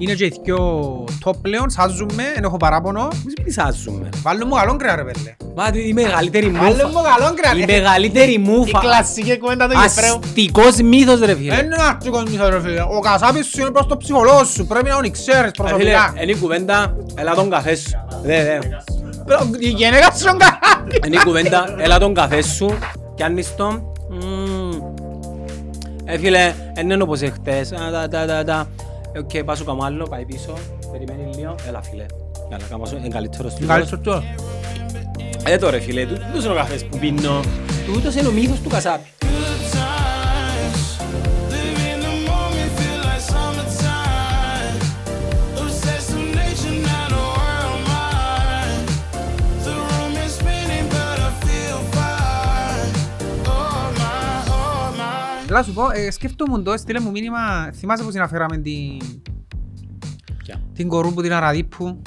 Είναι και οι δυο top πλέον, σάζουμε, εν έχω παράπονο. Τι σάζουμε? Βάλε μου καλόν κρέα ρε πέλε. Μα η μεγαλύτερη μούφα. Βάλε μου καλόν κρέα. Η μεγαλύτερη μούφα. Η κλασική κουβέντα του Γεφραίου. Αστικός μύθος ρε φίλε. Είναι αστικός μύθος ρε φίλε. Ο Κασάπης σου είναι προς το ψυχολόγο σου. Πρέπει να τον ξέρεις προσωπικά. Είναι η κουβέντα, έλα τον καφέ σου. Η γενέκα σου τον καφέ. Είναι η κουβέντα, έλα τον καφέ σου. Κι αν μισθώ. Φίλε, είναι όπως εχθές. Οκ, πάω στο καμάλο, πάει πίσω, περιμένει λίγο, έλα φίλε. Καλά, καμάσου, είναι καλύτερος του. Καλύτερος του. Εδώ ρε φίλε, τούτος είναι ο καφές που πίνω. Τούτος είναι ο μύθος του Κασάπη. Θέλω να σου πω, σκέφτομαι το, στείλε μου μήνυμα, θυμάσαι που συναφέραμε την Κορούμπου, την Αραδίπου,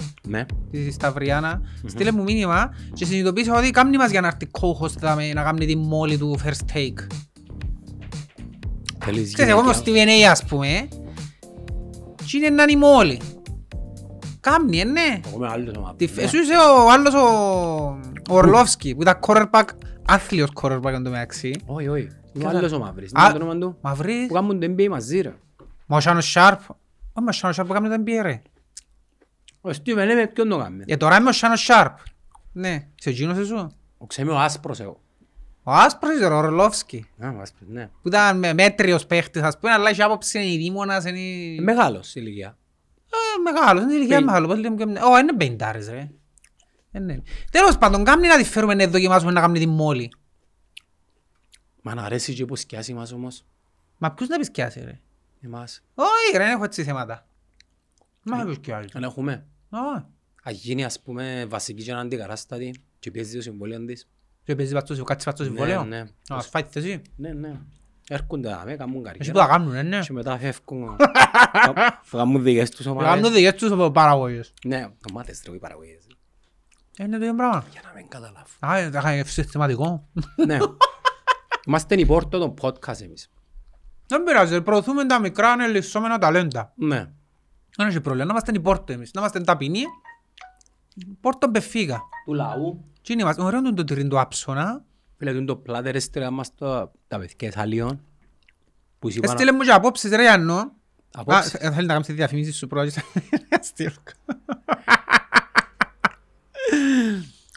τη Σταυριάνα. Στείλε μου μήνυμα και συνειδητοποίησα ότι κάμνη μας για να έρθει co-host να κάνει τη μόλη του first take. Ξέρεις, εγώ είμαι ο Steven A, ας πούμε, και είναι έναν η μόλη. Κάμνη, ναι. Εσύ είσαι ο άλλος ο Ορλόφσκι, που ήταν quarterback, άθλιος quarterback εν τω μεταξύ. Όχι, όχι. Είναι άλλος ο Μαύρης, είναι το όνομα του, που κάνουν το NBA μαζί ρε. Μα ο Σάνος Σάρπ, όχι ο Σάνος Σάρπ που κάνουν το NBA ρε. Ο Στίβεν λέμε ποιον το κάνουμε. Τώρα είμαι ο Σάνος Σάρπ. Ναι, είσαι ο Γίνος εσύ. Ξέμει ο Άσπρος εγώ. Ο Άσπρος είσαι ο Ρολόφσκι. Που ήταν μέτριος παίχτης ας πούμε, αλλά είχε άποψη, είναι η δίμονας, είναι... Μεγάλος ηλικία. Μεγάλος, είναι ηλικία μεγάλος. Είναι πεντάρες ρε. Τέλος πάντων, κάμνει να τη φέρουμε να δοκιμάσουμε να κάνουμε τη μόλη. Μα να αρέσει και που σκιάσει μας όμως. Μα ποιος να πει σκιάσει ρε? Εμάς. Όχι ρε, δεν έχω έτσι θέματα. Μα ποιος σκιάζει. Αν έχουμε. Αγίνει ας πούμε βασική και έναν αντικαράστατη και πιέζει το συμβόλαιο της. Και πιέζει κάτι πατσό συμβόλαιο. Ναι, ναι. Ας φάει τη θέση. Ναι, ναι. Έρχονται να με κάνουν καριέρα. Εσύ που θα κάνουν, ναι. Και μετά φεύγουν. Θα κάνουν δικές τους ομάδες. Θα κάνουν δικές τους παραγωγές. Ναι, ομάδες ρε, οι παραγωγές. Είναι το ίδιο πράγμα. Για να μην καταλάβω. Α, συστηματικό. Ναι. Είμαστε η πόρτα των podcast εμείς. Δεν πειράζει, προωθούμε τα μικρά ανελισσόμενα ταλέντα. Ναι. Δεν έχει πρόβλημα, να είμαστε η πόρτα εμείς. Να είμαστε ταπεινοί. Πόρτα μπεφίκα. Του λαού. Τι είναι μας, ωραίο είναι το τυρίντο άψονα. Φίλε, είναι το πλάτε ρε στρέα μας τα παιδιά Allion. Έστειλε μου και απόψεις ρε Ιαννό. Απόψεις. Θέλει να κάνεις τη διαφημίση σου πρώτα.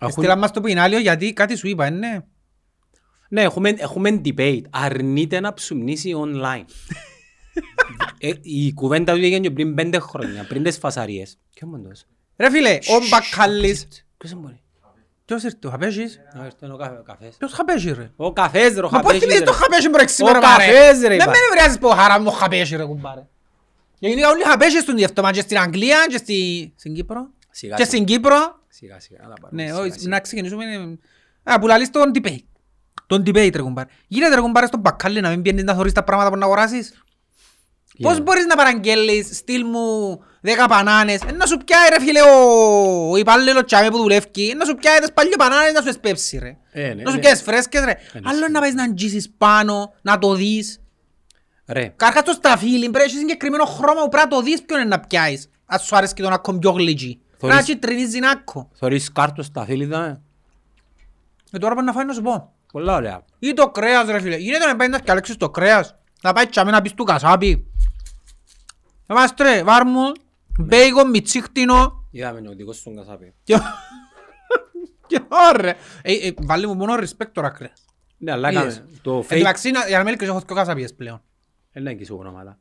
Έστειλα μας το πινάλιο γιατί κάτι σου είπα, είναι. Ναι, έχουμε debate. Αρνείται να ψουμνήσει online. Η κουβέντα του έγινε πριν 5 χρόνια, πριν τις φασαρίες. Ποιο μου εντός. Ρε φίλε, ο Μπακάλης. Ποιος εμπορεί. Ποιος ήρθε, ο Χαπέζης. Ποιος Χαπέζης ρε. Ο Καφές ρε. Μα πώς θυμίζεις το Χαπέζη μπρε ξημέρα πάρε. Ο Καφές ρε. Να μην βρειάζεις πω χαρά μου ο Χαπέζη ρε κουμπάρε. Γιατί όλοι οι Χαπέζοι στον διευτόμα και στην Αγγλία και στην Κύπρο. Να ξεκινήσουμε που λαλείς τον debate. Τον debate ρε κουμπάρ. Γίνεται ρε κουμπάρ στον Μπακάλι να μην πιένεις να θωρείς τα πράγματα που να αγοράσεις. Πώς μπορείς να παραγγέλεις, στείλ μου 10 μπανάνες. Να σου πιάει ρε φίλε ο υπάλληλος τσάμε που δουλεύει. Να σου πιάει τις παλιές μπανάνες να σου εσπέψει ρε. Να σου πιάσεις φρέσκες ρε. Άλλο να πάεις να αγγίσεις πάνω, να το δεις. Καρχάς το σταφύλι, πρέπει να συγκεκριμένο χρώμα που πρέπει να το δεις ποιον είναι να πιάσεις. Ας σου αρέσει και τον ακόμη πιο γλυκή. Να τσιτρινίζει νάκο. Θωρείς κάρτο σταφύλι δάμε. Τώρα πρέπει να φάει να σου πω. Πολλά ωραία. Ή το κρέας ρε φίλε. Γίνεται να πάει να καλέξεις το κρέας. Να πάει τσάμε να πεις του Κασάπη. Εμάστρε, βάρμου, μπέικον, μιτσίχτινο. Είδαμε ο δικός στον Κασάπη. Και ωραία. Βάλε μου μόνο respect τώρα κρέας. Ναι, αλλά έκαμε. Εν τουλαξή, για να με έλκες έχω δυο Κασάπιες πλέον. Είναι εκεί σου γνώματα.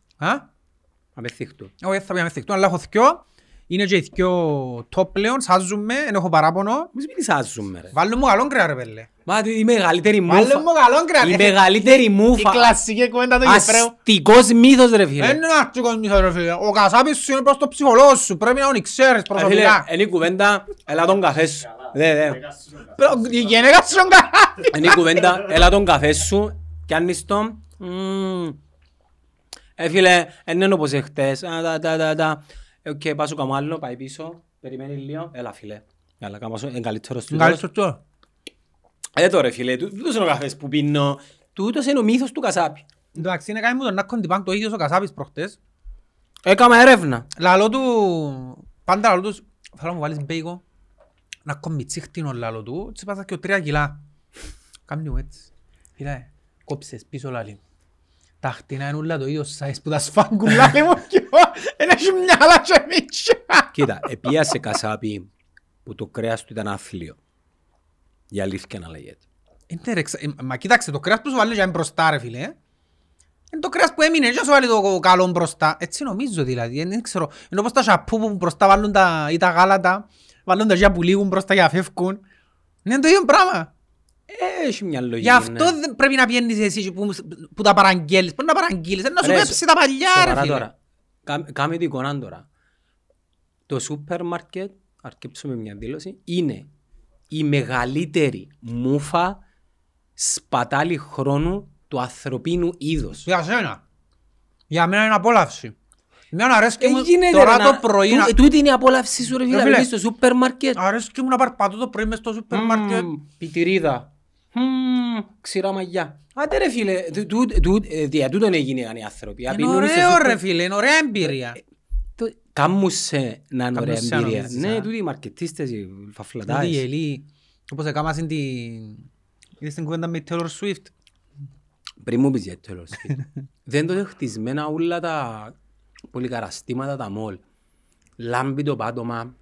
Αμεθύχτω. Όχι, θα πει αμεθύχτω, αλλά έχω δυο. Είναι και οι δυο top πλέον, σάζουμε, εν έχω παράπονο. Μη σάζουμε ρε. Βάλε μου καλόν κρέα ρε πέλε. Μα η μεγαλύτερη μούφα. Βάλε μου καλόν κρέα. Η μεγαλύτερη μούφα. Η κλασική κουβέντα του Γεφραίου. Αστικός μύθος ρε φίλε. Είναι αστικός μύθος ρε φίλε. Ο Κασάπης σου είναι προς το ψυχολόγο σου. Πρέπει να τον ξέρεις προσωπικά. Είναι η κουβέντα, έλα τον καφέ σου. Η γενέκα σου τον καφέ. Είναι η κουβέντα, έλα τον καφέ σου. Κι αν είσαι το... Φίλε, είναι όπως εχθές. Οκ, πάω στο καμάλο, πάει πίσω, περιμένει λίγο, έλα φίλε. Καλά, καμάσου, είναι καλύτερος του. Εδώ ρε φίλε, τούτος είναι ο καφές που πίνω, τούτος είναι ο μύθος του Κασάπη. Εντάξει, είναι κάτι μου τον Νάκκον Τιπάνκ, το ίδιος ο Κασάπης προχτές. Έκαμε έρευνα. Λαλό του, πάντα λαλό του, θέλω να μου βάλεις μπέικο, να κόμπι τσίχτινο λαλό του, έτσι πάσα και 3 κιλά. Κάμνει μου έτσι, φίλε, κόψες πίσω λαλί. Τα χτίνα είναι όλα το ίδιο size που τα σφάγκουν λαλί μου και δεν έχει μυαλά και μίτσια. Κοίτα, επίασε κασάπι που το κρέας του ήταν αθλείο. Για αλήθεια να λέγεται. Μα κοίταξε, το κρέας που σου βάλει και είναι μπροστά ρε φίλε. Είναι το κρέας που έμεινε και σου βάλει το καλό μπροστά. Έτσι νομίζω δηλαδή, δεν ξέρω. Είναι όπως τα σαπού που μπροστά βάλουν τα, ή τα γάλατα, βάλουν τα που λήγουν μπροστά για να φεύγουν. Είναι το ίδιο πράγμα. Έχει μια λογική. Γι' αυτό ναι. Δεν πρέπει να πιένεις εσύ που τα παραγγέλεις. Πρέπει να παραγγείλεις, να σου πέψει τα παλιά ρε φίλε. Τώρα, κάμε την εικόνα τώρα. Το σούπερ μάρκετ, αρκέψουμε μια δήλωση, είναι η μεγαλύτερη μούφα σπατάλη χρόνου του ανθρωπίνου είδους. Για σένα. Για μένα είναι απόλαυση. Εμένα αρέσκει μου τώρα το πρωί. Τούτη είναι η απόλαυση σου ρε φίλε, να πεις στο σούπερ μάρκετ. Αρέσκει μου να παρπατώ το πρωί μες στο σούπερ μάρκετ. Πιτηρίδα. Ξηρά μαγιά. Άντε ρε φίλε, για τούτον έγιναν οι άνθρωποι. Είναι ωραίο ρε φίλε, είναι ωραία εμπειρία. Κάμουσε να είναι ωραία εμπειρία. Ναι, τούτοι οι μαρκετίστες, οι φαφλατάες. Τούτοι οι ελίοι. Όπως έκαμασαν την κουβέντα με Taylor Swift. Πριν μου πεις για Taylor Swift. Δεν τότε χτισμένα όλα τα πολυκαραστήματα, τα μόλ. Λάμπει το πάτωμα.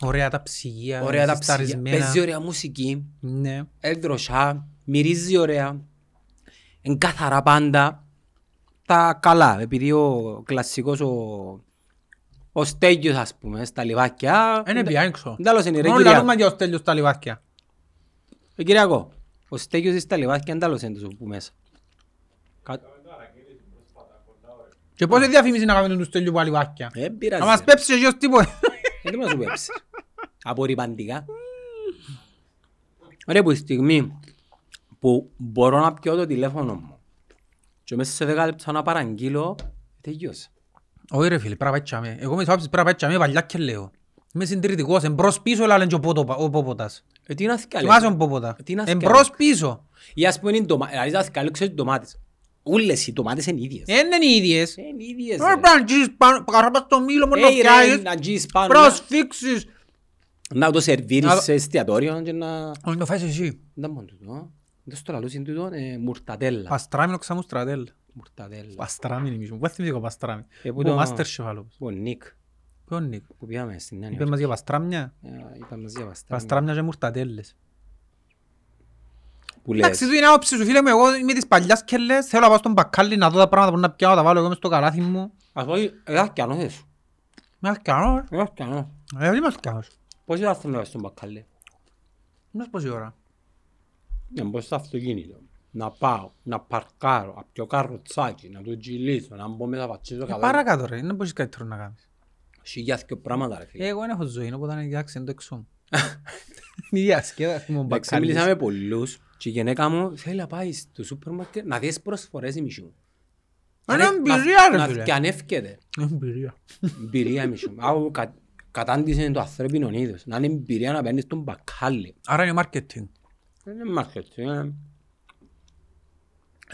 Ωραία τα ψυγεία. Ωραία τα ψυγεία. Παίζει ωραία μουσική. Εντροσά. Μυρίζει ωραία. Είναι καθαρά πάντα. Τα καλά, επειδή ο κλασσικός ο Στέγιος ας πούμε, στα λιβάκια. Είναι πιάνξο. Μόνο λαλούμε και ο Στέγιος στα λιβάκια. Κυριακό, ο Στέγιος στα λιβάκια, εντάλλος είναι τόσο που μέσα. Και πώς διαφήμιση να κάνουν τους Στέγιους που λιβάκια. Να μας πέψεις και ως τίποτα. Δεν μας πέψεις. Απορριπαντικά. Ωραία, που η στιγμή που μπορώ να πιω το τηλέφωνο μου και μέσα σε 10 λεπτά να παραγγείλω, τελειώσα. Όχι ρε φίλε, πράγμα έτσι. Εγώ με σώπησες πράγμα έτσι, παλιά και λέω. Είμαι συντηρητικός, εμπρός πίσω, αλλά λένε ο πόποτας. Τι να θυκαλέω. Θυμάσαι ο πόποτας. Εμπρός πίσω. Ή ας πούμε, δηλαδή θα θυκαλέω, ξέρεις οι ντομάτες. Όλες οι ντομάτες είναι ίδιες. Είναι ίδιες. Είναι ίδιες. Πρέπει να γεις πάνω, καραπάς το μήλο μόνο να γεις πάνω. Προσφίξεις. Να το σερβίρεις σε εστιατόριο και να... Όχι το φάεις εσύ. Δεν στο λαλούς είναι τούτο, μουρτατέλα. Παστράμι είναι οξά μουρτατέλα. Μουρτατέλα. Παστράμι είναι μίσο. Πού θυμίζει ο παστράμι. Πού μάστερ σεφάλος. Πού Νίκ. Ποιο Νίκ. Που πήγαμε στην Άνια. Είπαμε για παστράμια. Είπαμε για παστράμια. Παστράμια και μουρτατέλες. Που λες. Εντάξει, του είναι άποψη σου φίλε μου. Εγώ είμαι της παλιάς κελές. Θέλω να πάω στον Μπακάλι να δω τα πράγματα που να πιάνω, τα βάλω εγώ μες στο καλάθι μου. Ας πω, εγάς κιανό θες. Εγάς κιανό. Εγάς κιανό. Εγάς κιανό. Πόση ώρα θέλω να στον Μπακάλι. Μες πόση ώρα. Να μπω στο αυτοκίνητο, να πάω, να παρκάρω, να πιω καροτσάκι, να το γυλίσω, να μπω μέσα πατσίζω καλά. Παρακάτω ρε, είναι πως καλύτερο να κάνεις. Σιγιάθηκε πράγματα ρε φίλε. Εγώ δεν έχω ζωή, οπότε να διάξει το εξώ μου. Μη διασκέδαση μου Μπακάλης. Μίλησα με πολλούς και η γενέκα μου θέλει να πάει στο σούπερ μάρκετ να δεις προσφορές η μισού. Είναι εμπειρία ρε φίλε. Και ανέφκεται. Εμπειρία. Εμπειρία μισού. Κατάντησε το ανθρώπινο είδος. Να είναι εμπειρία να παίρνεις τον Μπακάλι. Άρα είναι marketing. Είναι marketing,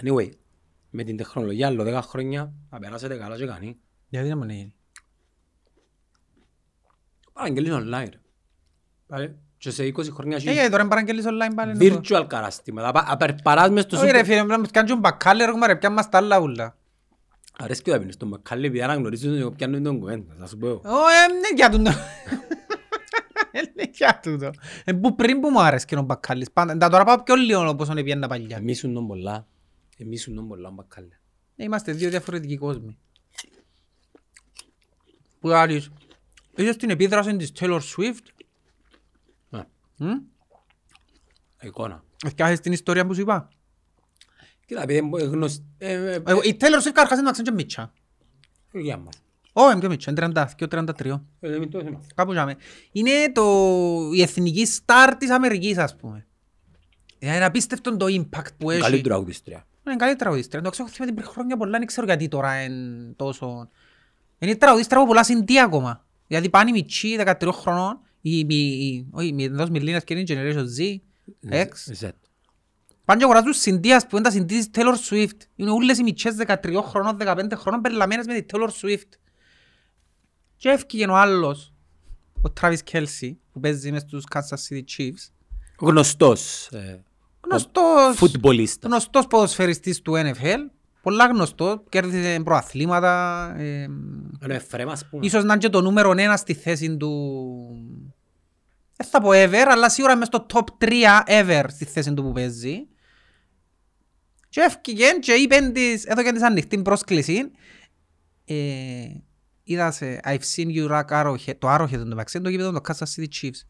Anyway, με την τεχνολογία άλλο 10 χρόνια θα περάσετε καλά και κανεί. Γιατί να μην γίνει. Παραγγελείς online. Και σε 20 χρόνια... γιατί τώρα παραγγελείς online πάλι. Virtual καραστήματα. Απερπαράς μες στο σούπερ. Όχι ρε φίλε, να κάνεις τον Μπακάλι ρε ρε, πιάνεις τα άλλα ούλα. Αρέσκει ότι θα πίνεις τον Μπακάλι πια να γνωρίζεις ότι πιάνουν τον κουέντα, θα σου πω. Όχι, ναι για τον... Πριν που μου άρεσε και ο Μπακάλης, τώρα πάω πιο λίγο όπως είναι πιένα παλιά. Εμείς ούντον πολλά ο Μπακάλης. Είμαστε δύο διαφορετικοί κόσμοι. Που άρεσε, ίσως την επίδραση της Taylor Swift. Εικόνα. Έχεις την ιστορία που σου είπα. Κοίτα, επειδή είναι γνωστή. Η Taylor Swift καρχάς είναι να ξέρει και μίτσα. Για μας. Όχι, είναι και μίτσο, 32-33. Κάπου ζάμε. Είναι η εθνική στάρ της Αμερικής, ας πούμε. Είναι απίστευτο το impact που έχει. Καλή τραγουδίστρια. Είναι καλή τραγουδίστρια. Το ξέρω, έχω θυμηθεί πριν χρόνια πολλά, δεν ξέρω γιατί τώρα είναι τόσο... Είναι τραγουδίστρια που πολλά συντή ακόμα. Γιατί πάνε οι μητσοί 13 χρονών, οι εντός μιλήνας και είναι Generation Z, X. Πάνε και αγοράζουν συντίας που είναι τα συντής της Taylor Swift. Είναι όλες οι μητσές 13 χρόνων, 15 χρόνων περιλαμμένες με τη Taylor Swift. Και έφυγε ο άλλος, ο Travis Kelce, που παίζει μες στους Kansas City Chiefs. Γνωστός φουτμπολίστα. Γνωστός ποδοσφαιριστής του NFL. Πολλά γνωστό, κέρδισε προαθλήματα. Ίσως να είναι και το νούμερο 1 στη θέση του. Δεν θα πω ever, αλλά σίγουρα είμαι στο top 3 ever στη θέση του που παίζει. Και έφυγε και είπε της, εδώ και της ανοιχτή πρόσκληση. Είδα σε I've seen you rock Arrowhead, το Arrowhead το παίξει, το κήπεδο το Kansas City Chiefs.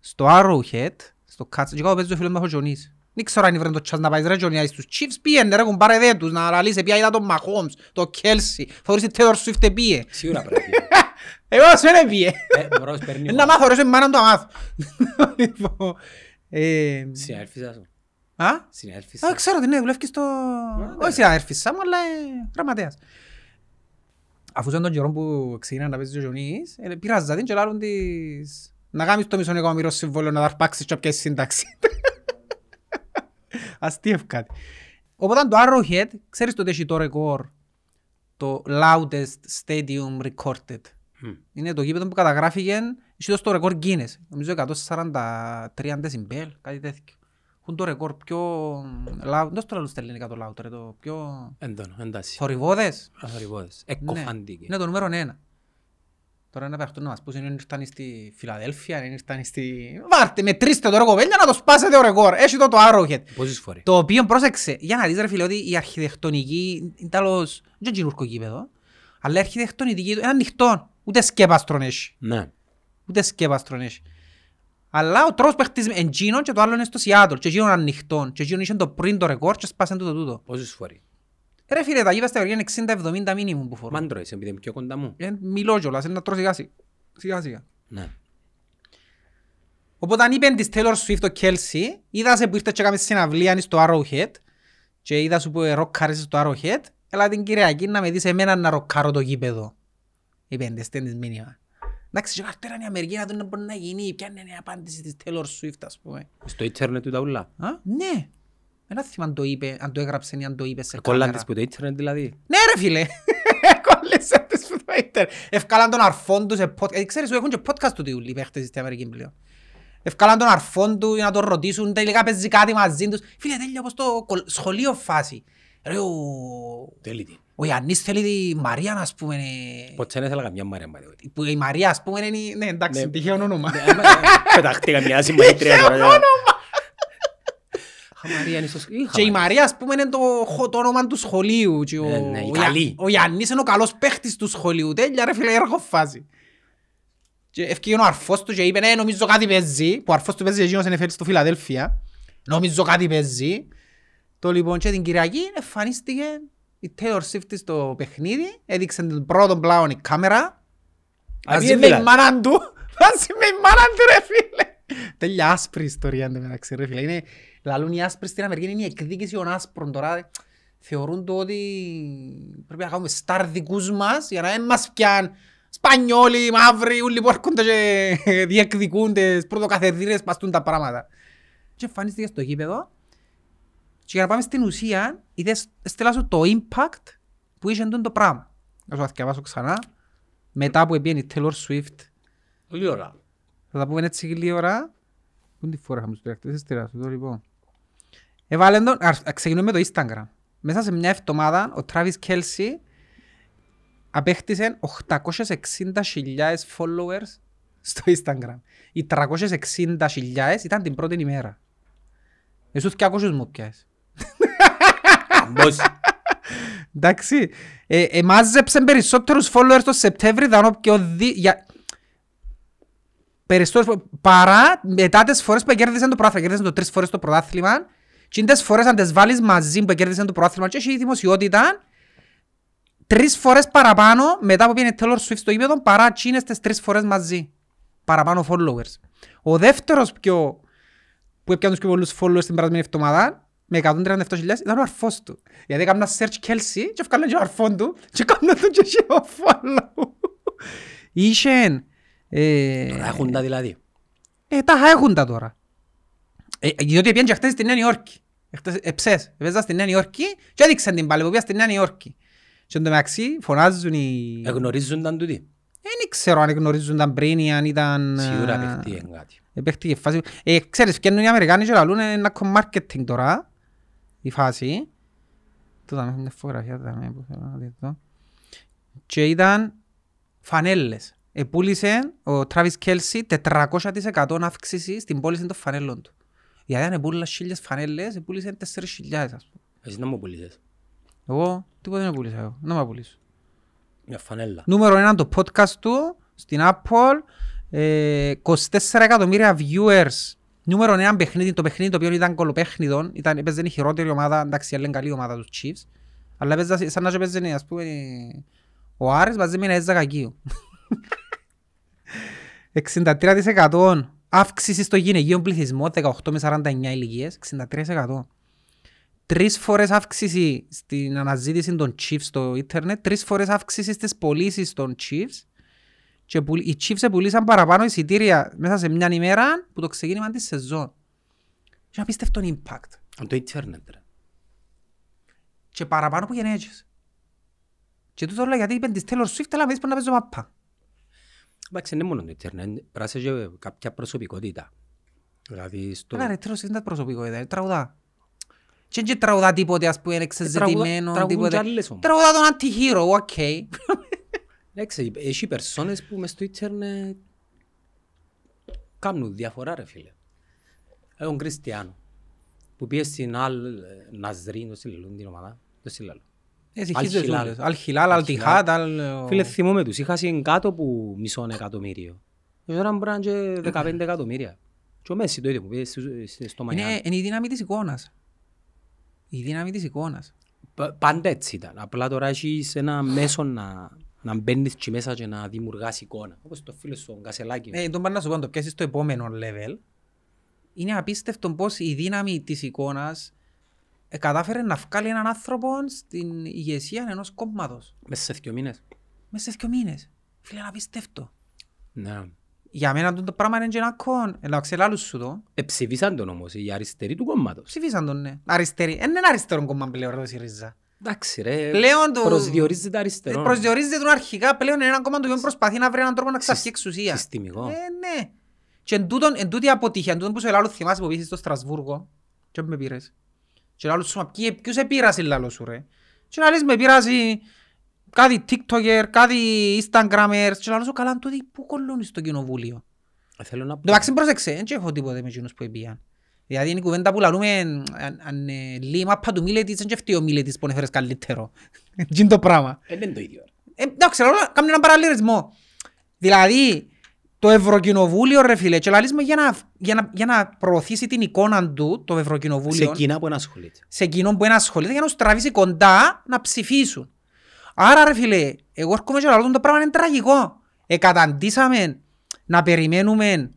Στο Arrowhead, στο Kansas, και κάτω παίζει το φίλο μου ο Γιονής. Δεν ξέρω αν βρουν το chance να πάει ρε Γιονιά στους Chiefs, πήγαινε ρε κουμπάρε δε τους, να λαλείς, πια είδα τον Mahomes, τον Kelce, θεωρείς ότι Taylor Swift πήγε. Σίγουρα πρέπει. Εγώ σου δεν πήγε. Να μάθω ρε, σου εμένα το αμάθω. Συναέρφησα σου. Α? Συναέρφησα. Ξέρω ότι ναι, δουλεύκεις στο... Όχι συναέρφησα μου, αλλά γραμματέας. Αφού σαν τον καιρό που ξεκίναν να παίζεις ο Γιονής, πειράζα την και λάλλον της... Να κάνεις το μισό νεκόμυρο συμβόλαιο, να δαρπάξεις και πιάσεις σύνταξη. Αστείευ κάτι. Οπότε το Arrowhead, ξέρεις ότι έχει το ρεκόρ, το loudest stadium recorded. Είναι το γήπεδο που καταγράφηκε, είχε το ρεκόρ Guinness, νομίζω 143 decibel, κάτι τέτοιο. Έχουν το ρεκόρ πιο loud, δεν το λέω στα ελληνικά το loud, το πιο θορυβόδες. Εκκοφαντήκε. Είναι το νούμερο 1. Τώρα να παίρνουν να μας πούσουν, είναι ήρθαν στη Φιλαδέλφια, είναι ήρθαν στη... Βάρτε, μετρήστε το ρεκόρ, για να το σπάσετε ο ρεκόρ, έχει το Arrowhead. Πόσες φορές. Το οποίο πρόσεξε, για να δεις ρε φίλε ότι η αρχιτεκτονική, είναι τέλος, δεν είναι γινουρκο γήπεδο, αλλά η αρχιτεκτονική είναι ανοιχτό, ούτε σκέπαστρον έχει. Ναι. Ούτε σκέπαστρον έχει. Αλλά ο τρόπος παίχτης εγγίνων και το άλλο είναι στο Seattle, και γίνουν ανοιχτών, και γίνουν είχε το πριν το ρεκόρ και σπάσαν το τούτο. Πόσες φορές. Ρε φίλε, τα γήπεδα στα είναι 60-70 μήνυμου που φορούν. Μαν τρώεις, επειδή είναι πιο κοντά μου. Μιλώ κιόλας, είναι να τρώω σιγά-σιγά. Ναι. Οπότε αν είπεν της Taylor Swift ο Kelce, είδα σε που ήρθε και έκαμε συναυλία στο Arrowhead και είδα σου που ροκκάρεσαι στο Arrowhead, έλα την Κυριακή να με δεις εμένα να ροκκάρω το γήπεδο. Είπεν της τέντης μήνυμα. Εντάξει, και καρτέρα είναι η Αμερική να τον μπορεί να γίνει, ποια είναι η απάντηση της Taylor Swift, ας πούμε. Στο ίντερνετ του ταούλα. Ναι. Δεν θυμάμαι αν το είπε, αν το έγραψε ή αν το είπε σε κάμερα. Κόλλαν της που το ίντερνετ δηλαδή. Ναι ρε φίλε, κόλλησαν της που το ίντερνετ. Ευκάλαν τον αρφόν του σε podcast. Ξέρεις ότι έχουν και podcast του Τιούλη παίχτες στην Αμερική πλέον. Ευκάλαν τον αρφόν του για να τον ρωτήσουν, τελικά παίζει κάτι μαζί τους. Φίλε τέλειο όπως το σχολείο φάση. Ρε ο Ιαννής θέλει τη Μαρία να πούμε. Ποτέ δεν ήθελα καμιά Μαρία. Η Μαρία ας πούμε είναι, ναι εντάξει, τυχαίο όνομα. Πετάχτηκα μια συμμετρία. Και η Μαρία ας πούμε είναι το όνομα του σχολείου. Ο Ιαννής είναι ο καλός παίχτης του σχολείου. Τέλεια ρε φίλε, έρχω φάση. Ευκήγε ο αρφός του και είπε ναι νομίζω κάτι παίζει. Που ο αρφός του παίζει εκείνος NFL στο Φιλαδέλφια. Νομίζω κάτι παίζει. Το λοιπόν και την Κυριακή εμφανίστηκε η Taylor Swift στο παιχνίδι. Έδειξε τον πρώτο πλάον η κάμερα. Μαζί με η μάνα του. Μαζί με η μάνα του ρε φίλε. Τέλεια άσπρη ιστορία μεταξύ ρε φίλε. Είναι λαλούν οι άσπροι στην Αμερική, είναι η εκδίκηση των άσπρων τώρα. Θεωρούν το ότι πρέπει να κάνουμε στάρ δικούς μας για να δεν μας πιάνουν Σπανιόλοι, μαύροι, όλοι που έρχονται και διεκδικούν τις πρωτοκαθεδρίες, παστούν τα πράγματα. Και εμφανίστηκε στο γήπεδο και για να πάμε στην ουσία, είδες, στέλνω το impact που είχε εντός το πράγμα. Να σου αθηκευάσω ξανά, μετά που έπιανε η Taylor Swift. Λίγη ώρα. Θα τα πούμε έτσι λίγη ώρα. Πού είναι τη φορά χαμηλούς πειρακτήσεις, στελάσου το λοιπόν. Ξεκινούμε με το Instagram. Μέσα σε μια εβδομάδα ο Travis Kelce απέκτησε 860.000 followers στο Instagram. Οι 360.000 ήταν την πρώτη ημέρα. Εσύ τους 200 μου πιάσεις. Αμπός. Εντάξει. Μάζεψε περισσότερους followers το Σεπτέμβρη παρά μετά τις φορές που κέρδισαν το πρωτάθλημα. Κέρδισαν το 3 φορές το πρωτάθλημα. Και είναι τις φορές αν τις βάλεις μαζί που κέρδισαν το πρωτάθλημα και έχει η δημοσιότητα 3 φορές παραπάνω μετά που πήγαινε Taylor Swift στο γήπεδο παρά εκείνες τις 3 φορές μαζί. Παραπάνω followers. Ο δεύτερος πιο που έπιανε τους πιο πολλούς followers την περασμένη εβδομάδα με 137.000 ήταν ο αρφός του. Γιατί έκανα search Kelce και έφκανε και ο αρφόν του και έκανα τον και ο follow. Είχεν τώρα έχουν τα δηλαδή. Τα έχουν τα τώρα. Διότι πιάνε και χτες στη Νέα Υόρκη. Εψές, έπαιζα στη Νέα Υόρκη και έδειξαν την παλαιποπία στη Νέα Υόρκη. Και εν τω μεταξύ φωνάζουν οι... Εγνωρίζονταν τούτοι. Δεν ξέρω αν εγνωρίζονταν πριν ή αν ήταν... Σίγουρα επέχτηκε φάση. Ξέρεις, φτιάχνουν οι Αμερικάνοι και λαλούν ένα κομμάρκετινγκ τώρα, η φάση. Τότε με φωτογραφία που θέλω να δείτε. Και ήταν φανέλες. Επούλησε ο Τράβις Κέλσι 400% αύξηση στην πώληση των φανέλων του. Γιατί αν επούλα 1,000 φανέλες, επούλησε 4,000. Εσύ να μου πουλήσεις. Εγώ τίποτα δεν πουλήσα εγώ. Να μου πουλήσω. Μια φανέλα. Νούμερο 1 το podcast του στην Apple. 24 εκατομμύρια viewers. Νούμερο 1 παιχνίδι. Το παιχνίδι το οποίο ήταν κολοπέχνιδο. Παίζανε η χειρότερη ομάδα. Εντάξει, έλεγαν καλή ομάδα τους Chiefs. Αλλά παίζανε σαν να παίζανε, ας πούμε, ο Άρης μαζί με ένα έζα κακίου. 63% αύξηση στο γυναικείο πληθυσμό, 18 με 49 ηλικίες, 63%. 3 φορές αύξηση στην αναζήτηση των Chiefs στο ίντερνετ, 3 φορές αύξηση στις πωλήσεις των Chiefs. Και οι Chiefs πουλήσαν παραπάνω εισιτήρια μέσα σε μια ημέρα που το ξεκίνημα της σεζόν. Και απίστευτο impact. Αν το ίντερνετ, ρε. Και παραπάνω που γενναίτες. Και τούτο όλα γιατί είπαν της Taylor Swift, αλλά βρίσκω να παίζω μαπά. Εντάξει, είναι μόνο το ίντερνετ, πράσε και κάποια προσωπικότητα. Δηλαδή στο... Άρα ρε, Taylor Swift είναι προσωπικότητα, είναι τραγουδά. Και είναι και τραγουδά τίποτε, ας πούμε, είναι εξεζητημένο. Τραγουδούν και άλλες όμως. Τραγουδά τον αντιχείρο, οκ. Εντάξει, έχει περσόνες που μες στο ίντερνετ κάνουν διαφορά, ρε φίλε. Έχουν Κριστιανό, που πήγε στην Αλ-Ναζρίν, το συλλαλούν την ομάδα, το συλλαλούν. Αλ-Χιλάλ, Αλ-Τιχάτ, Αλ... Φίλε, θυμόμαι τους, είχα στην κάτω που μισόν εκατομμύριο. Τώρα μπραν και 15 εκατομμύρια. Και ο Μέση το ίδιο που πήγε στο Μανιάν. Είναι η δύναμη της εικόνας. Η δύναμη της εικόνας. Πάντα έτσι ήταν. Απλά τώρα έχεις ένα μέσο να μπαίνεις και μέσα και να δημιουργάς εικόνα. Όπως το φίλο στον Κασελάκη. Τον πάνε να σου πω, το πιάσεις στο επόμενο level. Είναι απίστευτο πως η δύναμη της εικόνας κατάφερε να βγάλει έναν άνθρωπο στην ηγεσία ενός κόμματος. Μέσα σε 2 μήνες. Μέσα σε 2 μήνες. Φίλε, να απίστευτο. Ναι. Για μένα το πράγμα είναι γεννακόν. Εντάξει, λάλλους σου το. Ψηφίσαν τον όμως, οι αριστεροί του κόμματος. Ψηφίσαν τον, ναι. Αριστεροί. Είναι ένα αριστερό κόμμα πλέον, ρε ΣΥΡΙΖΑ. Εντάξει ρε, προσδιορίζεται αριστερό. Προσδιορίζεται τον αρχικά πλέον, είναι ένα κόμμα το οποίο προσπαθεί να βρει έναν τρόπο να ξαφθεί εξουσία. Συστημικό. Ναι. Και εν τούτη αποτυχία, εν τούτον που σε λάλλους θυμάσαι που πήγες στο Στρασβούργο. Και με πήρες. Και λάλλους σου, ποιους επήρασε λάλλος σου ρε. Και λάλλεις με πήρασε... Κάτι TikToker, κάτι Instagramers και λαλώσω καλά τότε που κολλώνεις στο κοινοβούλιο. Θέλω να πω... Εντάξει πρόσεξε, δεν έχω τίποτε με εκείνους που πήγαν. Δηλαδή είναι η κουβέντα που λαλούμε αν λέει μάπα του Μίλετης, δεν έφτει ο Μίλετης που έφερες καλύτερο. Τι είναι το πράγμα. Είναι το ίδιο. Εντάξει, κάνουν έναν παραλληλισμό. Δηλαδή το Ευρωκοινοβούλιο ρε φίλε και λαλείς με για να προωθήσει την εικόνα του το Ευρωκοινοβούλιο. Σε εκείνα που ενασχολείται. Σε εκείνον που ενασχολείται για να τους τραβήσει κοντά να ψηφίσουν. Άρα ρε φίλε, εγώ έρχομαι και λαλώ το πράγμα είναι τραγικό. Εκαταντήσαμε να περιμένουμε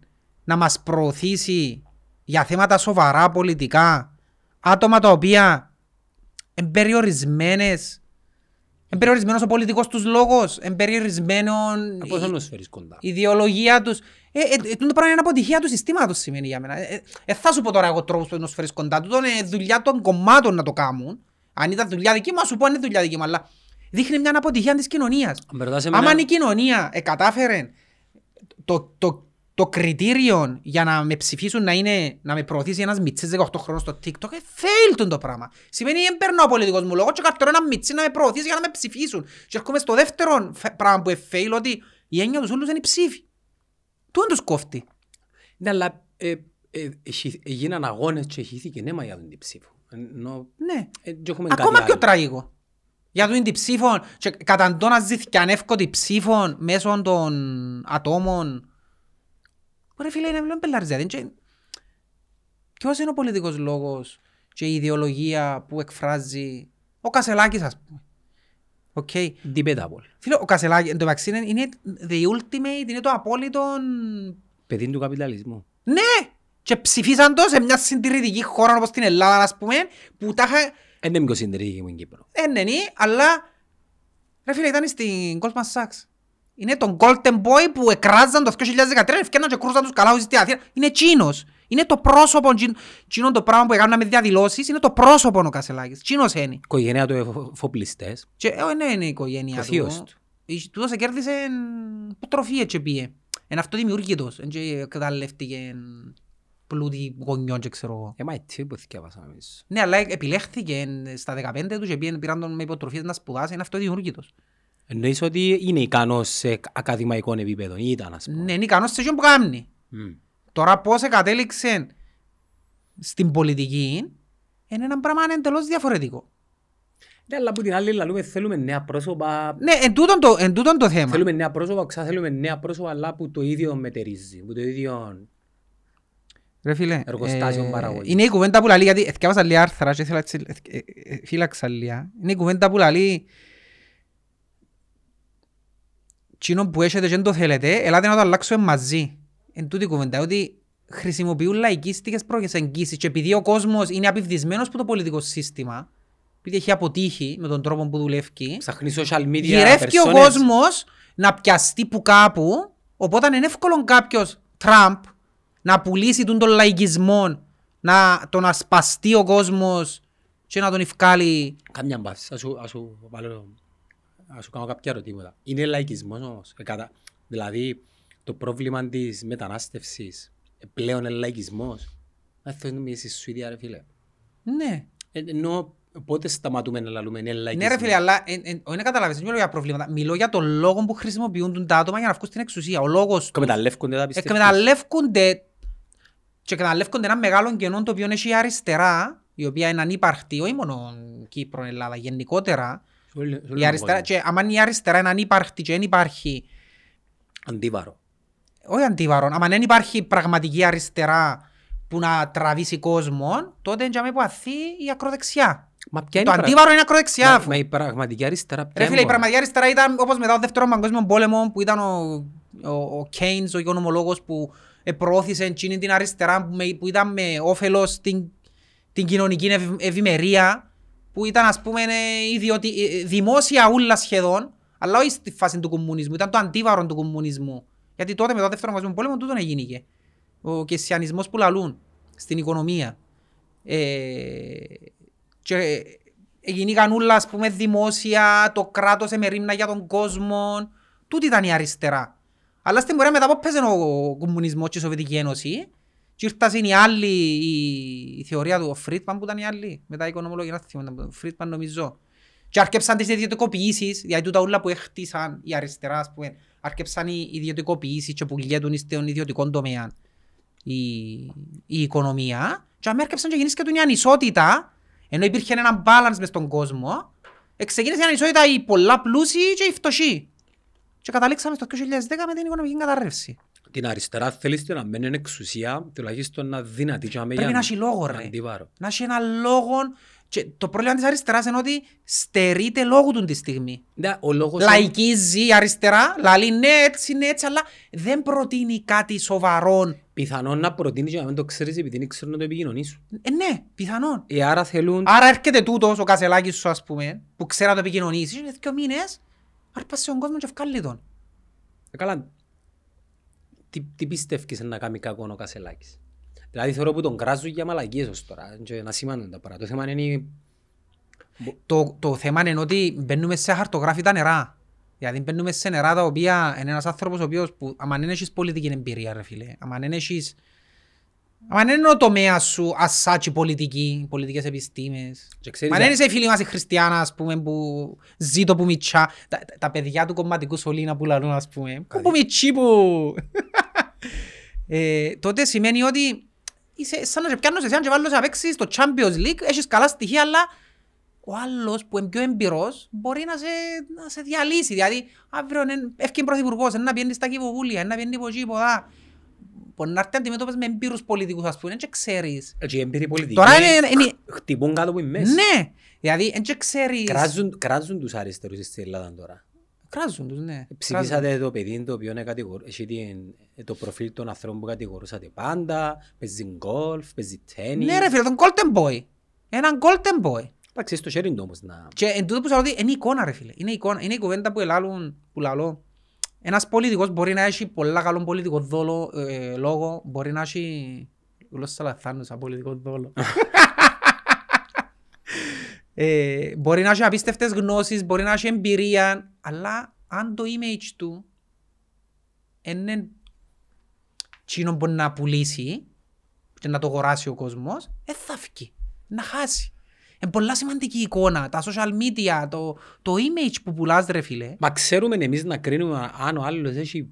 να μας προωθήσει για θέματα σοβαρά πολιτικά άτομα τα οποία εμπεριορισμένος ο πολιτικός τους λόγος, εμπεριορισμένον η ιδεολογία τους. Το πράγμα είναι αποτυχία του συστήματος σημαίνει για μένα. Θα σου πω τώρα εγώ τρόπους που να σου φέρεις κοντά του, είναι δουλειά των κομμάτων να το κάνουν. Αν ήταν δουλειά δική μου, σου πω αν είναι δουλειά δική μου, αλλά... Δείχνει μια αποτυχία της κοινωνίας. Άμα η κοινωνία κατάφερε το κριτήριο για να με ψηφίσουν να είναι να με προωθήσει ένας μητσής 18 χρόνων στο TikTok, θέλει το πράγμα. Σημαίνει δεν παίρνω ο πολιτικός μου λόγος και κάποιο ένα μητσί να με προωθήσει για να με ψηφίσουν. Και έρχομαι στο δεύτερο πράγμα που εφέλει ότι η έννοια τους όλους είναι η ψήφη. Του δεν τους κόφτει. Ναι, αλλά έγιναν αγώνες και χύθηκε νέμα για την ψήφο. Ναι, ακόμα πιο τραγικό. Για την ψήφων και καταντώναζε και ανεύκοτη ψήφων μέσω των ατόμων. Ρε φίλε, είναι πλέον πελαριζέτη. Και... Ποιος είναι ο πολιτικός λόγος και η ιδεολογία που εκφράζει ο Κασελάκης, ας πούμε. Okay. Debatable. Φίλε, ο Κασελάκης, εν τω μεταξύ, είναι the ultimate, είναι το απόλυτο... Παιδί του καπιταλισμού. Ναι! Και ψηφίσαν το σε μια συντηρητική χώρα όπως την Ελλάδα, ας πούμε, που τα είχα... Είναι πιο συντηρητική μου η Κύπρο. Ναι, αλλά ρε φίλε ήταν στην Goldman Sachs. Είναι τον Golden Boy που εκράζαν το 2013 και κρούσαν τους καλάους στην Αθήνα. Είναι Τσίνος. Είναι το πρόσωπο, τσινόν το πράγμα που έκαναμε διαδηλώσεις, είναι το πρόσωπο ο Κασελάκης. Τσινός είναι. Η οικογένεια του εφοπλιστές. Ναι, είναι η οικογένεια του. Ο θείος του. Τούτος κέρδισε τροφή έτσι πήγε. Είναι αυτοδημιούργητος. Εκαταλλεύτηκε πλούτη γονιών και ξέρω εγώ. Μα έτσι που θυκεύασα εμείς. Ναι, αλλά επιλέχθηκε στα 15 του και πήραν τον με υποτροφίες να σπουδάσει. Είναι αυτοδημιούργητος. Εννοείς ότι είναι ικανός σε ακαδημαϊκό επίπεδο ή ήταν ας πούμε. Ναι, είναι ικανός σε ποιον που κάνει. Τώρα πώς κατέληξε στην πολιτική είναι ένα πράγμα εντελώς διαφορετικό. Ναι, αλλά από την άλλη λέμε θέλουμε νέα πρόσωπα. Ναι, εντούτον το θέμα. Θέλουμε νέα πρόσωπα, θέλουμε νέα πρόσωπα, αλλά που το ίδιο μετερίζει, που το ίδιο εργοστάσιο παραγωγή. Είναι η κουβέντα που λέει, γιατί εθιάβασα λίγα άρθρα και φύλαξα λίγα. Είναι η κουβέντα που λέει, τσινόν που έχετε και το θέλετε, ελάτε να το αλλάξουμε μαζί. Εν τούτη κουβέντα, ότι χρησιμοποιούν λαϊκίστικες προσεγγίσεις και επειδή ο κόσμος είναι απειβδισμένος από το πολιτικό σύστημα, επειδή έχει αποτύχει με τον τρόπο που δουλεύει, ψάχνει social media, γυρεύει ο κόσμος να πιαστεί που κάπου, οπότε είναι εύκολο κάποιος Τραμπ να πουλήσει τον λαϊκισμό, να τον ασπαστεί ο κόσμος και να τον ευκάλει. Καμιά μπάση, ας σου κάνω κάποια ερωτήματα. Είναι λαϊκισμός όμως, δηλαδή... Το πρόβλημα της μετανάστευσης, πλέον λαϊκισμός, να θέλουμε εμείς στη Σουηδία ρε φίλε. Ναι. Ενώ πότε σταματούμε να λαλούμε λαϊκισμό. Ναι ρε φίλε, αλλά δεν καταλαβαίνεις, δεν μιλώ για προβλήματα. Μιλώ για τον λόγο που χρησιμοποιούν τα άτομα για να βγουν στην εξουσία. Ο λόγος τους. Εκμεταλλεύκονται και εκμεταλλεύκονται ένα μεγάλο κενό το οποίο έχει η αριστερά, η οποία είναι ανύπαρκτη, όχι μόνο Κύπρο, Ελλάδα, γενικότερα. Και αν η αριστερά είναι ανύπαρκτη και δεν υπάρχει. Αντίβαρο. Όχι αντίβαρο. Αν δεν υπάρχει πραγματική αριστερά που να τραβήσει κόσμο, τότε είναι που αθεί η ακροδεξιά. Μα ποια είναι το αντίβαρο είναι ακροδεξιά. Μα η πραγματική αριστερά ποια είναι. Ρε φίλε, η πραγματική αριστερά ήταν όπως μετά το δεύτερο παγκόσμιο πόλεμο που ήταν ο Κέινς, ο οικονομολόγος που προώθησε την αριστερά που ήταν με όφελος την κοινωνική ευημερία, που ήταν ας πούμε δημόσια ούλα σχεδόν, αλλά όχι στη φάση του κομμουνισμού, ήταν το αντίβαρο του κομμουνισμού. Γιατί τότε μετά το δεύτερο παγκόσμιο πόλεμο τούτον έγινε. Ο κεσιανισμός που λαλούν στην οικονομία. Και γίνηκαν όλα ας πούμε δημόσια, το κράτος εμερίμνα για τον κόσμο. Τούτη ήταν η αριστερά. Αλλά στην πορεία μετά από πέσε ο κομμουνισμός και η Σοβιετική Ένωση και ήρθασαν οι άλλοι, η θεωρία του Φρίτμαν που ήταν οι άλλοι, μετά οι οικονομολόγοι, να θυμάμαι, Φρίτμαν νομίζω. Και αρκέψαν τις ιδιωτικοποιήσεις, γιατί τούτα ούλα που έχτισαν η αριστερά, ας πούμε, αρκέψαν οι ιδιωτικοποιήσεις και που λιέτουν στον ιδιωτικό τομέα η οικονομία. Και αν έρκεψαν και γεννήθηκε του μια ανισότητα, ενώ υπήρχε ένα balance μες στον κόσμο, ξεκίνησε η ανισότητα οι πολλά πλούσιοι και οι φτωχοί. Και καταλήξαμε στο 2010 με την οικονομική κατάρρευση. Την αριστερά θέλεις να μένει εξουσία, τουλάχιστον να δυνατή και να μεγιάνει. Πρέπει να έχει λόγο ρε, να έχει ένα λόγο. Και το πρόβλημα της αριστεράς είναι ότι στερείται λόγου του τη στιγμή. Λαϊκίζει η αριστερά, λέει ναι, έτσι, αλλά δεν προτείνει κάτι σοβαρό. Πιθανόν να προτείνει και να μην το ξέρεις επειδή δεν ξέρουν να το επικοινωνήσουν. Ναι, πιθανόν. Άρα έρχεται τούτος ο Κασελάκης σου, ας πούμε, που ξέρει να το επικοινωνήσει, είναι δύο μήνες, άρπασε τον κόσμο και βγάλει τον. Καλά, τι πιστεύεις να κάνει κακό ο Κασελάκης? Δηλαδή θεωρώ που τον κράζουν για μαλακίες ως τώρα, να σημαίνουν τα πράγματα. Το θέμα είναι ότι μπαίνουμε σε χαρτογράφητα νερά. Δηλαδή μπαίνουμε σε νερά τα οποία είναι ένας άνθρωπος ο οποίος που αν δεν έχεις πολιτική εμπειρία ρε φίλε, αν δεν είναι ο τομέας σου ασάτσι πολιτική, πολιτικές επιστήμες. Αν δεν είσαι φίλοι μας οι χριστιάνα ας πούμε που ζει το που μητσά, τα παιδιά του κομματικού σωλήνα που λαλούν ας πούμε, που μητσί που... Τότε σημαίνει ότι είσαι σαν να σε πιάνουν σε εσένα και βάλουν να παίξεις στο Champions League, έχεις καλά στοιχεία, αλλά ο άλλος που είναι πιο εμπειρός μπορεί να σε διαλύσει. Δηλαδή, αύριο έφυγε πρωθυπουργός, να πιένει στα κυβοβούλια, να πιένει υποκύποδα. Μπορεί να έρθει αντιμετώπες με εμπειρούς πολιτικούς, ας πούμε, δεν ξέρεις. Έτσι, οι εμπειροί πολιτικοί χτυπούν κάτω από εμείς. Ναι, δηλαδή, δεν ξέρεις. Κράζουν τους αριστερούς στην Ελλάδα τώρα. Κράζουν τους, ναι. Ψηφίσατε το παιδί το οποίο έχει το προφίλ των ανθρώπων που κατηγορούσατε πάντα, παίζει γκολφ, παίζει τένις. Ναι ρε φίλε, τον golden boy. Έναν golden boy. Εντάξει, στο χέρι του όμως να... Και εν τούτο που σας λέω είναι εικόνα ρε φίλε. Είναι η κουβέντα που λαλώ. Ένας πολιτικός μπορεί να έχει πολλά καλό πολιτικό λόγο, μπορεί να έχει γλώσσα λαθάνουσα, πολιτικό δόλο. Μπορεί να έχει απίστευτες γνώσεις, μπορεί να έχει εμπειρία, αλλά αν το image του είναι τσίνο μπορεί να πουλήσει και να το αγοράσει ο κόσμος, θα φύγει, να χάσει. Είναι πολλά σημαντική εικόνα, τα social media, το image που πουλάς ρε φίλε. Μα ξέρουμε εμείς να κρίνουμε αν ο άλλος έχει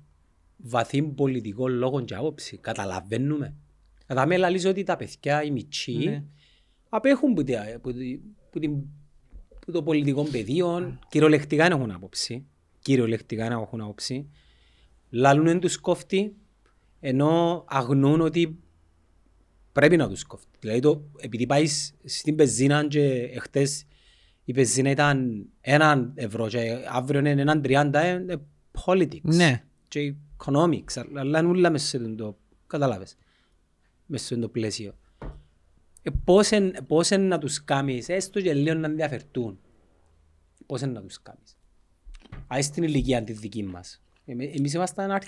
βαθύ πολιτικό λόγο και άποψη, καταλαβαίνουμε. Θα με λαλείς ότι τα παιδιά, οι μητσοί, ναι, απέχουν που το πολιτικό πεδίο, κυριολεκτικά έχουν άποψη. Κυριολεκτικά έχουν άποψη. Λαλούν εν τους κόφτει, ενώ αγνούν ότι πρέπει να τους κόφτει. Δηλαδή, επειδή πάει στην πεζίνα και χτες η πεζίνα ήταν 1 ευρώ και αύριο είναι 1,30, είναι politics, ναι, και economics, αλλά είναι όλα μέσα σε το, καταλάβες, μέσα σε το πλαίσιο. Πώς είναι να τους κάνεις, έστω και λίγο να ενδιαφερθούν, πώς είναι να τους κάνεις. Άρα στην ηλικία τη δική μας. Εμείς ήμασταν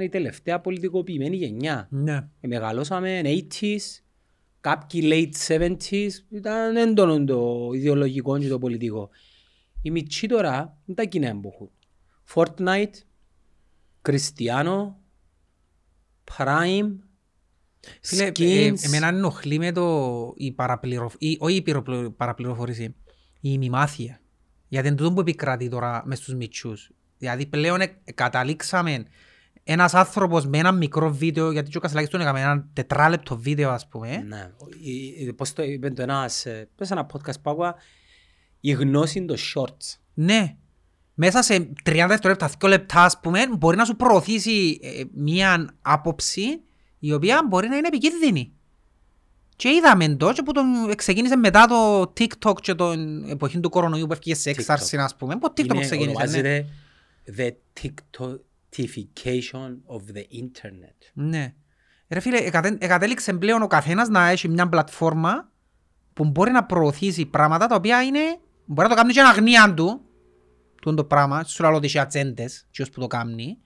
η τελευταία πολιτικοποιημένη γενιά. Ναι. Μεγαλώσαμε 80s, κάποιοι late 70s, ήταν έντονο το ιδεολογικό και το πολιτικό. Οι μητσοί τώρα είναι τα κοινά εμποχούν. Fortnite, Cristiano, Prime, Skins. Εμένα ενοχλεί με το η παραπληροφορήση, η ημιμάθεια. Γιατί είναι τούτο που επικρατεί τώρα μες τους μητσούς. Δηλαδή πλέον καταλήξαμε ένας άνθρωπος με ένα μικρό βίντεο, γιατί και ο Κασελάκης τον έκαμε ένα 4 λεπτό βίντεο, ας πούμε. Ναι, πώς το είπε το ένας, πες ένα podcast πάγουα, η γνώση είναι το shorts. Ναι, μέσα σε 30 δευτερόλεπτα, 2 λεπτά, ας πούμε, μπορεί να σου προωθήσει μια άποψη η οποία μπορεί να είναι επικίνδυνη. Και είδαμε εδώ και που ξεκίνησε μετά το TikTok και την εποχή του κορονοϊού που έφυγε σε έξαρση, ας πούμε, που TikTok ξεκίνησε. The TikTokification of the internet. Ναι. Ρε φίλε, εγκατέλειξε πλέον ο καθένας να έχει μια πλατφόρμα που μπορεί να προωθήσει πράγματα τα οποία είναι, μπορεί να το κάνει και αγνία του, του το πράγμα, στους λαλώτες και ατσέντες, ποιος που το κάνει,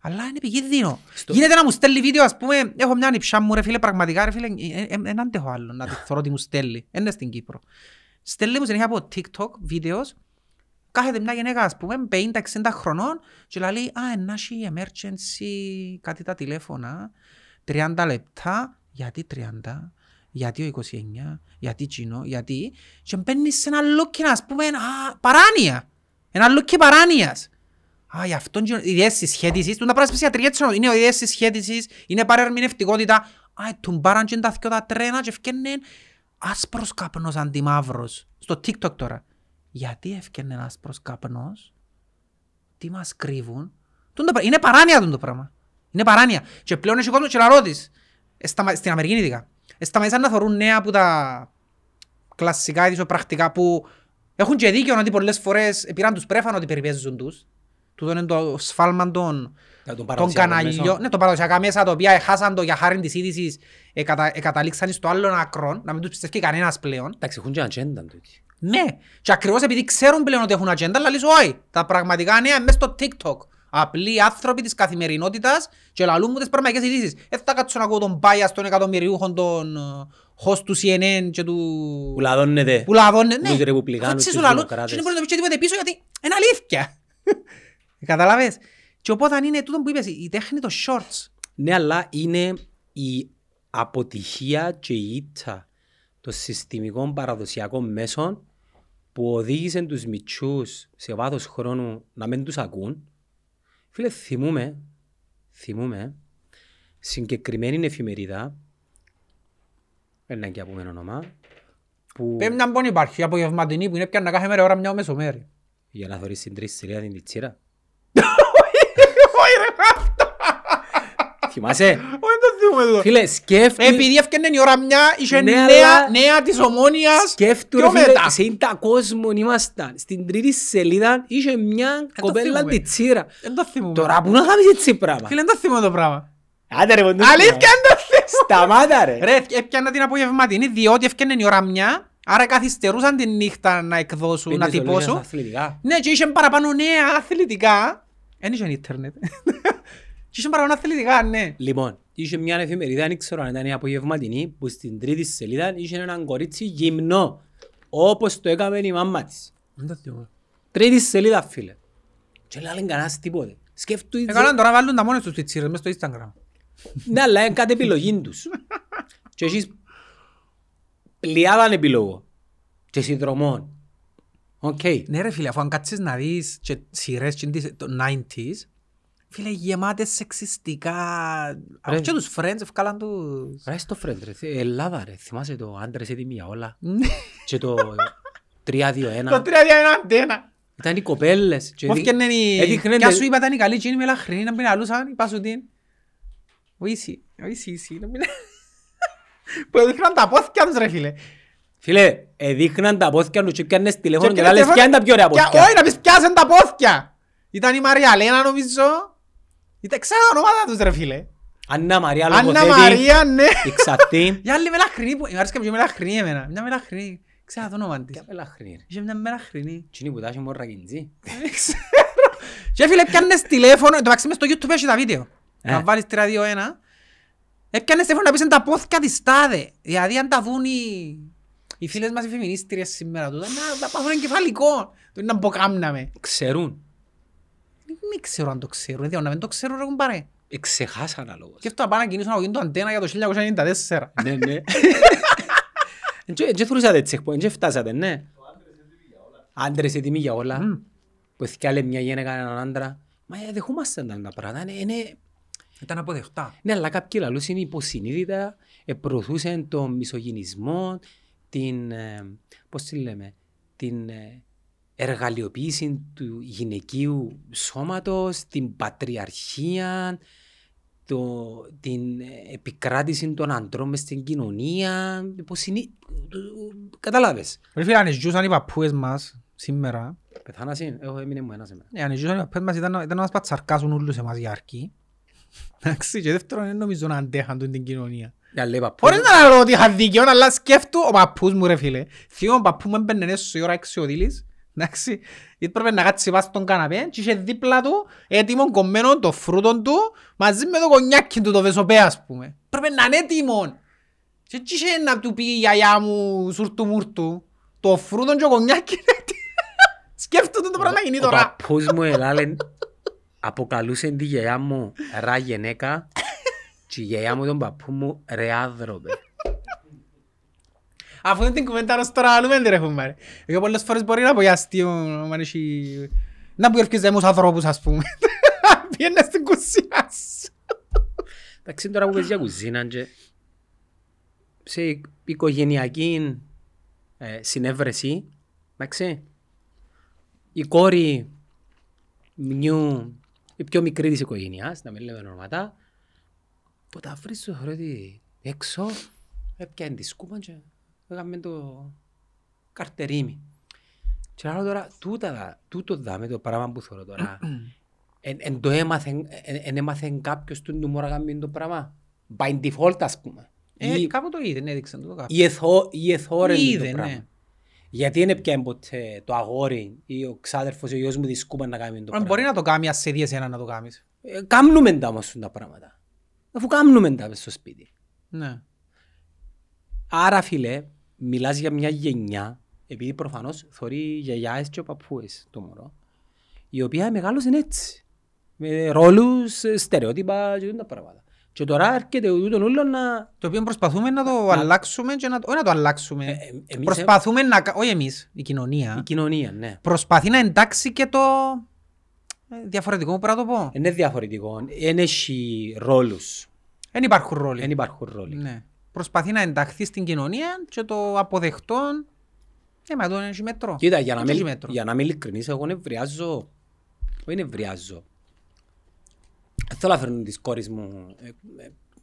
αλλά είναι επικίνδυνο. Γίνεται να μου στέλνει βίντεο, ας πούμε, έχω μια ανιψιά μου, ρε φίλε, πραγματικά, ρε φίλε, εν αντέχω άλλο να θεωρώ ότι μου στέλνει, είναι στην Κύπρο. Στέλνει μου συνέχεια από TikTok βίντεος. Κάθεται μια γυναίκα, ας πούμε, 50-60 χρονών και λέει, να έχει emergency, κάτι τα τηλέφωνα, 30 λεπτά, γιατί 30, γιατί ο 29, γιατί τσινό, γιατί, και μπαίνεις σε ένα λούκι, ας πούμε, παράνοια, ένα λούκι παράνοιας. Γι' αυτό είναι οι ιδέες συσχέτησης, τα πράγματα ψυχιατρία, είναι οι ιδέες συσχέτησης, είναι παρερμηνευτικότητα, τον πάραν και τα δυο τα τρένα και φκένουν άσπρος καπνός αντιμαύρος, στο TikTok τώρα. Γιατί έφτιανε ένας προσκαπνός, τι μας κρύβουν. Είναι παράνοια το πράγμα. Είναι παράνοια. Και πλέον έχει ο κόσμος και λαρώτης. Στην Αμερική ειδικά. Σταματήσαν να θωρούν νέα από τα κλασικά ειδησοπρακτικά που έχουν και δίκαιο ότι πολλές φορές πήραν τους πρέφανο ότι περιπέζουν τους. Τούτο είναι το σφάλμα των καναλιών. Ναι, το παραδοσιακά μέσα τα οποία χάσαν το για χάριν της είδησης καταλήξαν στο άλλον ακρόν, να μην τους πιστεύει κανένας πλέον. Τα ξεχούν και ατζέντα τούτοι. Ναι, και ακριβώς επειδή ξέρουν πλέον ότι έχουν ατζέντα, λαλείς όχι, τα πραγματικά νέα μέσα στο TikTok. Απλοί άνθρωποι της καθημερινότητας και λαλούν μου τις πραγματικές ειδήσεις. Έτσι θα κάτσω να ακούω τον bias των εκατομμυριούχων, τον host του CNN και του... Που λαδώνεται, τους ρεπουμπλικάνους, τους δημοκράτες. Δεν μπορεί να πεις τίποτε πίσω γιατί είναι αλήθεια. Καταλάβες. Και οπότε είναι τούτο που είπες, η τέχνη των shorts. Ναι, αλλά είναι η αποτυχία και η ήττα των συστημικών παραδοσιακών μέσων που οδήγησαν τους μητσούς σε βάθος χρόνου να μην τους ακούν. Φίλε, θυμούμε συγκεκριμένη εφημερίδα, ένα και από μένα όνομα, που... Πέμπνα μπον υπάρχει, απογευματινή που είναι πια να κάθε μέρα ώρα μια μεσομέρι. Για να θωρείς την 3 σελίδα την διτσίρα. Όχι ρε αυτό! Θυμάσαι? Φίλε, σκέφτου... Επειδή έφτιανε η ώρα μια, είχε νέα της Ομόνιας. Σκέφτου ρε φίλε, σε ίντα κόσμον ήμασταν. Στην 3η σελίδα είχε μια κοπέλα τη τσίρα. Εν το θυμούμε. Τώρα που να κάνεις έτσι πράγμα. Φίλε, εν το θυμούμε το πράγμα. Άντε ρε ποντούς. Αλήθεια εν το θυμούμε. Σταμάτα ρε. Ρε, έφτιανα την απογευματινή διότι έφτιανε η ώρα μια. Άρα καθυστερούσαν την νύχτα να εκδώσουν, να τυπώσουν. Ναι, και είχε παραπάνω νέα αθλητικά. Εν είχε ίντερνετ. Είχε παραγωγή αθλητικά, ναι. Λοιπόν, είχε μια εφημερίδα, δεν ξέρω αν ήταν η απογευματινή, που στην τρίτη σελίδα είχε έναν κορίτσι γυμνό, όπως το έκαμε η μαμά της. Τρίτη σελίδα, φίλε. Και λένε κανένας τίποτε. Σκέφτου... Έκαναν τώρα βάλουν τα μόνες τους τσίτσιρες μέσα στο Instagram. Ναι, αλλά είναι κάτι επιλογή τους. Και εσείς πλειάδαν επιλογό. Και συνδρομών. Okay. Ναι ρε φίλε, αφού αν κάτσεις να δεις και σειρές και το 90s, φίλε, γεμάτες σεξιστικά... Ρε. Και τους Friends ευκάλαν τους... Ρε στο Friends ρε, Ελλάδα ρε, θυμάσαι το άντρες έτοιμοι για όλα. Και το 3-2-1. Το 3-2-1 αντένα. Ήταν οι κοπέλες. Πώς και είναι οι... Κι ας σου είπα ήταν οι καλοί και είναι οι μελαχροί, να μην αλούσαν, είπα σου την... Ουίσι, ουίσι, να μην... Που έδειχναν τα πόθηκια τους ρε φίλε. Φίλε, δείχναν τα πόθηκια τους και πιάνες τηλέφωνο και τα λες ποια είναι τα πιο ωραία πόθηκια. Όχι, να πεις πιάσαν τα πόθηκια. Ήταν η Μαρία, Λένα νομίζω. Ήταν ξέρω τα ονόματα τους ρε φίλε. Άννα Μαρία, Λογοθέτη. Άννα Μαρία, ναι. Η Ξατή. Για άλλη μελαχρινή, μου αρέσει και πιο μελαχρινή εμένα. Μια μελαχρινή. Ξέρω το όνομα της. Ποια μελαχρινή ρε. Είχε μια μελαχρινή. Τι είναι που τάχει μόρα κιντζή. Και φίλε, πιάνες τηλέφωνο. Το παξί μες στο YouTube έχει τα βίντεο. Αν βάλεις 3-2-1. Έπιανες τηλέφωνο να πεις τα πόθηκια της τάδε. Δηλαδή αν τα δουν οι φίλες μας οι φεμινίστριες σήμερα του, να πάθουν εγκεφαλικό, το να μποκάμναμε. Ξέρουν. Δεν ξέρω αν το ξέρουν, δηλαδή να μην το ξέρουν έχουν πάρει. Εξεχάσανα λόγος. Και αυτό να πάνε να κινήσουν να βγουν το αντένα για το 1994. Ναι, ναι. Δεν φορούσατε έτσι, δεν φτάσατε, ναι. Άντρες έτοιμοι για όλα. Που έφτιαλε μια γένεκα έναν άντρα. Μα δεχόμαστε τα πράγματα, είναι... Ήταν αποδεχτά. Ναι, αλλά κάποιοι λαλούς είναι υποσυνείδητα, προωθούσαν τον μισογυνισμό. Την, πώς τη λέμε, την εργαλειοποίηση του γυναικείου σώματος, την πατριαρχία, την επικράτηση των αντρών μες στην κοινωνία. Καταλάβες. Φίλοι, αν ζούσαν οι παππούες μας σήμερα... Πεθάνας είναι, έμεινε μου ένας εμένα. Ναι, αν ζούσαν οι παππούες μας ήταν να μας πατσαρκάσουν όλους εμάς για αρκή. Εντάξει, και δεύτερον δεν νομίζω να αντέχαν την κοινωνία. Χωρίς να λέω ότι είχα δικαιόν, αλλά σκέφτου ο παππούς μου ρε φίλε. Θυμώ ο παππού μου έμπαινε έσως η ώρα 6 ο Δήλης. Εντάξει, γιατί πρέπει να κάτσει βάσει τον καναπέ και είχε δίπλα του έτοιμον κομμένο το φρούτον του μαζί με το κονιάκι του, το βεσοπέα ας πούμε. Πρέπει να είναι έτοιμον. Και έτσι είχε να του πει η γιαγιά μου σουρτου μουρτου, το φρούτον και ο κονιάκι είναι έτοιμον. Σκέφτου το πράγμα γίνει τώρα. Ο παππούς μου ελάλεν αποκαλούσε τη γιαγιά μου ρα γενέκα. Και η γιαγιά μου τον παππού μου ρε άνθρωπε. Αφού δεν την κουβεντάρω τώρα άλλο δεν την έχουμε. Εγώ πολλές φορές μπορεί να απογιαστεί να που έρχεσαι εμείς ανθρώπους ας πούμε. Πιένες στην κουζίνα σου. Εντάξει τώρα που πες για κουζίνα και σε οικογενειακή συνέβρεση, εντάξει, η κόρη μιού, η πιο μικρή της οικογένειας, να μην λέμε ονόματα, που τα βρίσκω ότι έξω έπιανε τη σκούπα και έκαμε το καρτερίμι. Και λέω τώρα, τούτο δάμε το πράγμα που θέλω τώρα. Εν το έμαθεν κάποιος του ντουμόρα κάνει το πράγμα. By default ας πούμε. Κάπου το είδε, έδειξαν το κάποιο. Ή εθώρεν το πράγμα. Γιατί δεν έπιανε ποτέ το αγόρι ή ο ξάδερφος ή ο γιος μου τη σκούπα να κάνει το πράγμα. Μπορεί να το κάνει, ας σε δει εσένα να το κάνεις. Κάμνουμε τα όμως τα πράγματα. Αφού κάνουμε τα στο σπίτι. Ναι. Άρα φίλε, μιλάς για μια γενιά, επειδή προφανώς θωρεί γιαγιάες και ο παππούες το μωρό, η οποία μεγάλος είναι έτσι. Με ρόλους, στερεότυπα και τα πράγματα. Και τώρα έρχεται ούτων ούλων να... Το οποίο προσπαθούμε να το αλλάξουμε και να... Όχι να το αλλάξουμε. Προσπαθούμε να... Όχι εμείς, η κοινωνία. Η κοινωνία, ναι. Προσπαθεί να εντάξει και το... Διαφορετικό μου πρέπει να το πω. Είναι διαφορετικό. Δεν έχει ρόλους. Δεν υπάρχουν ρόλοι. Ναι. Προσπαθεί να ενταχθεί στην κοινωνία και το αποδεχτών. Μα το έχει μέτρο. Κοίτα, για να μην ειλικρινείς, εγώ νευριάζω. Όχι νευριάζω. Θέλω να φέρνουν τις κόρες μου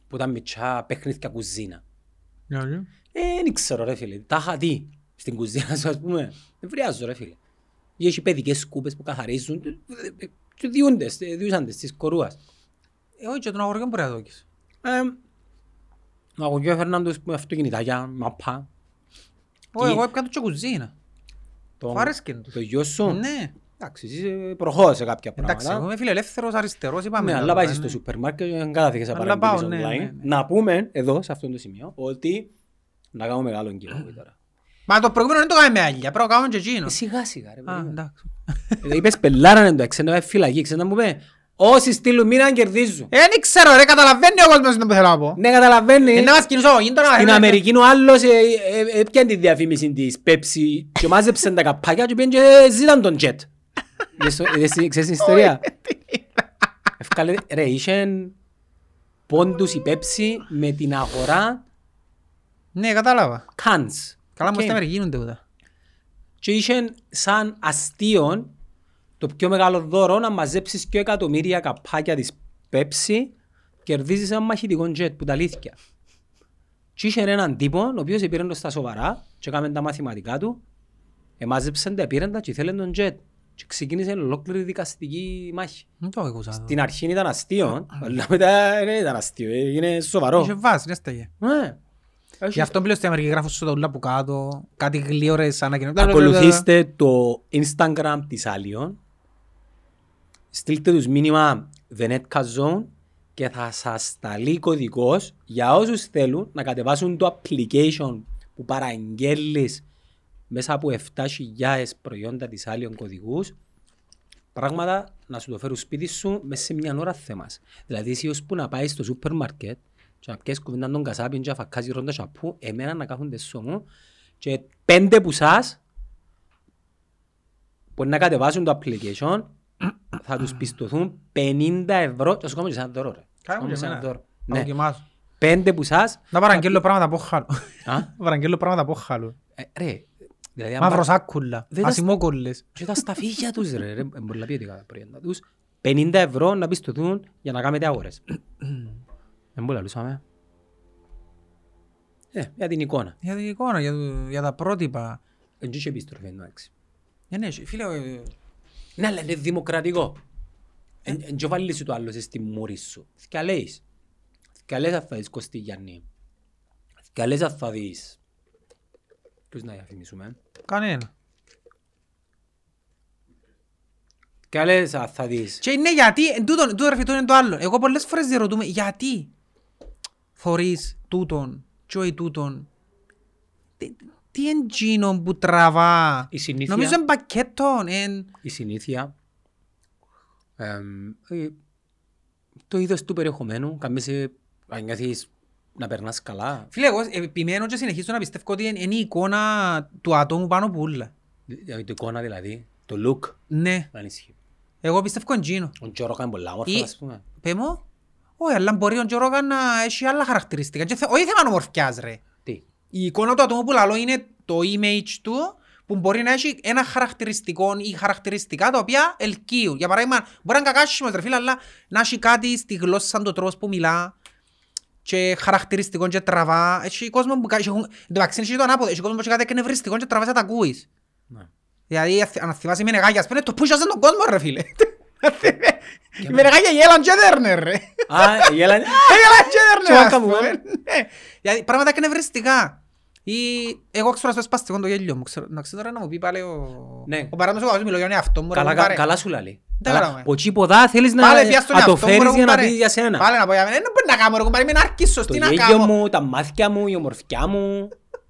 που ήταν μητσά παιχνίδια κουζίνα. Δεν ξέρω ρε φίλε. Τα είχα δει στην κουζίνα σου ας πούμε. Νευριάζω ρε φίλε. Έχει παιδικές σκούπες που καθαρίζουν και διούσαντες της κορούας. Όχι και τον αγοριό μπορεί να δώκεις. Ο αγοριό έφερναν τους αυτοκινητάκια, μαπά. Εγώ έπιανα το και κουζίνα. Το γιο σου. Ναι. Εντάξει, εσύ προχώρησε σε κάποια πράγματα. Εντάξει, εγώ είμαι φιλελεύθερος, αριστερός, είπαμε. Ναι, αλλά πάει στο σούπερ μάρκετ και δεν καταθήκες να παρακολουθείς online. Να πούμε εδώ, σε αυτό το σημείο, ότι να κάνω μεγάλο κύριο τώρα. Μα το προηγούμενο δεν το κάνουμε άλλα, πρέπει να κάνουμε και εκείνο. Σιγά σιγά ρε παιδί. Είπες πελάρανε το, ξένα φυλακή, ξένα μου πέ. Όσοι στείλουν μήναν κερδίζουν. Δεν ξέρω ρε, καταλαβαίνει ο κόσμος που θέλω να πω. Ναι, καταλαβαίνει. Είναι ένας κοινός, γίνεται τώρα. Στην Αμερική ο άλλος έπιανε τη διαφήμιση της Pepsi και μάζεψαν τα καπάκια και πήγαινε και ζήταν τον τζετ. Ξέρεις την ιστορία. Ρε, είχε πόντους η Pepsi με την αγορά. Ναι, κατάλαβα. Cans. Καλά μας τα μέρη γίνονται ούτα. Και είχε σαν αστείον το πιο μεγάλο δώρο να μαζέψεις και εκατομμύρια καπάκια της Pepsi, κερδίζεις ένα μαχητικό τζετ που τα λύθηκε. Και είχε έναν τύπο, ο οποίος επήραν το στα σοβαρά και έκαμε τα μαθηματικά του, εμάζεψαν τα επήραντα και ήθελαν τον τζετ. Και ξεκίνησε ολόκληρη δικαστική μάχη. Στην αρχή ήταν αστείο, αλλά μετά δεν ήταν αστείο, έγινε σοβαρό. Είχε βάση, δεν στέγε. Γι' αυτό πλέον στην Αμερική γράφω στο ταούλα που κάτω, κάτι γλίωρες ανακοινότητα. Ακολουθήστε το Instagram της Allion, στείλτε τους μήνυμα The Netcast Zone και θα σας σταλεί κωδικός για όσους θέλουν να κατεβάσουν το application που παραγγέλνεις μέσα από 7.000 προϊόντα της Allion κωδικούς, πράγματα να σου το φέρουν σπίτι σου μέσα σε μια ώρα θέμας. Δηλαδή εσύ ώσπου να πάει στο σούπερ μάρκετ και να πιέσεις κουβέντα τον κασάπιν και να φακάζει ρόντα σαπού, εμένα να κάθονται στο μου και 5 που σας μπορεί να κατεβάσουν το application, θα τους πιστωθούν €50 και θα σου κάνουμε και σαν δώρο ρε. Κάνουμε και σαν δώρο. Ναι. 5 που σας... Να παραγγέλω πράγματα από χάλου. Να παραγγέλω πράγματα από χάλου. Ρε. Μαυροσάκουλα, ασημόκολλες. Και τα σταφύγια τους ρε. Πολλά ποιοτικά προϊόντα τους. €50 να πιστωθούν για να κάνετε αγορές. Εμπολαλούσαμε. Για την εικόνα. Για την εικόνα, για τα πρότυπα. Δεν είχε επιστροφή εντάξει. Ναι, φίλε... Ναι, αλλά είναι δημοκρατικό. Εν και βάλεις σου το άλλο σε στη μούρη σου. Θυκαλέεις. Θυκαλέεις αν θα δεις Κωστή Γιάννη. Θυκαλέεις αν θα δεις... Τους να διαφημίσουμε. Κανένα. Θυκαλέεις αν θα δεις... Και ναι, γιατί... Τούτο ρε φυτούν είναι το άλλο. Εγώ πολλές φορές δεν ρωτούμε γιατί... Θωρείς τούτον, τσόι τούτον. Τι είναι τζίνον που τραβά. Η συνήθεια. Νομίζω είναι πακέτον. Η συνήθεια. Το είδος του περιεχομένου. Καμίς αν νιώθεις να περνάς καλά. Φίλε, εγώ επιμένω και συνεχίζω να πιστεύω ότι είναι η εικόνα του ατόμου πάνω που ούλα. Η εικόνα δηλαδή, το look. Ναι. Εγώ πιστεύω είναι τζίνο. Ο Τζορόκα είναι πολλά όμορφα, ας πούμε. Πέμω. Όχι, αλλά μπορεί ο Τζορόγαν να έχει άλλα χαρακτηριστικά. Όχι θέμα νομορφιάς ρε. Τι. Η εικόνα του ατόμου που λαλώ είναι το image του που μπορεί να έχει ένα χαρακτηριστικό ή χαρακτηριστικά τα οποία ελκύουν. Για παράδειγμα, μπορεί να είναι κακάσιμος ρε φίλε, αλλά να έχει κάτι στη γλώσσα σαν το τρόπο που μιλά και χαρακτηριστικό και τραβά. Έχει κόσμο που έχει το ανάποδο, έχει κόσμο που έχει κάτι εκνευριστικό και τραβά σαν τα ακούεις. Δηλαδή, αν θυμάσαι με νεγάγιας πένε, το πούσιαζαν τον κόσμο ρε φίλε. Η Μερικάνια γέλαν και δέρνε ρε. Γέλαν και δέρνε. Πράγματα εκνευριστικά. Εγώ ξέρω να σου σπαστικό το γέλιο μου. Να ξέρω τώρα να μου πει πάλι ο παράδομος εγώ μιλώ για τον εαυτό μου. Καλά σου λαλεί. Ο τσίποδά θέλεις να το φέρεις για να πει για σένα. Πάλι να πω για μένα. Δεν μπορεί να κάνω ρε κουμπάρι, είμαι ναρκίσος. Το γέλιο μου, τα μάθηκια μου, η ομορφιά μου.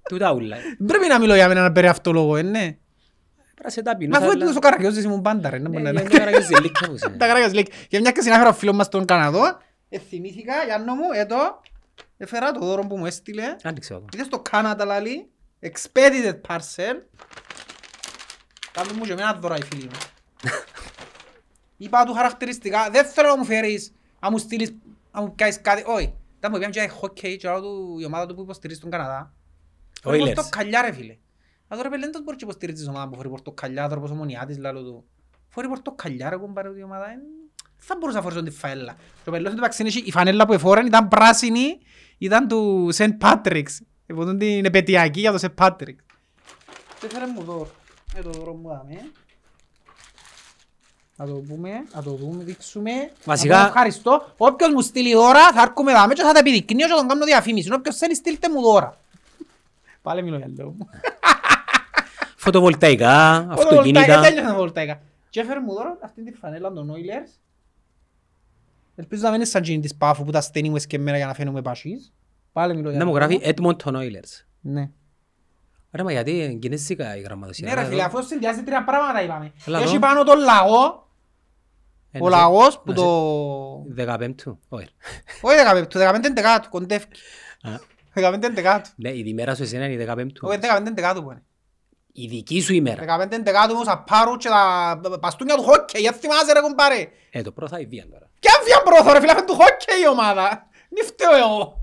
Τούτα ούλα. Πρέπει να μιλώ για μένα περί αυτό λόγο, ναι. Μα αφού έτοιμος ο Καραγιός ήμουν πάντα ρε. Τα Καραγιός Λίκ. Και μια και συνάφερα ο φίλος μας στον Καναδό. Εθυμήθηκα, Γιάννο μου, έτω. Έφερα το δώρο που μου έστειλε. Είδες το Canada λαλί. Expedited parcel. Κάτω μου και εμένα δωρά οι φίλοι μου. Είπα του χαρακτηριστικά. Δεν θέλω να μου φέρεις. Αν μου στείλεις, αν μου κάνεις κάτι. Όχι. Ήταν μου είπαμε και χοκκέι και η ομάδα του που υποστηρίζει τον Καναδά. Τώρα πελέντος μπορεί και υποστηρίζει ομάδα που φορεί πορτοκαλιά, τώρα πως ομονιά της λάλλω του. Φορεί πορτοκαλιά ρε κουμπάρε ότι η ομάδα θα μπορούσε να φορήσουν τη φανέλα. Το πελός του παξίνηση, η φανέλα που εφόραν ήταν πράσινη, ήταν του Σεν Πάτριξ. Εποτούν την επαιτειακή για το Σεν Πάτριξ. Και έφερε μου δώρο. Το δώρο μου δάμε. Να το πούμε, να το δούμε, δείξουμε. Βασικά. Ευχαριστώ. Όποιος μου στείλει δώρα θα έρχομαι δάμε και θα τα επιδεικνύω και τον κάνω διαφήμιση. Όποιος θέλει στείλτε μου δώρα. Πάλι μιλώ για λόγο. Φωτοβολταϊκά, αυτοκίνητα. Και έφερε μου τώρα αυτήν την φανέλα των Oilers. Ελπίζω να μην είναι σαν γίνει της Πάφου που τα στενήμες και εμένα για να φαίνομαι πασίς. Πάλι μιλώ για να μου γράφει Edmonton Oilers. Ναι. Άρα μα γιατί κινέζικα η γραμματοσία. Ναι ρε φίλε, αφού συνδυάζει τρία πράγματα είπαμε. Έχει πάνω τον λαό. Ο λαός που το... 15 του. Όχι 15 του, 15 είναι δεκάτου, κοντεύκει. 15 είναι δεκάτου. Ναι, η ημέρα σου εσένα είναι 15 του. Όχι 15 είναι δεκάτου πάνε. Η δική σου ημέρα. 15 είναι δεκάτου όμως θα πάρουν και τα παστούνια του χόκκε. Γιατί θυμάσαι ρε κομπάρε. Το πρόθα η βία τώρα. Κι αν βία πρόθω ρε φίλε, αφήν του χόκκε η ομάδα. Νυφταίω εγώ.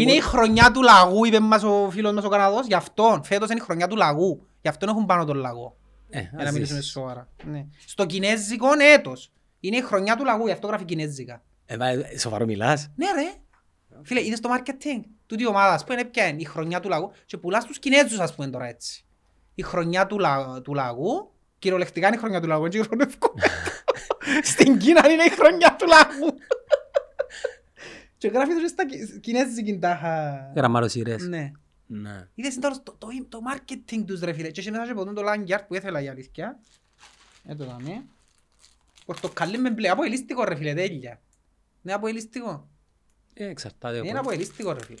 Είναι η χρονιά του λαγού, είπε μας ο φίλος μας ο Καναδός. Γι' αυτόν, φέτος είναι η χρονιά του λαγού. Γι' αυτόν έχουν πάνω τον λαγό. Να μιλήσουμε σοβαρά. Στο κινέζικο έτος. Είναι η χρονιά του λαγού, γι' αυτό γράφει κινέζικα. Σοβαρό μιλάς. Ναι ρε. Φίλε, είδες το marketing. Τούτη ομάδα, ας πούμε, ποια είναι η χρονιά του λαγού. Και πουλάς τους Κινέζους, ας πούμε, τώρα έτσι. Η χρονιά του λαγού, κυριολεκτικά είναι η χρονιά του λαγού. Έτσι χρονεύκω. Στην Κίνα είναι η χρονιά του λαγού. Και γράφει τους στα κινέζικα τα... γραμμαροσύρες. Ναι. Είδες τώρα το marketing τους ρε φίλε. Και σήμερα και ποτούν το lanyard που έθελα για αλήθεια. Εδώ δάμε. Πορτοκαλί με μπλε. Αποελίστικο ρε φίλε, τέλεια. Ναι, αποελίστικο. Εξαρτάται. Είναι αποελίστικο ρε φίλε.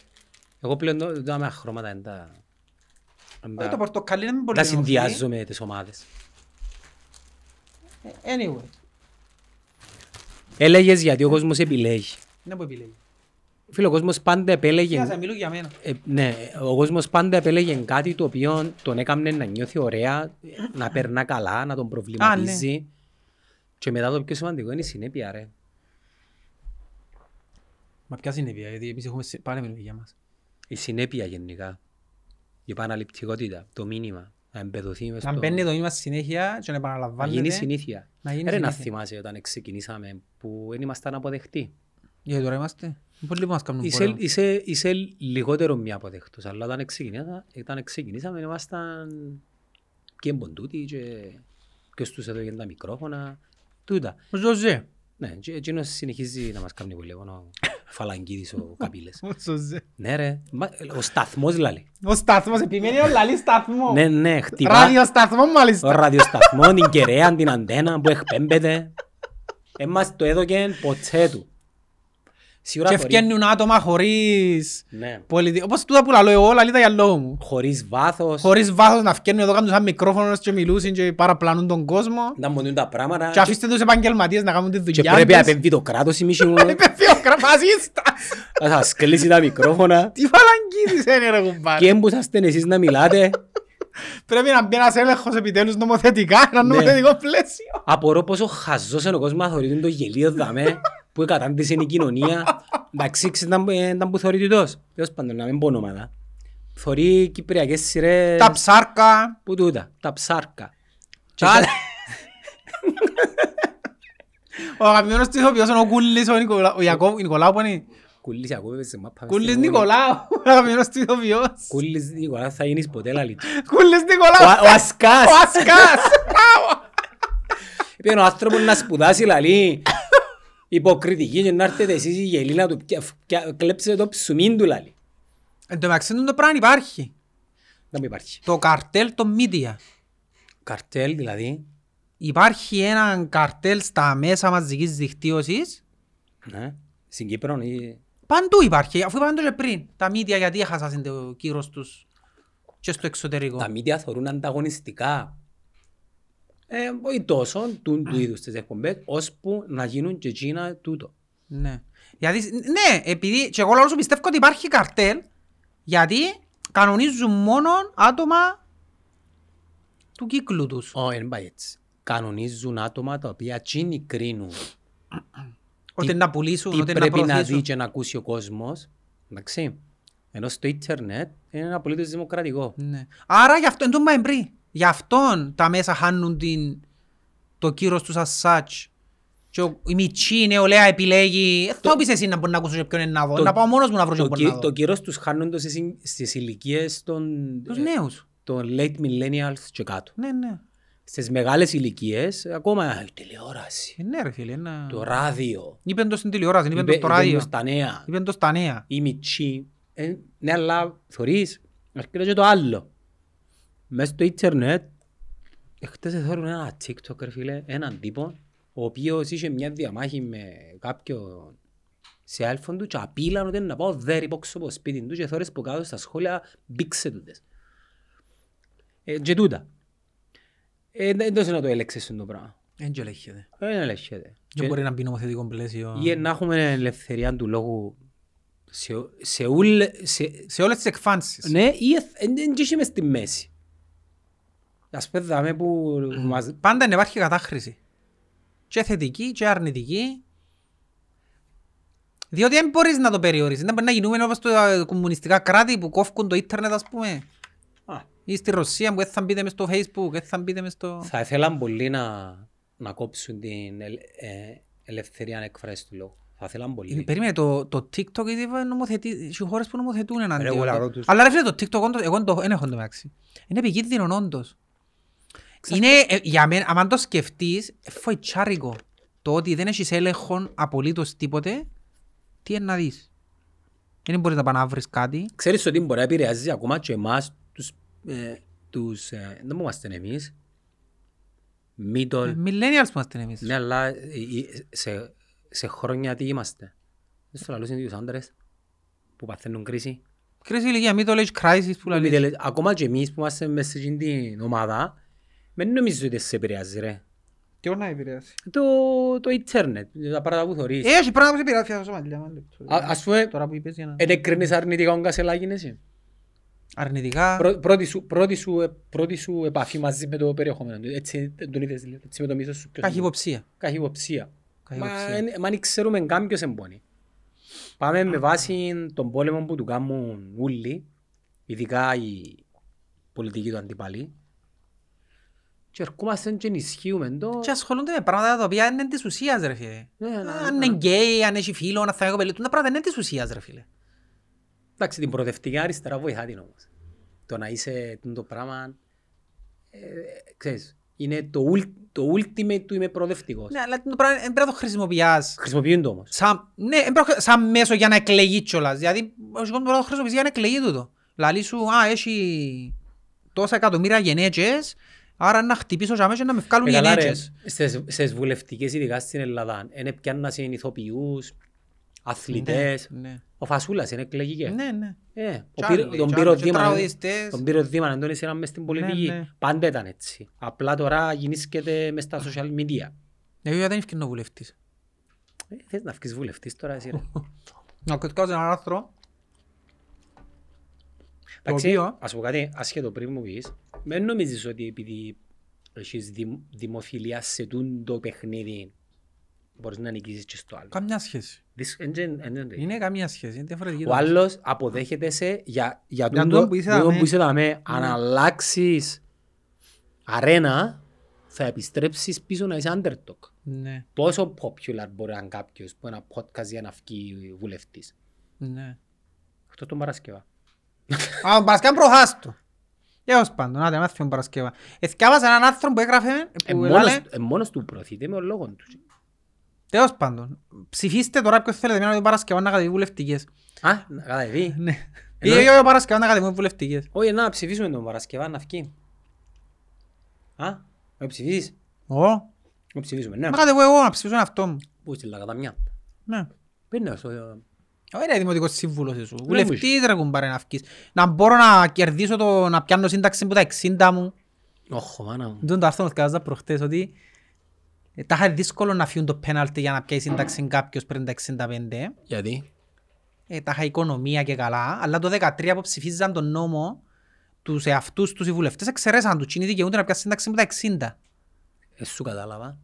Εγώ πλέον δεν δάμε αχρώματα εν τα... το πορτοκαλί είναι πολύ... τα συνδυάζω με τις ομάδες. Anyway. Έλεγες γιατί ο κόσμος επιλέγει. Είναι που επιλέγει. Φίλε, ο κόσμος πάντα επέλεγε... ναι, ο κόσμος πάντα επέλεγε κάτι το οποίο τον έκαμνε να νιώθει ωραία, να περνά καλά, να τον προβληματίζει. Ναι. Και μετά το πιο σημαντικό είναι η συνέπεια, ρε. Μα ποια συνέπεια, γιατί εμείς έχουμε πάλι με λόγια μας. Η συνέπεια γενικά, η επαναληπτικότητα, το μήνυμα, να εμπεδοθεί μες στο... να μπαίνει το μήνυμα στη συνέχεια και να επαναλαμβάνεται... να γίνει συνήθεια. Ρε να θυμάσαι όταν ξεκινήσαμε που δεν ήμασταν αποδεχτοί. Γιατί τώρα είμαστε... πολύ μας κάνουν πολλά. Είσαι λιγότερο μη αποδεκτός, αλλά όταν ξεκινήσαμε ήμασταν και μποντούτοι και στους εδώ για τα μικρόφωνα, τούτα. Ζωζέ. Ναι, και εκείνος συνεχίζει να μας κάνει πολύ, ο Φαλαγκίδης, ο Καπίλες. Ζωζέ. Ναι ρε, ο σταθμός λαλεί. Ο σταθμός, επιμένει ο λαλεί σταθμό. Ναι, ναι, χτυπά. Ραδιοσταθμό μάλιστα. Ο ραδιοσταθμό, την κεραία, την αντένα που εκπέμπεται. Εμάς το έδωκεν ποτσέ του. Και ευκαινούν άτομα χωρίς πολιτική. Όπως τούτα που λαλώ εγώ, λαλίτα για λόγο μου. Χωρίς βάθος. Χωρίς βάθος να ευκαινούν εδώ, κάνουν σαν μικρόφωνο και μιλούσουν και παραπλανούν τον κόσμο. Να μποντούν τα πράγματα. Και αφήστε τους επαγγελματίες να κάνουν τη δουλειά τους. Και πρέπει να επεμβεί το κράτος η μίση μου. Επεμβεί ο κραπαζίστας. Να σας κλείσει τα μικρόφωνα. Τι φαλαγκίδης είναι ρε κουμπάρε. Και έμπουσαστε εσείς να μιλάτε. Πρέπει να μπει ένας έλεγχος επιτέλους νομοθετικά, ένα νομοθετικό πλαίσιο. Απορώ πόσο χαζός είναι ο κόσμος να θεωρεί το γελίο δαμέ που κατάντησε η κοινωνία. Εντάξει, ήταν που θεωρεί τούτος. Τέλος πάντων, να μην πω ονόματα. Θεωρεί κυπριακές σειρές. Τα ψάρκα. Πού τούτα, τα ψάρκα. Ο αγαπημένος της οποίος είναι ο Κούλης, ο Νικολάου που είναι. Κούλης Νικολάου, ο αγαπημένος της οποίος. Κούλης Νικολάου θα γίνεις ποτέ λαλίτου. Κούλης Νικολάου. Ο Ασκάς. Ο Ασκάς. Επίσης ο άνθρωπος να σπουδάσει λαλί. Υποκριτική και να έρθετε εσείς η γελίνα του κλέψετε το ψουμίν του λαλί. Εν τω μεταξύ το πράγμα υπάρχει. Δεν υπάρχει. Το καρτέλ των μίδια. Καρτέλ δηλαδή. Υπάρχει ένα καρτέλ στα μέσα μαζικής δικτύωσης. Ναι. Στην Κύπρο ή... παντού υπάρχει, αφού είπαμε και πριν. Τα μίδια γιατί έχασαν το κύρος τους και στο εξωτερικό. Τα μίδια θεωρούν ανταγωνιστικά. Όχι τόσο του είδους τις εκπομπές, ώσπου να γίνουν και εκείνα τούτο. Ναι, γιατί, ναι, επειδή και εγώ λόγω σου πιστεύω ότι υπάρχει καρτέλ, γιατί κανονίζουν μόνο άτομα του κύκλου τους. Όχι, δεν πάει έτσι. Κανονίζουν άτομα τα οποία εκείνοι κρίνουν. Ότι να πουλήσουν, ότι να προωθήσουν. Τι πρέπει να δει και να ακούσει ο κόσμος, εντάξει. Ενώ στο ίντερνετ είναι απολύτως δημοκρατικό. Ναι. Άρα γι' αυτό είναι το μπαμπρί. Γι' αυτόν τα μέσα χάνουν το κύρος τους as such. Και η μητσή νεολαία επιλέγει. Θα πεις εσύ να μπορεί να ακούσω και ποιον είναι να δω. Να πάω μόνος μου να βρω και ποιον να δω. Το κύρος τους χάνουν στις ηλικίες των late millennials και κάτω. Ναι, ναι. Στις μεγάλες ηλικίες, ακόμα η τηλεόραση. Ναι ρε φίλε. Το ράδιο. Είπεν το στην τηλεόραση, είπεν το ράδιο. Είπεν το στα νέα. Η μητσή. Ναι, αλλά θωρείς, αρκετά και το άλλο. Μες στο ίντερνετ Χτες εθώρουν ένα TikTok, ρε φίλε, έναν τύπο, ο οποίος είχε μια διαμάχη με κάποιον σε άλφον του και απείλαν ότι είναι να πάω δέρι πόξω από σπίτι του και εθώρες που κάτω στα σχόλια μπήξε τούτες. Και τούτα. Δεν είναι να το έλεξες στον το πράγμα. Δεν το ελέγχεται. Δεν ελέγχεται. Δεν μπορεί να μπει νομοθετικό πλαίσιο. Για να έχουμε ελευθερία του λόγου σε όλες τις εκφάνσεις. Ναι, δεν είμαι στη μέση. Ας πέδαμε που... Πάντα υπάρχει κατάχρηση. Και θετική και αρνητική. Διότι δεν μπορείς να το περιορίσεις. Δεν μπορεί να γινούμε όπως τα κομμουνιστικά κράτη που κόφκουν το ίντερνετ, ας πούμε. Ή στη Ρωσία που θα μπείτε μες στο Facebook, θα μπείτε μες στο... Θα ήθελαν πολύ να κόψουν την ελευθερία έκφρασης του λόγου. Θα ήθελαν πολύ. Περίμενε, το TikTok οι χώρες που νομοθετούν εναντίον. Αλλά ρε φίλε, το TikTok εγώ δεν έχω το μεταξύ. Είναι επικίνδυνο όντως. Είναι, για μένα, αν το σκεφτείς, φοητσάρικο το ότι δεν έχεις έλεγχο απολύτως τίποτε, τι είναι να δεις. Δεν μπορείς να πάνε να βρεις κάτι. Ξέρεις ότι μπορεί να επηρεάζει ακόμα και εμάς, δεν είμαστε εμείς, middle... Millennials είμαστε εμείς. Ναι, αλλά σε χρόνια τι είμαστε. Δεν στο λαλούς είναι τους άντρες που παθαίνουν κρίση. Κρίση ηλικία, middle age crisis που λαλείς. Ακόμα και εμείς που είμαστε μέσα σε αυτήν την ομάδα, δεν νομίζω ότι σε επηρεάζει, ρε. Τι ώρα να επηρεάζει? Το ίντερνετ, τα πράγματα που θωρείς. Έχει πράγματα που σε επηρεάζει, φιάζω σωματιλιά. Ας πούμε, ενεκρίνεις αρνητικά ο Κασελάκης, εσύ. Αρνητικά. Πρώτη σου επαφή μαζί με το περιεχόμενο. Έτσι τον είδες, έτσι με το μίσος σου. Καχυποψία. Καχυποψία. Μα αν ξέρουμε κάποιος εμπώνει. Πάμε με βάση τον πόλεμο που του κάνουν όλοι, ειδικά οι πολιτικοί του αντιπαλοί. Και ερχόμαστε και ενισχύουμε το... Και ασχολούνται με πράγματα τα οποία είναι της ουσίας, ρε φίλε. Αν είναι γκέι, αν έχει φίλο, αν θα έχω πελίτου, τα πράγματα είναι της ουσίας, ρε φίλε. Εντάξει, την προοδευτική αριστερά βοηθά την όμως. Το να είσαι το πράγμα... Ξέρεις, είναι το ultimate του είμαι προοδευτικός. Ναι, αλλά το πράγμα πρέπει να το χρησιμοποιάς. Χρησιμοποιούν το όμως. Ναι, σαν μέσο για να εκλεγεί κιόλας. Δηλαδή, ο σηκόν πρέπει να το χρησιμοποιείς για να εκλεγεί τούτο. Λαλή σου, έχει τόσα εκατομμύρια γενέτες. Άρα να χτυπήσω και αμέσως να με βγάλουν γενέτες. Στις βουλευτικές ειδικά στην Ελλάδα, είναι πια να είναι ηθοποιούς, αθλητές. Ο Φασούλας είναι εκλεγικές. Τον Πύρο Δήμανα τον είσαι μες στην πολιτική. Πάντα ήταν έτσι. Απλά τώρα γινήσκεται μες στα social media. Εγώ δεν ευκαιρνώ βουλευτής. Θες να βγεις βουλευτής τώρα εσύ, ρε. Να κοσκάζω έναν άρθρο. Ας πω κάτι ασχέτο πριν μου πεις. Δεν νομίζεις ότι επειδή έχεις δημοφιλία σε το παιχνίδι μπορείς να νικήσεις και στο άλλο. Καμιά σχέση. Είναι καμιά σχέση. Ο άλλος αποδέχεται σε για τούτο που είσαι δαμέ. Αν αλλάξεις αρένα θα επιστρέψεις πίσω να είσαι underdog. Πόσο popular μπορεί να είναι κάποιος που ένα podcast για να βγει βουλευτής. Αυτό τον Παρασκευά. Α, Παρασκευά προχάστο. Έως πάντων, να μάθει τον Παρασκευά. Εθιάβασε έναν άνθρωπο που έγραφε... Μόνος του προωθείται με ο λόγος του. Έως πάντων, ψηφίστε τώρα ποιος θέλετε να τον Παρασκευά να κατεβεί βουλευτικές. Α, να κατεβεί. Ναι. Ή ο Παρασκευά να κατεβεί βουλευτικές. Όχι, να ψηφίσουμε τον Παρασκευά, να φκεί. Α, να ψηφίσεις. Εγώ. Να ψηφίσουμε, ναι. Να κατεβώ εγώ, να ψηφίσω αυτό μου. Πού είσαι λαγατά μια. Ναι. Ωραία, δημοτικός σύμβουλος σου. Βουλευτής ρε κουμπάρε να αυκείς. Να μπορώ να κερδίσω το να πιάνω σύνταξη που τα 60 μου. Όχο, μάνα μου. Τον αυτό μας κατάστασα προχτές ότι τα είχα δύσκολο να φύγουν το πέναλτι για να πιάει σύνταξη κάποιος πριν τα 65. Γιατί? Τα είχα οικονομία και καλά, αλλά το 13 που ψηφίζαν τον νόμο τους εαυτούς τους οι βουλευτές εξαιρέσαν τους. Είναι δικαιούνται να πιάσουν σύνταξη που τα 60. Σου κατάλαβα.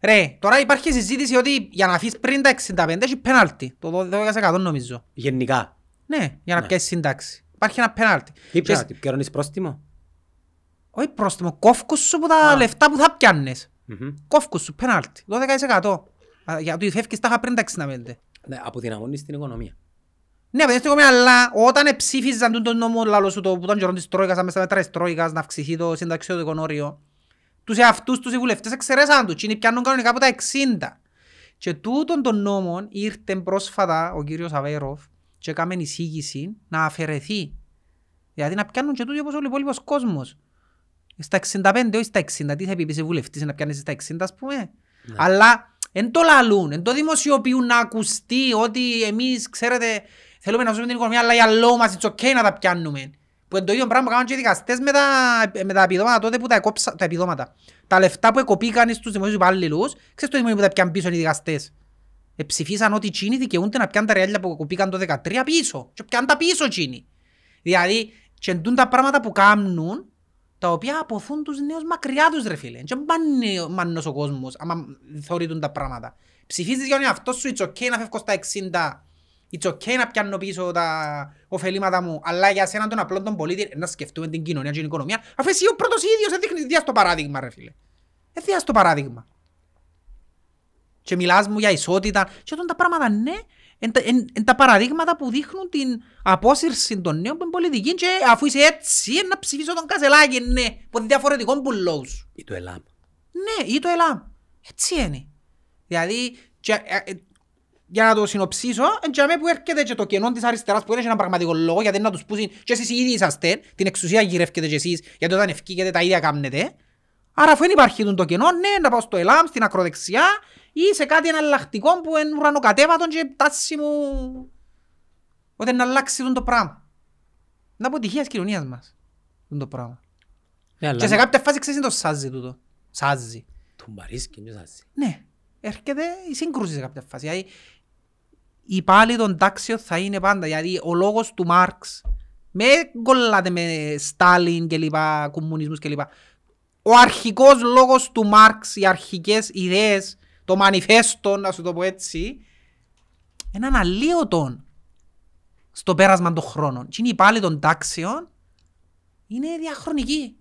Ρε, τώρα υπάρχει συζήτηση ότι για να αφήσεις πριν τα 65 έχει πέναλτι. Το 12% νομίζω. Γενικά. Ναι, για να πιάσεις σύνταξη. Υπάρχει ένα πέναλτι. Τι πέναλτι, πιέρονεις πρόστιμο? Όχι πρόστιμο, κόφκους σου που τα λεφτά που θα πιάνες. Κόφκους σου, πέναλτι, 12%. Γιατί φεύγεις τα είχα πριν τα 65. Ναι, αποδυναμώνεις την οικονομία. Ναι, παιδιά, στην οικονομία, αλλά όταν ψήφιζαν τον νόμο που τον γερόν της Τρόικας, μέσα μέτρα της Τρόικας, να αυξηθεί το συνταξιοδοτικό όριο. Τους εαυτούς τους οι βουλευτές εξαιρέσαν τους, είναι πιάνουν κανονικά από τα 60. Και τούτον των νόμων ήρθε πρόσφατα ο κύριος Αβέροφ και έκαμε εισήγηση να αφαιρεθεί. Δηλαδή να πιάνουν και τούτοι όπως ο υπόλοιπος κόσμος. Στα 65 ή στα 60, τι θα πει, είσαι βουλευτής να πιάνεσαι στα 60 ας πούμε. Ναι. Αλλά εν το λαλούν, εν το δημοσιοποιούν να ακουστεί ότι εμείς ξέρετε θέλουμε να ζούμε την οικονομία αλλά για λόγω μας it's ok να τα πιάνουμε. Που εν το ίδιο πράγμα κάνουν και οι δικαστές με τα επιδόματα τότε που τα εκόψαν, τα επιδόματα. Τα λεφτά που εκοπήκαν στους δημοσίους υπάλληλους, ξέρεις το δημοσίου που τα πιάνουν πίσω οι δικαστές. Ψηφίσαν ότι οι Τσίνοι δικαιούνται να πιάνουν τα ρεάλια που εκοπήκαν το 2013 πίσω. Και πιάνουν τα πίσω οι Τσίνοι. Δηλαδή, τσεντούν τα πράγματα που κάνουν, τα οποία αποθούν τους νέους μακριά τους ρε φίλε. Και μάνος ο κόσμος, άμα θεωρείτουν τα πράγματα. Ψηφίζεις για τον εαυτό σου, it's okay να φεύγω στα 60, it's okay να πιάνω πίσω τα ωφελήματα μου, αλλά για σέναν τον απλό τον πολίτη, να σκεφτούμε την κοινωνία και την οικονομία, αφού εσύ ο πρώτος ίδιος δείχνεις διά στο παράδειγμα ρε φίλε. Διά στο παράδειγμα. Και μιλάς μου για ισότητα, και όταν τα πράγματα ναι, είναι τα παραδείγματα που δείχνουν την απόσυρση των νέων που είναι πολιτική και αφού είσαι έτσι να ψηφίσω τον Κασελάκη, ναι, από διαφορετικών πουλούς. Ή το ΕΛΑΜ. Ναι, ή το ΕΛΑΜ. Έτσι είναι. Δηλαδή, για να το συνοψίσω, εντιαμέ που έρχεται και το κενό της αριστεράς που είναι ένα πραγματικό λόγο, γιατί να τους πούσουν και εσείς οι ίδιοι είσαστε, την εξουσία γυρεύκετε και εσείς, γιατί όταν ευκήκετε τα ίδια κάνετε. Άρα αφού δεν υπάρχει το κενό, ναι, να πάω στο ΕΛΑΜ, στην ακροδεξιά ή σε κάτι εναλλακτικό που είναι ουρανοκατέβατον και τάση μου όταν αλλάξει το πράγμα. Είναι αποτυχία της κοινωνίας μας, το πράγμα. Yeah, και σε κάποια φάση ξέρεις είναι το σάζι τούτο. Σάζι. Του μπαρίσκει είναι το σάζι. Ναι, έρχεται η σύγκρουση σε κάποια φάση. Δηλαδή, η πάλη των τάξεων θα είναι πάντα. Δηλαδή, ο λόγος του Μάρξ, με κολλάτε με Στάλιν και λοιπά, κομμουνισμούς και λοιπά. Ο αρχικός λόγος του Μάρξ, οι αρχικές ιδέες, το μανιφέστο, να σου το πω έτσι, είναι αναλύωτον στο πέρασμα των χρόνων. Και είναι οι πάλι των τάξεων, είναι διαχρονικοί.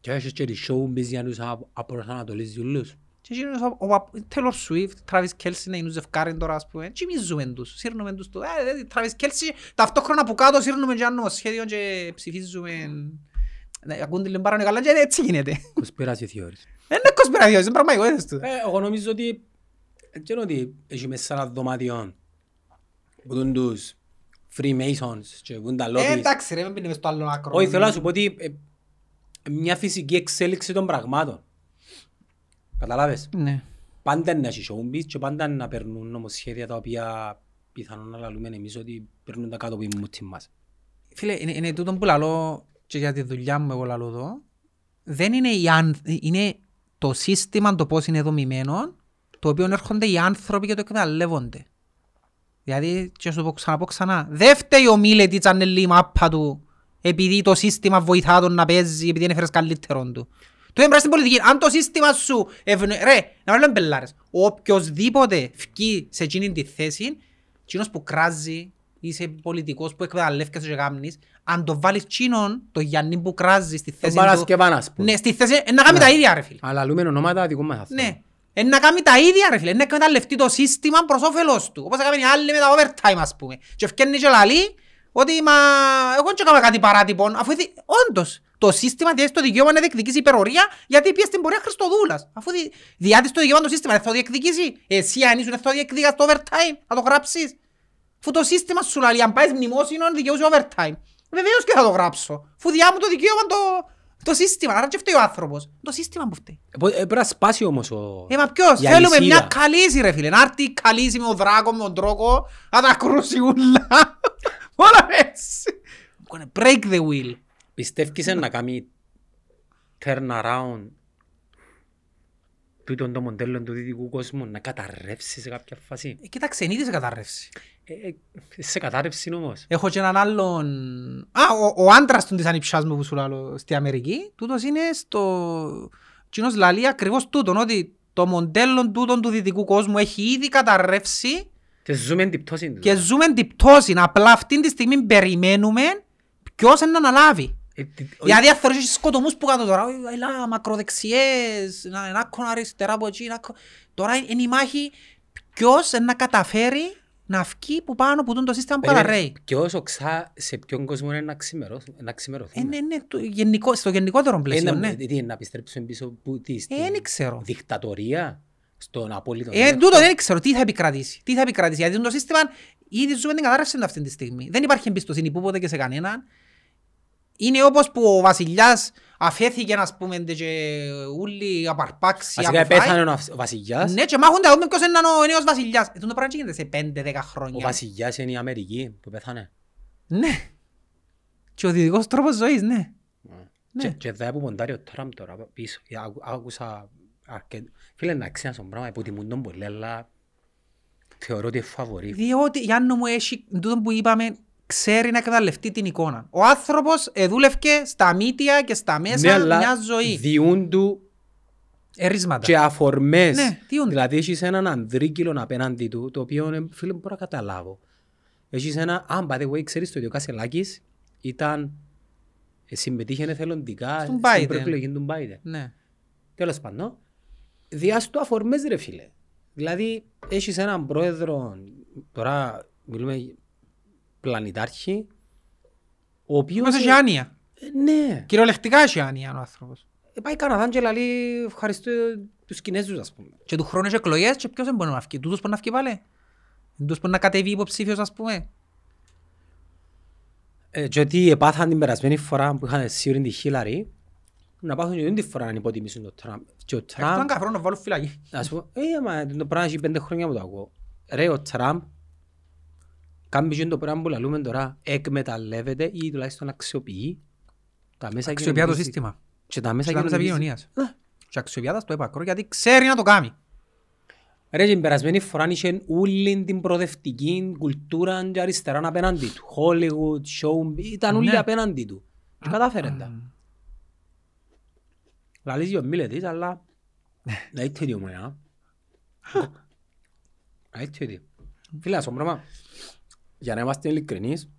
Και έχεις και τη showbiz για τους απροσανατολίσεις ουλούς. Και γίνονται ο Taylor Swift, Travis Kelce είναι οι νουζευκάριν τώρα, ας πούμε, και εμείς ζούμε τους, σύρνουμε τους το. Travis Kelce, ταυτόχρονα που κάτω σύρνουμε και ένα σχέδιο και ψηφίζουμε. Ακούνε την πάρα καλά και έτσι γίνεται. Κοσπίραση θεώρηση. Δεν είναι κοσπίραση θεώρηση, είναι πραγματικότητες του. Εγώ νομίζω ότι έχει μέσα σαν δωμάτιον που δουν τους Freemasons και βγουν τα λόμπις. Εντάξει ρε, μην πίνε μες το άλλο άκρο. Όχι, θέλω να σου πω ότι μια φυσική εξέλιξη των πραγμάτων. Καταλάβες. Πάντα είναι να έχει showbiz και πάντα να περνούν νομοσχέδια τα οποία πιθανόν να λαλούμε εμείς ότι περνούν τα κάτω από την μας. Φίλε, είναι τούτον που λαλώ. Και για τη δουλειά μου εγώ λαλώ εδώ, δεν είναι, είναι το σύστημα το πώς είναι δομημένο, το οποίο έρχονται οι άνθρωποι και το εκμεταλλεύονται. Δηλαδή, και σου το ξαναπώ, δεν φταίει ο Μίλετιτς αν είναι η μάπα του, επειδή το σύστημα βοηθά τον να παίζει, επειδή είναι φέρες καλύτερον του. Του έμπρας στην πολιτική, αν το σύστημα σου ρε, να μην λέμε πελάρες, οποιοςδήποτε φκεί σε εκείνη τη θέση, εκείνος που κράζει, είσαι πολιτικός που εκμεταλλεύκεσαι και γάμνεις, αν το βάλεις τσίνον, το Γιάννη που κράζει στη θέση του... Ναι, στη θέση... να κάνει τα ίδια ρε φίλε. Αλλά λούμε ονόματα δικού μας αυτό. Ναι, να κάνει τα ίδια ρε φίλε, να εκμεταλλευτεί το σύστημα προς όφελος του. Όπως έκαμε οι άλλοι με τα overtime ας πούμε. Και φκένει και λαλεί ότι εγώ δεν έκανα κάτι παράτυπον, αφού όντως το σύστημα διάζει το δικαίωμα να διεκδικήσει υπερορία γιατί πήγε στην πορεία Χριστοδούλας. Αφού διάζει το δικαίωμα το σύστημα, δεν θα το διεκδικήσει. Εσύ αν ήσουν, δεν θα το διεκδικήσεις το overtime, να το γράψεις. Αφού το σύστημα σου λέει, αν πάεις μνημόσυνο, δικαιούσε overtime. Βεβαίως και θα το γράψω. Φουδιά μου το δικαίωμα το σύστημα. Άρα και φταίει ο άνθρωπος. Το σύστημα που φταίει. Πρέπει να σπάσει όμως ο... μα ποιος. Θέλουμε μια καλύση ρε φίλε. Να έρθει η καλύση με τον δράκο, με τον τρόκο. Να τα κρούσει ούλα. Όλα έτσι. Break the wheel. Πιστεύκησε να κάνει turn around τούτον το μοντέλο του δυτικού κόσμου, να καταρρεύσει σε κάποια φάση. Κοίταξε, είναι ήδη σε καταρρεύσει. Σε κατάρρευση όμως. Έχω και έναν άλλον... ο άντρας του της ανιψιάσμου που σου λέω στη Αμερική, τούτος είναι στο... Κοινός λαλεί ακριβώς τούτον, ότι το μοντέλο τούτον του δυτικού κόσμου έχει ήδη καταρρεύσει και ζούμε εν τη πτώση. Και ζούμε εν τη πτώση. Απλά αυτή τη στιγμή περιμένουμε ποιος να αναλάβει. Γιατί αν θεωρείς σκοτωμούς που κάτω τώρα, έλα μακροδεξιές, να κόνα αριστερά από εκεί, τώρα είναι η μάχη ποιος να καταφέρει να φκεί που πάνω που το σύστημα που καταρρέει. Ποιος οξά σε ποιον κόσμο είναι να ξημερωθούμε. Στο γενικότερο πλαίσιο, ναι. Είναι να επιστρέψουμε πίσω που της δικτατορία, στον απόλυτο... τούτο δεν ξέρω τι θα επικρατήσει. Γιατί το σύστημα ήδη ζούμε την κατάρρευση αυτή τη στιγμή. Δεν υπάρχει εμπιστοσύνη που ποτέ και σε κανέναν. είναι όπως που ο βασιλιάς αφέθηκε, ας πούμε, και ούλοι απαρπάξει. Βασικά πέθανε ο βασιλιάς. Ναι, και μάχονται ακόμα ποιος είναι ο νέος βασιλιάς. Τον το πράγμα γίνεται σε 5-10 χρόνια. Ο βασιλιάς είναι η Αμερική που πέθανε. Ναι. Και ο δυτικός τρόπος ζωής, ναι. Και δεν που ποντάρει ο Τραμπ τώρα πίσω. Άκουσα αρκετά. Φίλε, να ξένας τον πράγμα, υποτιμούν τον πολύ, αλλά θεωρώ ότι είναι φαβορή. Διότι, Γιάννο μου, έχει τούτο που είπαμε, ξέρει να καταλευτεί την εικόνα. Ο άνθρωπος δούλευκε στα μύτια και στα μέσα μιας ζωής. Διούν του ερίσματα και αφορμές. Ναι, δηλαδή έχεις έναν ανδρίκυλον απέναντι του, το οποίο, φίλε, μπορώ να καταλάβω. Έχεις ένα, αν by the way, ξέρεις το ότι ο Κασελάκης ήταν, συμμετείχε εθελοντικά στην προεκλογή του Μπάιντεν. Ναι. Τέλος πάντων, διάστο αφορμές, ρε φίλε. Δηλαδή, έχεις έναν πρόεδρο, τώρα μιλούμε πλανητάρχη, ο οποίος... Είμαστε άνοια. Ναι. Κυριολεκτικά έχει άνοια ο άνθρωπος. Πάει Καναδάν και λέει, ευχαριστώ τους Κινέζους, ας πούμε. Και του χρόνου έχει εκλογές και ποιος δεν μπορεί να βγει. Τούτος μπορεί να βγει πάλι. Τούτος μπορεί να κατεβεί υποψήφιος, ας πούμε. Και ότι επάθαν την περασμένη φορά που είχαν σίγουρη τη Χίλαρη, να πάθουν και την φορά να υποτιμήσουν τον Τραμπ. Ήταν καθόλου να βάλω φυλακή. Ας πούμε, μα το πράγμα έχει 5 χρόνια που το ακούω. Ρε ο Τραμπ, κάμπιζε το πράγμα που λαλούμε τώρα, εκμεταλλεύεται ή τουλάχιστον αξιοποιεί τα μέσα κοινωνικής. Αξιοποιεί το σύστημα. Και τα μέσα κοινωνίας. Και αξιοποιεί το επακρό γιατί ξέρει να το κάνει. Ρε, την περασμένη φορά είχε όλη την προοδευτική κουλτούρα και αριστερά απέναντι του. Hollywood, showbiz, ήταν όλοι απέναντι του. Και κατάφερε τα. Λαλείς δυο μίλετες, αλλά να είτε δυο μοιά. Να είτε δυο. Φίλε, στον πράγμα, για να είμαστε ειλικρινείς,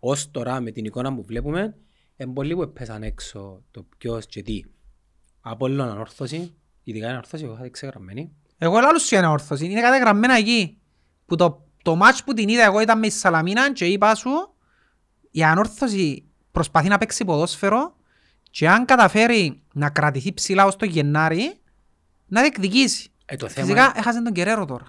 ως τώρα με την εικόνα που βλέπουμε, είναι πολλοί που έπαιζαν έξω το ποιος και τι. Από όλον ανόρθωση, ειδικά είναι ανόρθωση, εγώ θα την ξεγραμμένη. Εγώ λάλλους είναι ανόρθωση, είναι καταγραμμένα εκεί. Που το μάτς που την είδα εγώ ήταν με η Σαλαμίνα και είπα σου, η ανόρθωση προσπαθεί να παίξει ποδόσφαιρο. Και αν καταφέρει να κρατηθεί ψηλά ως το Γενάρη, να διεκδικήσει. Φυσικά έχασε τον Κεραίρο τώρα.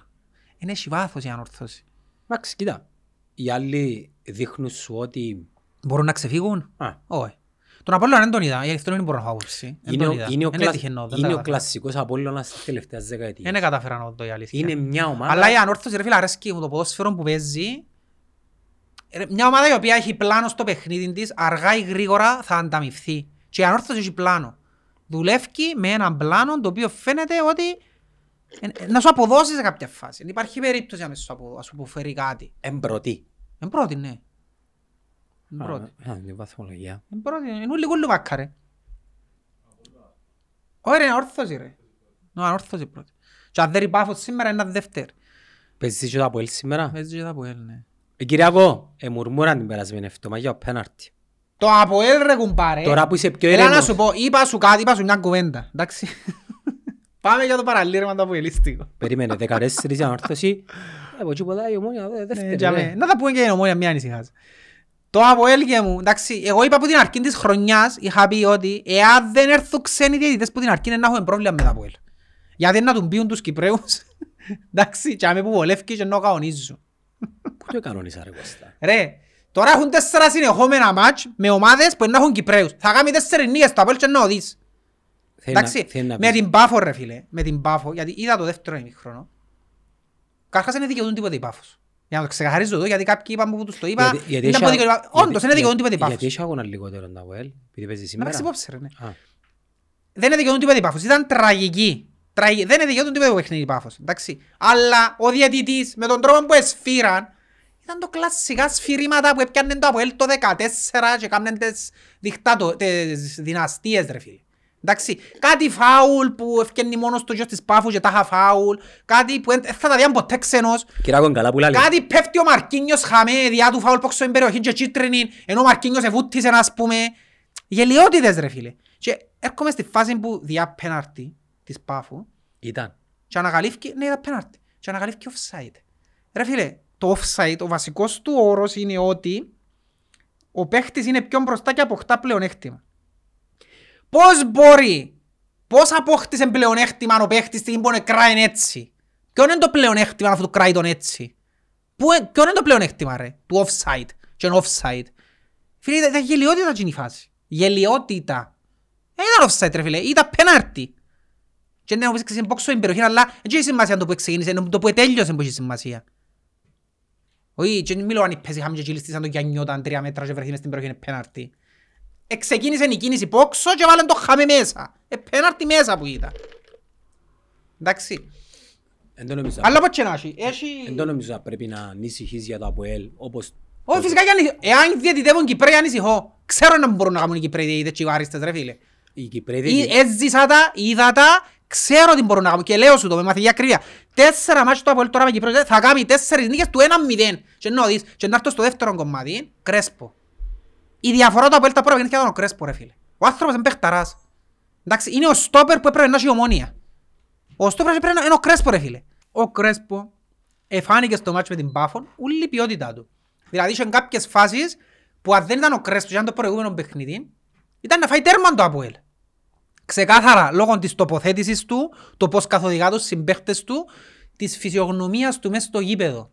Είναι βάθος η ανόρθωση. Εντάξει, κοίτα. Οι άλλοι δείχνουν σου ότι... Μπορούν να ξεφύγουν. Όχι. Τον Απόλλωνα δεν τον είδα, γιατί αυτό δεν μπορώ να έχω άποψη. Είναι ο κλασσικός Απόλλωνας της τελευταίας δεκαετίας. Δεν καταφέραν αυτό η αλήθεια. Είναι μια ομάδα... Αλλά η ανόρθωση, ρε φίλε, αρέσκει με το ποδόσφαιρο που παίζει. Μια ομάδα η οποία έχει πλάνο στο παιχνίδι της, αργά ή γρήγορα θα ανταμυφθεί. Και η ανόρθωση έχει πλάνο. Δουλεύει με έναν πλάνο το οποίο φαίνεται ότι να σου αποδώσει σε κάποια φάση. Υπάρχει περίπτωση να σου αποφέρει κάτι. Εμπρωτή. Εμπρωτή, ναι. Εμπρωτή. Είναι βαθμολογία. Εμπρωτή, είναι λίγο λουβάκα, ρε. Όχι, ρε, είναι ανόρθωση, ρε. Είναι ανόρθωση πρώτη. Και αν δεν υπάρχει σήμερα, είναι δεύτερη. Παίζεις και το Αποέλ σήμερα. Παίζεις και το Αποέλ, ναι. Κυριακό, μουρμούραν την περασμένη εβδομάδα για ο πέναρτη. Το Αποέλ ρε κουμπάρε. Τώρα που είσαι πιο ήρεμος. Έλα να σου πω, είπα σου κάτι, είπα σου μια κουβέντα. Εντάξει. Πάμε για το παραλήρημα το αποελίστικο. Περίμενε, 14 η ανόρθωση. Από εκεί πολλά η Ομόνια, δεύτερη. Να τα πούμε και η Ομόνια, μια ανησυχάζει. Το Αποέλ και μου, εντάξει, εγώ είπα από την αρχή της χρονιάς, είχα πει ότι εάν δεν έρθουν ξένοι διαιτητές που την αρχή είναι να έχουμε πρόβλημα με τα Αποέλ. Γιατί να τον πείουν τους Κυπραίους. Εντάξει, και άμε που βολεύκει και να κανονίζουν. Πού το κανονίζα ρε Κώστα. Ρε. Τώρα έχουν 4 συνεχόμενα μάτς με ομάδες που έχουν Κυπραίους. Θα κάνει 4 νίκες στο Αποέλ και να οδείς. Εντάξει, με την Πάφο ρε φίλε, με την Πάφο, γιατί είδα το δεύτερο ημίχρονο. Καταρχάς δεν δικαιούνται τίποτα η Πάφος. Για να το ξεκαθαρίζω εδώ, γιατί κάποιοι είπαν που τους το είπα, ήταν ποδικαιότητα. Όντως, δεν δικαιούνται τίποτα η Πάφος. Γιατί έχει αγώνα λιγότερο τον Αποέλ, επειδή παίζει σήμερα. Να παίξει υπόψε ρε, ναι. Δεν δικαιούνται τίποτα η Πάφος, ήταν τραγική. Δεν δικαιούνται τίποτα που παιχνίδι η Πάφος. Αλλά ο διαιτητής με τον τρόπο που εσφύραν, ήταν το κλασσικά σφυρήματα που έπιανε το Αποέλ το 14 και έκαναν τις δυναστείες ρε φίλε. Εντάξει, κάτι φάουλ που έφτιανε μόνος του γιος της Πάφου και τάχα φάουλ, κάτι που θα τα διάνε ποτέ ξένος. Κάτι πέφτει ο Μαρκίνιος χαμέ, διά του φάουλ πόξω στην περιοχή και κίτρινη, ενώ ο Μαρκίνιος εβούτησε ας πούμε. Γελιότητες ρε φίλε. Και έρχομαι στη φάση που διά πέναρτη της Πάφου και ανακαλύφθηκε, ναι ήταν πέναρτη, και ανακαλύφθηκε offside. Ρε φίλε, το offside, ο βασικός του όρος είναι ότι ο παίχτης είναι πιο μπροστά και αποκτά πλεονέκτημα. Πώς μπορεί, πώς απόκτησε πλεονέκτημα ο παίχτης την μπορεί να κράει έτσι. Ποιο είναι το πλεονέκτημα αφού του κράει τον έτσι. Ποιο είναι το πλεονέκτημα ρε, του offside. Και είναι offside. Φίλε, ήταν γελιότητα την φάση. Γελιότητα. Ήταν offside ρε φίλε, ήταν πέναρτη. Και ναι, όπως έξεξε μπόξο στην περιοχή, αλλά δεν είχε σημασία το που ξεκίνησε, το που τέλειωσε που είχε σημασία. Όχι, και μιλώ αν υπέζει χάμε και κυλιστή σαν το γιαννιόταν 3 μέτρα και βρεθεί μες στην περιοχή, είναι πέναρτη. Εξεκίνησε η κίνηση μπόξο και βάλαν το χάμε μέσα. Πέναρτη μέσα που ήταν. Εντάξει. Αλλά πώς και να έχει. Εν το νομίζω πρέπει να ανησυχείς για το Αποέλ, όπως... Όχι φυσικά, εάν διαιτητεύουν Κυπρέοι ανησυχώ. Ξέρω να μπορούν να κάνουν οι Κυπρέοι τέτοιοι βάρυστες ρε φίλε. Έζησα τα, είδα τα, ξέρω τι μπορούν να κάνουν και λέω σου το με μαθηγή ακρίβεια. 4 μάτσες το Αποέλ τώρα με Κυπρέοι θα κάνει 4 νίκες του 1-0. Και να δεις, και να έρθω στο δεύτερο κομμάτι, Κρέσπο. Η διαφορά του Αποέλ τα πρώτα γεννήθηκε τον Κρέσπο ρε φίλε. Ο άνθρωπος είναι παιχταράς. Εντάξει, είναι ο στόπερ που έπρεπε να έχει η Ομόνια. Ο στόπερ έπρεπε να είναι ο Κρέσπο ρε φίλε. Ο Κρέσπο εφάνηκε στο μάτσο με την Πάφο, όλη η ποιότητά του. Δηλαδή σε κάποιες φάσεις που αν δεν ήταν ο Κρέσπος, ήταν το προηγούμενο παιχνίδι, ήταν να φάει τέρμα το Αποέλ. Ξεκάθαρα, λόγω της τοποθέτησης του, το πώς καθοδηγά τους συμπαίχτες του, της φυσιογνωμίας του μέσα στο γήπεδο.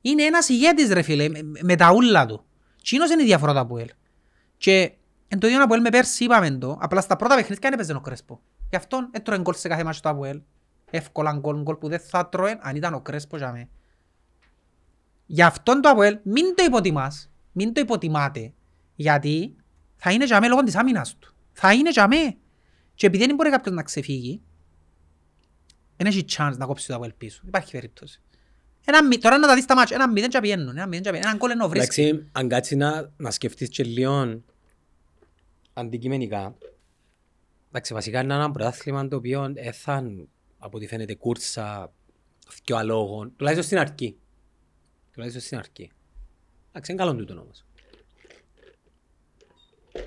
Είναι ένας ηγέτης ρε φίλε, με τα ούλα του. Τσίνος είναι η διαφορά του Αποέλ. Και εν το ίδιο Αποέλ με πέρσι είπαμε το, απλά στα πρώτα παιχνίδια δεν έπαιζε ο Κρέσπο. Γι' αυτόν έτρωε γκολ σε κάθε μάτσο το Αποέλ. Εύκολα γκολ που δεν θα τρώε αν ήταν ο Κρέσπο για μένα. Γι' αυτόν το Αποέλ μην το υποτιμάς, μην το υποτιμάτε, γιατί θα είναι για μέ λόγω της άμυνας του. Θα είναι για μέ. Και επειδή δεν μπορεί κάποιος να ξεφύγει, δεν έχει chance να κόψει το Αποέλ πίσω. Υπάρχει περίπτωση. Τώρα να τα δεις τα μάτια, 1-0 και πιένουν, 1-0 και πιένουν, έναν κόλλ ενώ βρίσκει. Εντάξει, αν κάτσει να σκεφτείς και λίγο αντικειμενικά, εντάξει, βασικά είναι ένα πρωτάθλημα το οποίο έθαν, από ό,τι φαίνεται, κούρσα και αλόγων, τουλάχιστον στην αρχή. Τουλάχιστον στην αρχή. Εντάξει, είναι καλό τούτο όμως.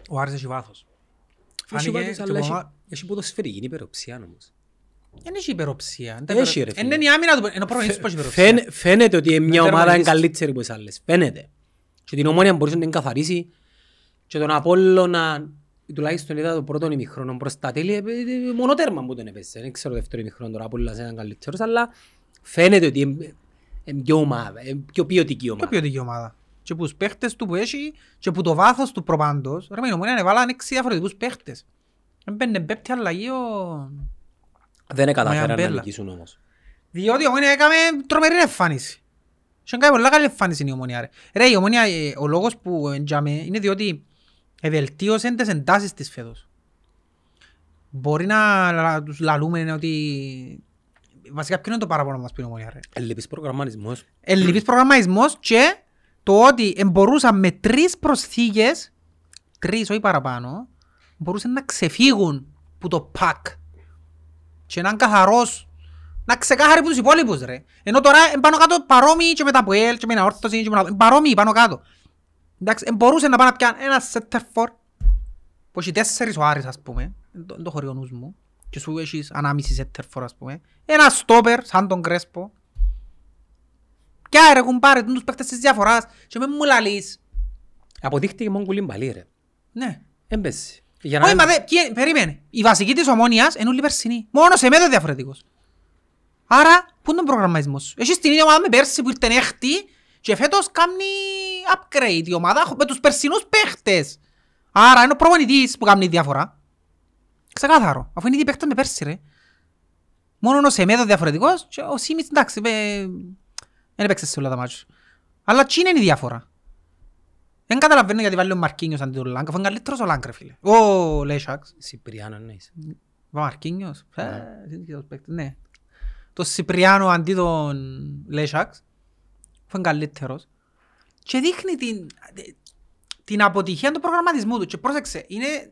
Ο Άρης έχει βάθος. Έχει βάθος, αλλά έχει ποδοσφαιρική, είναι υπεροψία όμως. Δεν έχει υπεροψία. Έχει ρε φίλε. Είναι η άμυνα του, ενώ πρώτα έχει υπεροψία. Φαίνεται ότι μια ομάδα είναι καλύτερη από τις άλλες. Φαίνεται. Και την Ομόνια μπορείς να την καθαρίσει και τον Απόλλωνα, τουλάχιστον είδα το πρώτο ημιχρόνο προς τα τέλη, μονοτέρμα που τον έπαιζε. Δεν ξέρω το δεύτερο ημιχρόνο τώρα, Απόλλωνας ήταν καλύτερος, αλλά φαίνεται ότι πιο ποιοτική ομάδα. Πιο ποιοτική ομάδα. Και που τους παίχτες του που έχει και που το βάθος του προπάντως. Ρε μήνω, μόνοι ανεβάλαν 6 διαφορετικούς παίχτες. Έμπαινε πέπτη αλλαγή ο... Δεν έκαταφέραν να νικήσουν όμως. Διότι η Ομόνια έκαμε τρομερή εμφάνιση. Και έκανε πολλά καλή εμφάνιση η Ομόνια ρε. Ρε η Ομόνια, ο λόγος που εντιαμε είναι διότι ευελτίωσε τις εντάσεις της φέτος. Μπορεί να τους λαλούμε ότι... Βασικά ποιο είναι το παραπονό μας πριν ομονιά ρε. Ελλειπής προγραμματισμός. Ελλειπής προγραμματισμός και το ότι μπορούσαν με 3 προσθήκες, 3 όχι παραπάνω, μπορούσαν να ξεφύγουν που το πακ. Και να είναι καθαρός, να ξεκάθαρει που τους υπόλοιπους ρε. Ενώ τώρα πάνω κάτω παρόμοιοι και μετά από ελ και με ένα όρθος και με παρόμοιοι πάνω κάτω. Εντάξει, μπορούσαν να πάνε να πιάνε ένα σέτερφορ που έχει 4 ο Άρης ας πούμε, το χωριονούς μου. Και σου έχεις ανάμιση σέτερφορ ας πούμε. Ένα στόπερ σαν τον Κρέσπο. Κι άρα έχουν πάρει τους παίκτες της διαφοράς και με μου λαλείς. Αποδείχτηκε μόνο κουλήμπαλή ρε. Ναι. Έμπαιζε. Όχι μα δε, περίμενε. Η βασική της Ομόνιας είναι όλοι περσινοί. Μόνο σε μέτω διαφορετικός. Άρα, πού είναι τον προγραμματισμό σου. Έχεις την ίδια ομάδα με πέρσι που ήρθε νέχτη και φέτος κάνει upgrade η ομάδα με τους περσινούς παίκτες. Άρα είναι ο προπονητής που κάνει διαφορά. Ξεκάθαρο, αφού είναι ήδη παίκτες με πέρσι ρε. Μόνο ο Σεμέδο διαφορετικός και ο Σίμις εντάξει, δεν έπαιξε σε όλα τα μάτσια. Αλλά τι είναι η διάφορα. Δεν καταλαβαίνω γιατί βάλει ο Μαρκίνιος αντί τον Λάγκ, αφού είναι καλύτερος ο Λάγκ ρε φίλε. Ο Λέσσαξ. Σιπριάνο ναι είσαι. Ο Μαρκίνιος, ναι. Το Σιπριάνο αντί τον Λέσσαξ, αφού είναι καλύτερος. Και δείχνει την αποτυχία του προγραμματισμού του. Και πρόσεξε, είναι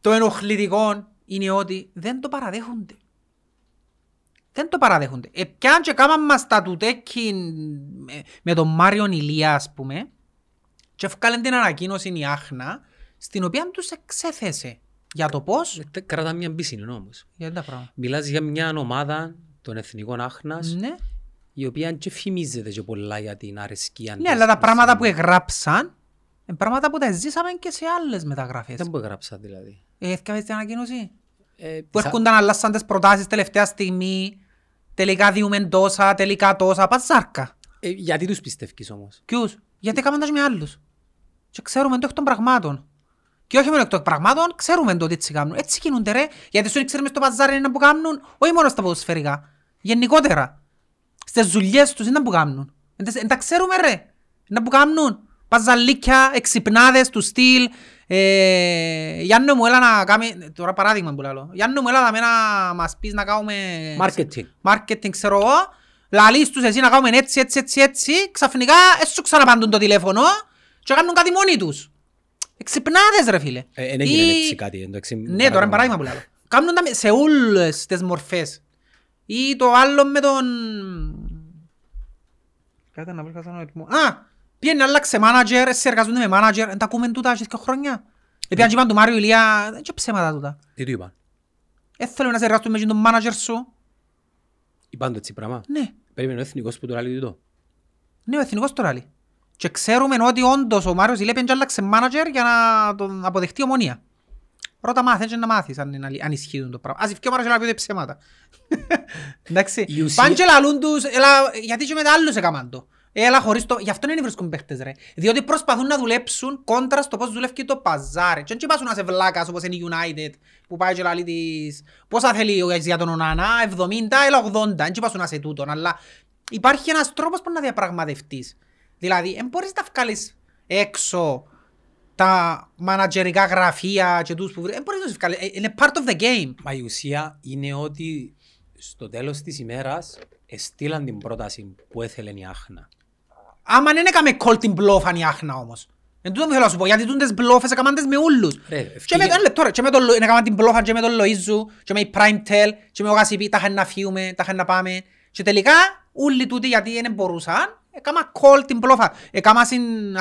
το ενοχλητικό είναι ότι δεν το παραδέχονται. Δεν το παραδέχονται. Επιάν και κάμαν μας τα τουτέκι με τον Μάριον Ηλία ας πούμε και έφκαλαν την ανακοίνωση η Άχνα στην οποία τους εξέθεσε. Για το πώς... Κράτα μια μπίσινη όμως. Για τα πράγματα. Μιλάς για μια ομάδα των εθνικών Άχνας ναι. Η οποία και φημίζεται και πολλά για την αρεσκία. Ναι, αλλά τα πράγματα που εγράψαν είναι πράγματα που τα ζήσαμε και σε άλλες μεταγραφές. Δεν που εγράψαν δηλαδή. Έφκαλες την ανακοίνωση. Που έρχονταν αλλάσαν τις προτάσεις τελευταία στιγμή, τελικά διούμεν τόσα, τελικά τόσα, πάτε σάρκα. Γιατί τους πιστεύεις όμως. Ποιους, γιατί έκαναν τόσο με άλλους. και ξέρουμε το εκ των πραγμάτων. Και όχι μόνο εκ των πραγμάτων, ξέρουμε το τι κάνουν. Έτσι κινούνται ρε, γιατί σου ξέρουμε στο παζάρι είναι που κάνουν, όχι μόνο στα ποδοσφαιρικά. Γενικότερα. Στις δουλειές τους είναι που κάνουν. Δεν τα ξέρουμε ρε, είναι που κάνουν. Παζαλίκια, εξυπνάδες του στυλ. Γιάννο μου έλα να κάνει, τώρα παράδειγμα που λέω. Γιάννο μου έλα να μας πεις να κάνουμε marketing ξέρω εγώ. Λαλείς τους εσύ να κάνουμε έτσι, ξαφνικά έσου ξαναπαντούν το τηλέφωνο και κάνουν κάτι μόνοι τους. Εξυπνάδες ρε φίλε. Δεν έγινε έτσι κάτι. Ναι, τώρα είναι παράδειγμα που λέω. Κάνουν σε όλες τις μορφές. Ή το άλλο με τον... Κάτι να βρήκα σαν αριθμό. Α, πιένει άλλαξε μάνατζερ, εσύ εργαζούνται με μάνατζερ. Εν τα ακούμε τούτα και χρόνια. Επειδή αν είπαν του Μάριου Ηλία, δεν και ψέματα τούτα. Τι του είπαν. Έθελε να σε εργαστούν με τον μάνατζερ σου. Είπαν το έτσι πράγμα. Ναι. Περίμενε ο εθνικός που το ράλι του. Ναι, ο εθνικός το ράλι. Και ξέρουμε ότι όντως ο Μάριος Ηλία πιένει άλλαξε μάνατζερ για να τον αποδεχτεί Ομόνια. Ρώτα μάθες και να μάθεις αν ισχύουν το πράγμα. Ας ευκεί ο Μάρος να πει ψέματα. Εντάξει. Πάνε και λαλούν τους, γιατί και μετά άλλους έκαναν το. Έλα χωρίς το... Γι' αυτό δεν βρίσκουν παίχτες ρε. Διότι προσπαθούν να δουλέψουν κόντρα στο πώς δουλεύει το παζάρι. Και δεν πάσουν να σε βλάκας όπως είναι η United που πάει και λαλεί της... Πόσα θέλει για τον Ονάνα, 70, έλα 80. Δεν πάσουν να σε τούτον. Αλλά υπάρχει ένας τρόπος που να διαπραγματευτείς. Δηλαδή, δεν μπορείς να βγάλεις έξω τα μανατζερικά γραφεία και τους που βρήκαν. Είναι part of the game. Μα η ουσία είναι ότι στο τέλος της ημέρας εστήλαν την πρόταση που έθελε η Άχνα. Άμα δεν έκαμε κόλ την μπλόφαν η Άχνα όμως. Εν τούτο μου θέλω να σου πω, γιατί τούντες μπλόφες έκαναν τις με ούλους. Έκαναν την μπλόφαν και με τον Λοΐζου και με η Primetel και με ο Κασιπί, τα είχαν να φύγουμε, τα είχαν να πάμε. Και τελικά ούλοι τούτοι γιατί δεν μπορούσαν, έκαναν κόλ την μπλόφα. Έκαναν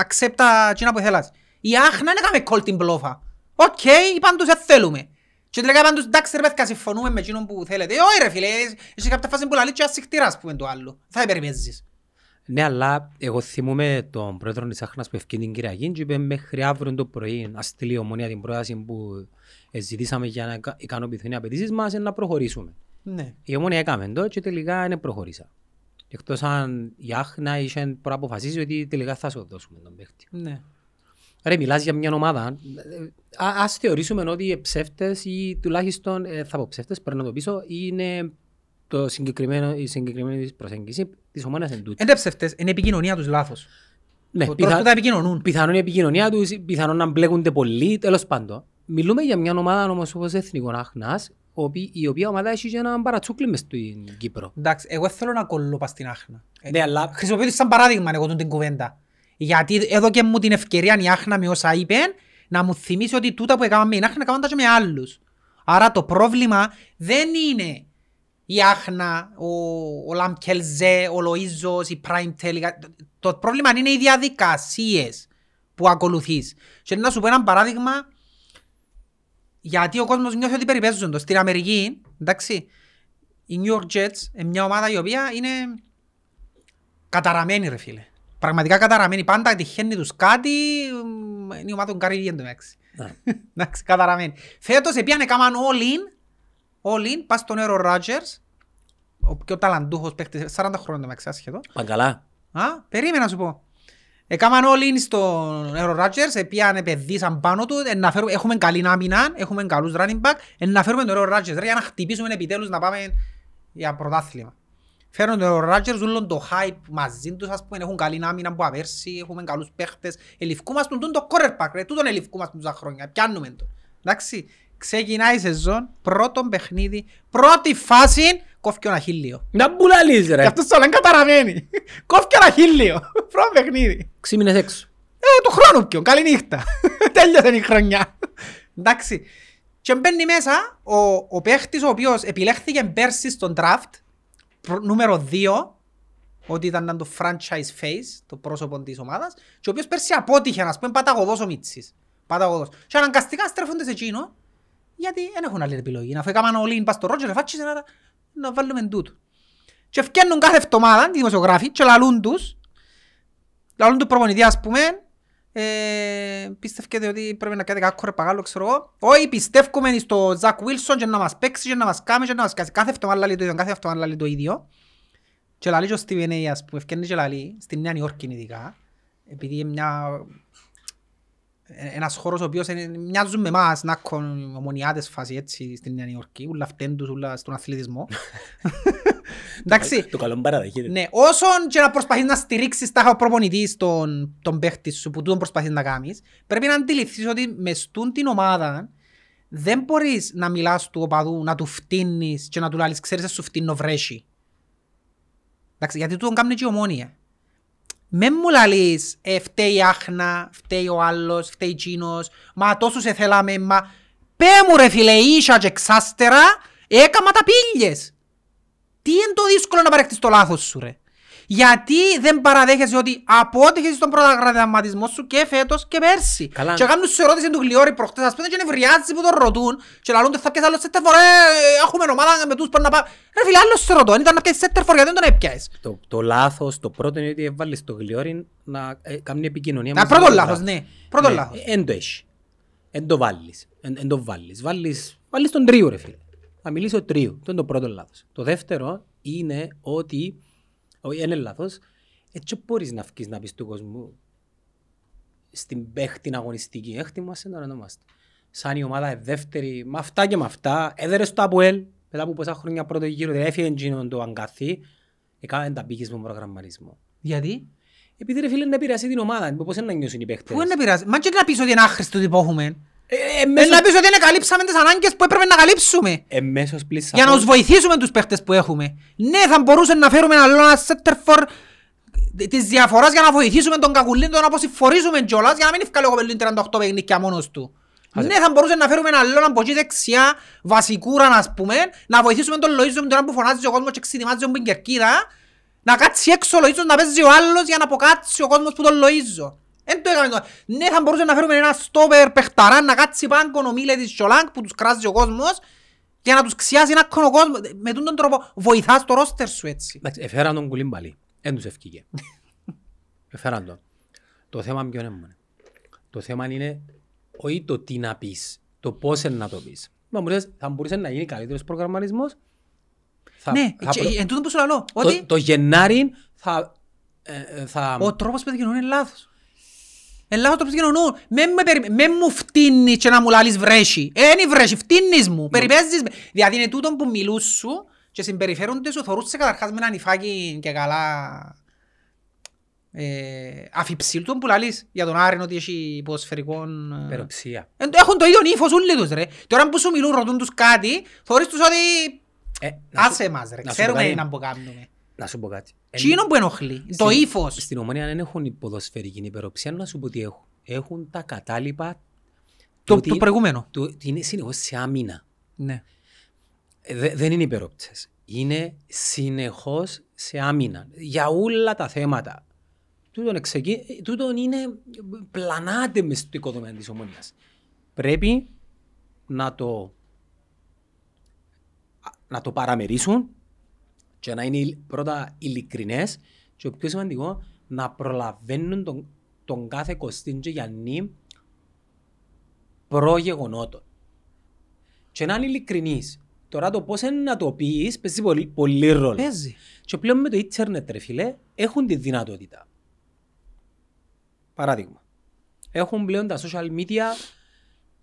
accept εκείνα που ήθελες. Η Άχνα έκαμε κόλ την μπλόφα. Οκ, είπαν τους δεν θέλουμε. Και τελικά είπαν τους εντάξει ρε πέθηκα συμφωνούμε με εκείνον που θέλετε. Όχι ρε φίλε, είσαι κάποια φάση που λαλείς και ασυχτηράς πούμε το άλλο. Θα υπερπιέζεις. Ναι, αλλά εγώ θυμούμαι τον πρόεδρο της Άχνας που ευκεί την Κυριακή και είπε μέχρι αύριο το πρωί να στείλει η Ομόνια την πρόταση που ζητήσαμε για να ικανοποιηθούν οι απαιτήσεις μας να προχωρήσουμε. Ναι. Η Ομόνια έκαμε το και τελικά δεν προχωρήσα. Εκτός αν η Άχνα είχε προαποφασίσει ότι τελικά θα σου δώσουμε τον παίχτη. Ναι. Ρε, μιλάς για μια ομάδα. Ας θεωρήσουμε ότι ψεύτες ή τουλάχιστον θα πω ψεύτες, παίρνω το πίσω, είναι το συγκεκριμένο, η συγκεκριμένη προσέγγιση της ομάδας εν τούτη. Είναι ψεύτες, είναι επικοινωνία τους λάθος. Ναι, πιθανόν η επικοινωνία τους, πιθανόν να μπλέκονται πολλοί, τέλος πάντων. Μιλούμε για μια ομάδα όμως όπως Εθνικών Άχνας, η οποία ομάδα έχει και έναν παρατσούκλι μες στην Κύπρο. Εντάξει, εγώ θέλω να κολλώπα στην Άχνα. Ναι, αλλά χρησιμοποιώ σαν παράδειγμα εγώ την κουβέντα. Γιατί εδώ και μου την ευκαιρία η Άχνα με όσα είπε να μου θυμίσει ότι τούτα που έκαναμε η Άχνα έκαναν τα και με άλλους. Άρα το πρόβλημα δεν είναι η Άχνα, ο Λαμπκελζέ, ο Λοΐζος, η Primetel. Το πρόβλημα είναι οι διαδικασίες που ακολουθείς. Και να σου πω ένα παράδειγμα γιατί ο κόσμος νιώθει ότι περιπέζουν το. Στην Αμερική, εντάξει, οι New York Jets είναι μια ομάδα η οποία είναι καταραμένη ρε φίλε. Πραγματικά καταραμένοι, πάντα τυχαίνει τους κάτι, είναι η ομάδα των Καρυβίων το μεταξύ. Εντάξει, καταραμένοι. Φέτος επίανε κάμαν all in, πας στον Aaron Rodgers, ο πιο ταλαντούχος παίκτης, 40 χρόνια το μεταξύ, ασχετό. Παγκαλά. Περίμενα σου πω. Κάμαν all in στον Aaron Rodgers, επίανε παιδί σαν πάνω του, έχουμε καλή να μείναν, έχουμε καλούς running back, να φέρουμε τον Aaron Rodgers, για να χτυπήσουμε επιτέλους να πάμε για πρωτάθλημα. Φέρνουν τον Rodgers, ούλον το hype μαζί τους, ας πούμε, έχουν καλή άμυνα που απέρσι, έχουμε καλούς παίχτες. Ελυφκούμαστε το quarterback, ρε, τούτον ελυφκούμαστε τόσα χρόνια, πιάνουμε το. Εντάξει, ξεκινάει η σεζόν, πρώτον παιχνίδι, πρώτη φάση, κόφει ο Αχίλιο. Να μπουλαλείς ρε. Γι' αυτό όλα είναι καταραμένοι. Κόφει ο Αχίλιο, πρώτο παιχνίδι. 6 μήνες έξω. Του χρόνου πιο, καληνύχτα. Τέλειωσε η χρονιά. Εντάξει, και μπαίνει μέσα ο παίχτης ο οποίος επιλέχθηκε πέρσι στον draft. Νούμερο 2, ότι ήταν το franchise face, το πρόσωπο της ομάδας, και ο οποίος πέρσι απότυχε, ας πούμε, παταγωδός ο Μίτσης. Παταγωδός. Και αναγκαστικά στρέφονται σε εκείνο, γιατί δεν έχουν άλλη επιλογή. Αφού έκαναν όλοι οι Παστο Ρότζερ, φάτσισε να βάλουμε τούτο. Και φκένουν κάθε εβδομάδα, τη δημοσιογράφη, και λαλούν τους προπονητή, ας πούμε, πιστεύετε ότι πρέπει να κάνετε κάκο ρε παγάλο, ξέρω εγώ. Όχι, πιστεύουμε στο Ζακ Βίλσον και να μας παίξει και να μας κάνει και να μας κάνει. Κάθε εβδομάδα λέει το ίδιο, κάθε εβδομάδα λέει το ίδιο. Και λαλεί και ο Steven A, ας πούμε, ευκαιρνεί και λαλεί, στην Νέα Νιόρκη ειδικά, επειδή είναι μια ένας χώρος ο οποίος μοιάζουν με εμάς, να έχουν ομονιάτες φάση έτσι στην Νέα Υόρκη, ούλα αυτήν τους, ούλα στον αθλητισμό. Εντάξει. Το καλό παραδέχεται. Ναι, όσον και να προσπαθείς να στηρίξεις τάχα ο προπονητής τον παίχτη σου που τον προσπαθείς να κάνεις, πρέπει να αντιληφθείς ότι μεστούν την ομάδα δεν μπορείς να μιλάς του οπαδού, να του φτύνεις και να του λάλεις, ξέρεις, σου φτύνω βρέσι. Εντάξει, γιατί του τον κάνουν και η Ομόνια. Μεν μου λαλείς, φταίει η Άχνα, φταίει ο άλλος, φταίει η Τσίνος, μα τόσο σε θέλαμε, μα... Πέ μου ρε φίλε, ίσια και εξάστερα, έκαμα τα πύλιες. Τι είναι το δύσκολο να παρέχτεις το λάθος σου ρε. Γιατί δεν παραδέχεσαι ότι απότυχες στον πρωταγραμματισμό σου και φέτος και πέρσι. Καλά. Και κάνουν σου ερώτηση του Γλιόρη προχτές, ας πούμε, και νευριάζει που τον ρωτούν και λαλούν θα πιες άλλο σέντερ φορ, έχουμε ομάδα με τους πάνω να πάμε. Ρε φίλε, άλλος σου ρωτών, ήταν να πιέσεις σέντερ φορ, γιατί δεν τον έπιασες. Το λάθος, το πρώτο είναι ότι έβαλες τον Γλιόρη να κάνει επικοινωνία. Να πρώτο λάθος, ναι. Πρώτο λάθος. Εν το έχεις. Εν το βάλεις. Εν το βάλεις. Βάλεις τον τρίο ρε φίλε. Να μιλήσει ο τρίο. Το είναι το πρώτο λάθος. Το δεύτερο είναι ότι όχι, είναι λάθος. Έτσι μπορείς να βγεις να πεις του κόσμου στην παίχτη αγωνιστική. Έχτη μας είναι να ονομάστε. Σαν η ομάδα δεύτερη, με αυτά και με αυτά, έδερε στο Αποέλ, μετά από πόσα χρόνια πρώτο γύρο, δεν έφυγε εγγύνον το αγκάθι, έκαναν τα πήγες με προγραμματισμό. Γιατί? Επειδή ρε φίλε να επηρεάσει την ομάδα, πώς είναι να νιώσουν οι παίχτες. Πού είναι να επηρεάσει, μα και να πεις ότι είναι άχρηστο τι πόχουμε. Να πεις ότι δεν καλύψαμε τις ανάγκες που έπρεπε να καλύψουμε για να τους βοηθήσουμε τους παίχτες που έχουμε. Ναι, θα μπορούσαμε να φέρουμε ένα σέντερ φορ της διαφοράς για να βοηθήσουμε τον Κακουλή, τον αποσυφορίζουμε κιόλας για να μην ευκάλει ο Κοπελίνου 38 παιχνίδια μόνος του. Ναι, θα μπορούσαμε να φέρουμε ένα λόγο από εκεί δεξιά, βασικούρα να πούμε, να βοηθήσουμε τον Λοΐζο με τον που φωνάζει ο κόσμος και ξετοιμάζει τον Πινκερκίδα, να κάτσει έξω ο Λοΐζος να παίζει ο άλλος για να αποκάτσει ο κόσμος που τον Λοΐζο. Ναι, θα μπορούσαμε να φέρουμε ένα στόπερ παιχταρά να κάτσει πάγκο ο Μίλετης Σολάνκ που τους κράζει ο κόσμος και να τους ξιάζει να κόνο κόσμο. Με τον τρόπο βοηθάς το ρόστερ σου έτσι. Εφέραν τον Κουλίμπαλη. Εν τους ευκήκε. Εφέραν τον. Το θέμα ποιον έμεινε. Το θέμα είναι όχι το τι να πεις, το πώς να το πεις. Θα μπορούσε να γίνει καλύτερος προγραμματισμός. Ναι, εν τούτο που σου λαλώ. Το Γενάρη θα... Ο τρόπος που είναι λάθος. Ελάχος το ψυχινωνούν, μεν μου φτύνεις και να μου λαλείς βρέσι. Είναι βρέσι, φτύνεις μου, περιπέζεις με. Δηλαδή είναι τούτον που μιλούς σου και συμπεριφέρονται σου, θωρούσαι καταρχάς με έναν υφάκι και καλά αφιψίλτον που λαλείς για τον Άρη ότι έχει υποσφαιρικών... Υπεροψία. Έχουν το ίδιο ύφος ούλοι τους ρε. Τώρα που σου μιλούν, ρωτούν τους κάτι, θωρείς τους ότι άσε μας ρε, ξέρουμε να μποκάμνουμε. Να σου πω κάτι. Εκείνο που ενοχλεί, το ύφος. Στην Ομόνια δεν έχουν ποδοσφαιρική υπεροψία, να σου πω τι έχουν. Έχουν τα κατάλοιπα του προηγούμενου. Είναι συνεχώς σε άμυνα. Ναι. Δεν είναι υπερόψες. Είναι συνεχώς σε άμυνα. Για όλα τα θέματα. Τούτον είναι πλανάτε μες στο οικοδομέα της Ομόνιας. Πρέπει να το παραμερίσουν και να είναι πρώτα ειλικρινές και πιο σημαντικό να προλαβαίνουν τον κάθε Κωστή και Γιαννή προγεγονότων. Και να είναι ειλικρινής. Τώρα το πώς είναι να το πεις παίζει πολύ ρόλο. Παίζει. Και πλέον με το ίντερνετ ρε φίλε έχουν τη δυνατότητα. Παράδειγμα. Έχουν πλέον τα social media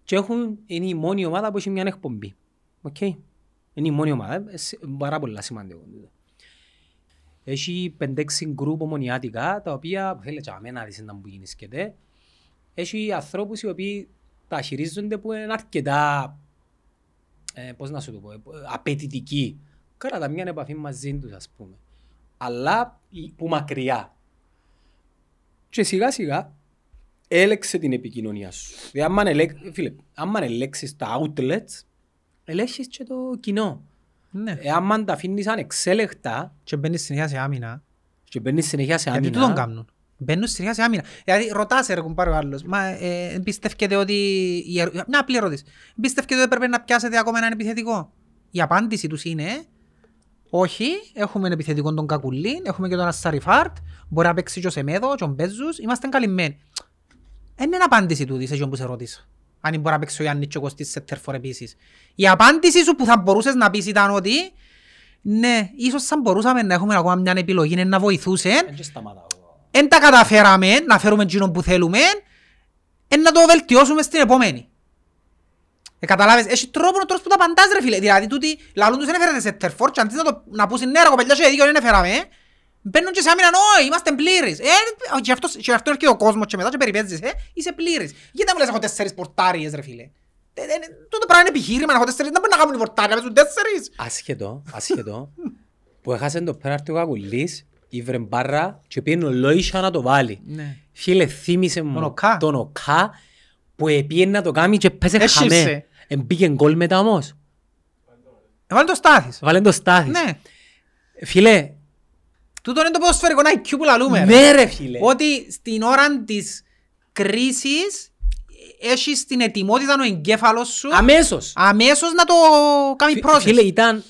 και είναι η μόνη ομάδα που έχει μια εκπομπή. Οκ. Okay. Είναι η μόνη ομάδα, πάρα πολλά σημαντικό. Έχει 5-6 γκρουπ ομονιάτικα, τα οποία θέλει και αμένα δεις να μου γίνεις και τε. Έχει ανθρώπους οι οποίοι τα χειρίζονται που είναι αρκετά, πώς να σου το πω, απαιτητικοί. Κράτα μια επαφή μαζί τους ας πούμε. Αλλά που μακριά. Και σιγά σιγά έλεξε την επικοινωνία σου. Φίλε, άμα ελέξεις τα outlets, ελέγχεις και το κοινό. Ναι. Άμα τα αφήνεις ανεξέλεκτα... Και μπαίνεις συνεχεία σε άμυνα. Και μπαίνεις συνεχεία σε άμυνα. Γιατί τούτον κάνουν. Μπαίνουν συνεχεία σε άμυνα. Δηλαδή ρωτάς έρχον πάρει ο άλλος. Μα πιστεύκετε ότι... Να απλή ερώτηση. Πιστεύκετε ότι πρέπει να πιάσετε ακόμα έναν επιθετικό. Η απάντηση τους είναι... Όχι, έχουμε έναν επιθετικό τον Κακουλή, έχουμε και τον Ασσαριφάρτ, μπορεί να παίξει και ο Σεμέδο, και ο Μπέζους, είμαστε καλυμμένοι. Είναι απάντηση του σε ποιον που σε ρώτησα. Αν μπορεί να παίξει ο Ιαννής και ο Κωστής σε τέρφορ επίσης. Η απάντηση σου που θα μπορούσες να πεις ήταν ότι ναι, ίσως θα μπορούσαμε να έχουμε ακόμα μια επιλογή, είναι να βοηθούσε. Εν τα καταφέραμε, να φέρουμε εκείνον που θέλουμε. να το βελτιώσουμε στην επόμενη. Καταλάβες, έχει τρόπο που τα παντάς ρε φίλε. Δηλαδή τούτοι λαλούν τους ενέφερατε σε τερφόρ και αντί να πούσουν ναι ρε κοπελιά σου γιατί ενέφεραμε, μπαίνουν και σε άμυναν όχι, είμαστε πλήρεις. Και αυτό έρχεται ο κόσμος και μετά και περιπέτζεις, είσαι πλήρης. Γιατί μου λες έχω τέσσερις πορτάριες ρε φίλε. Τότε πράγμα είναι επιχείρημα να έχω τέσσερις, δεν μπορεί να κάνουν οι πορτάριες, να πέσουν τέσσερις. Ασχετό που έχασαν το πέναρτι ο Κακουλής, η βρεμπάρα και πήγαινε λόγισσα να το βάλει. Φίλε θύμισε μου τον ΟΚΑ που πήγαινε να το κάνει και πέσε χαμέ. Μπήκε γκολ μετά όμως. Βάλε το στάθις. Φίλε, τούτο είναι το ποδοσφαιρικό IQ που λαλούμε. Ναι ρε φίλε. Ότι στην ώρα της κρίσης έχεις την ετοιμότητα ο εγκέφαλος σου. Αμέσως να το κάνει πρόσθεση. Φίλε ήταν...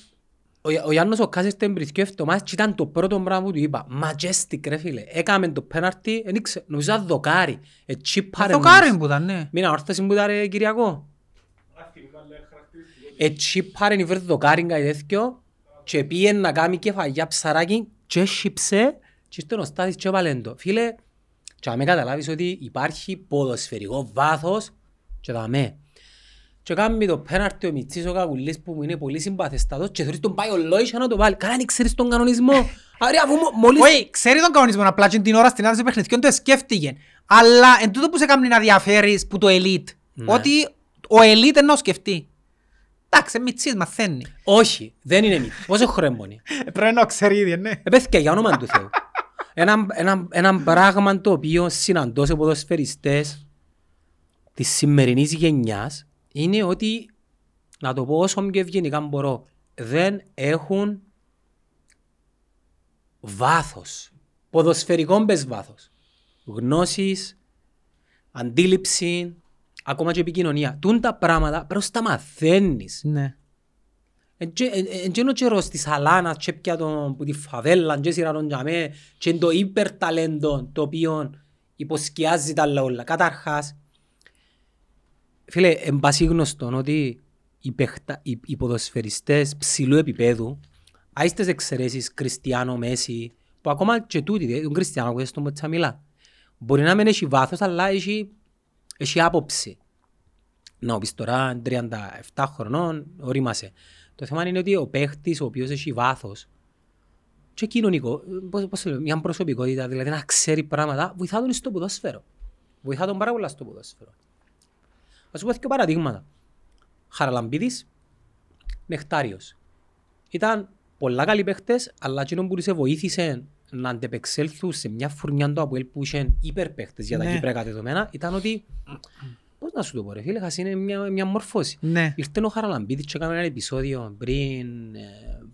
Ο Ιάννος ο Κάσης τον πρισκεύτηκε μας και ήταν το πρώτο πράγμα που του είπα. Majestic ρε φίλε. Έκαμε το πέναρτι, νομίζω ήταν δοκάρι. Δοκάρι που ήταν, ναι. Μην αόρθωση που ήταν Κυριακό. Έτσι πάρεν υβέρ δοκάρι κάτι τέτοιο και πήγε να κάνει κεφαγιά ψαράκι και σύψε και στον οστάδης και έβαλεν το. Φίλε, και να με καταλάβεις ότι υπάρχει ποδοσφαιρικό βάθος και θα με. Και κάνουμε το πέναρτι ο Μιτσής ο Κακουλής που είναι πολύ συμπαθεστατός και θέλεις τον πάει ο Λόησια να το βάλει. Καλά, ξέρεις τον κανονισμό. Όχι, ξέρει τον κανονισμό, απλά και την ώρα στην άρση παιχνιδιών το σκέφτηκε. Αλλά εν τούτο που σε κάνει να διαφέρεις που το ελίτ, ότι ο ελίτ εννοώ σκεφτεί. Εντάξει, Μιτσής μαθαίνει. Όχι, δεν είναι Μιτσής. Πόσο χρόνο μόνοι. Πρέπει να ξέρει ήδη, ναι. Επέθηκε για όνομα του Θεού. Έναν πράγμα το οποίο συναντώ σε ποδοσφαιριστές της σημερινής γενιάς είναι ότι, να το πω όσο και ευγενικά μπορώ, δεν έχουν βάθος. Ποδοσφαιρικό μπες βάθος. Γνώσεις, αντίληψη, ακόμα και επικοινωνία. Τούν τα πράγματα πρέπει να τα μαθαίνεις. Ναι. Εν ο καιρός της Αλάνας και πια που τη φαβέλαν και σειρά τον τζαμέ και το υπερταλέντο το οποίο υποσκιάζει τα λαόλα. Καταρχάς, φίλε, εμπασί γνωστόν ότι οι ποδοσφαιριστές ψηλού επίπεδου, άιστες εξαιρέσεις Κριστιανό, Μέση, που ακόμα και τούτοι, τον Κριστιανό που έστω μότσα μιλά, μπορεί να μην έχει βάθος, αλλά έχει άποψη. Να πεις τώρα 37 χρονών, ορίμασε. Το θέμα είναι ότι ο παίχτης, ο οποίος έχει βάθος, και κοινωνικό, μια προσωπικότητα, δηλαδή να ξέρει πράγματα, βοηθά τον στο ποδόσφαιρο. Βοηθά τον πάρα πολλά στο ποδόσφαιρο. Ας σου πω δύο παραδείγματα. Χαραλαμπίδης, Νεκτάριος. Ήταν πολλά καλοί παίχτες, αλλά εκείνον που σε βοήθησε να αντεπεξέλθουν σε μια φουρνιά του Αποέλ που είχαν υπερπαίχτες για τα Κύπρια δεδομένα, ήταν ότι, πώς να σου το πω ρε φίλε, είναι μια μορφώση. Ναι. Ήρθε ο Χαραλαμπίδης και έκανε ένα επεισόδιο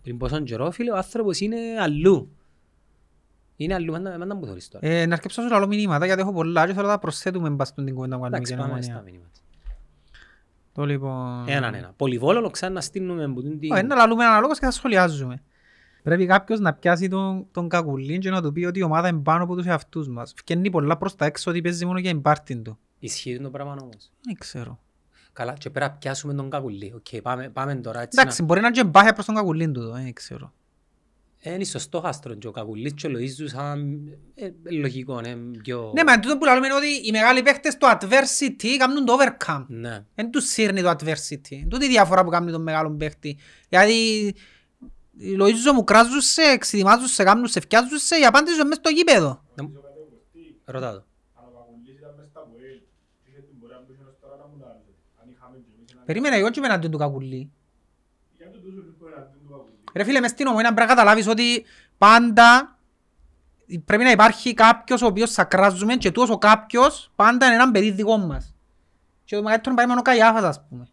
πριν πόσον καιρό, φίλε, ο άνθρωπος είναι αλλού. Είναι αλλού, μάντα μου θωρείς τώρα. Να αρκεψώ σου άλλο μηνύματα, γιατί έχω πολλά και θέλω να τα προσθέτουμε μπαστούν την κομμένα που κάνουμε για την Ομόνια. Το λοιπόν... Έναν. Πολυβόλο ξανά στείλουμε που την... Ένα λαλούμε έναν λόγος και θα σχολιάζουμε. Πρέπει κάποιος να πιάσει τον Κακουλή και να του πει ότι η ομάδα είναι πάνω από τους εαυτούς μας. Φκένει πολλά προς τα έξω ότι παίζει μόνο για την πάρτιν του. Ισχύει το πράγμα όμως. Δεν ξέρω. Καλά, και πέρα πιάσουμε τον Κακουλή. Okay, πάμε τώρα έτσι. Εντάξει, μπορεί να και μπάχει προς τον Κακουλή του, δεν ξέρω. Είναι σωστό χάστρο και ο Κακουλής και ο Λοΐζου σαν λογικό, είναι πιο... Ναι, μα εν τούτο που λαλούμε είναι ότι οι μεγάλοι παίχτες το adversity κάνουν το overcome. Ναι. Εν τους σύρνει το adversity. Εν τούτη διαφορά που κάνουν τον μεγάλο παίχτη. Γιατί οι Λοΐζου μου κράζουν σε, εξειδημάζουν σε, κάνουν σε, φτιάζουν σε, για πάντα είσαι μέσα στο γήπεδο. Ρωτά το. Περίμενα εγώ και με έναν του Κακουλή. Ρε φίλε, μες στην Ομόνια πρέπει να καταλάβεις ότι πάντα πρέπει να υπάρχει κάποιος ο οποίος θα κράζουμε και τούτος ο κάποιος πάντα είναι έναν παιδί δικό μας. Και το μεγαλύτερο πάει μόνο καγιάφας, ας πούμε.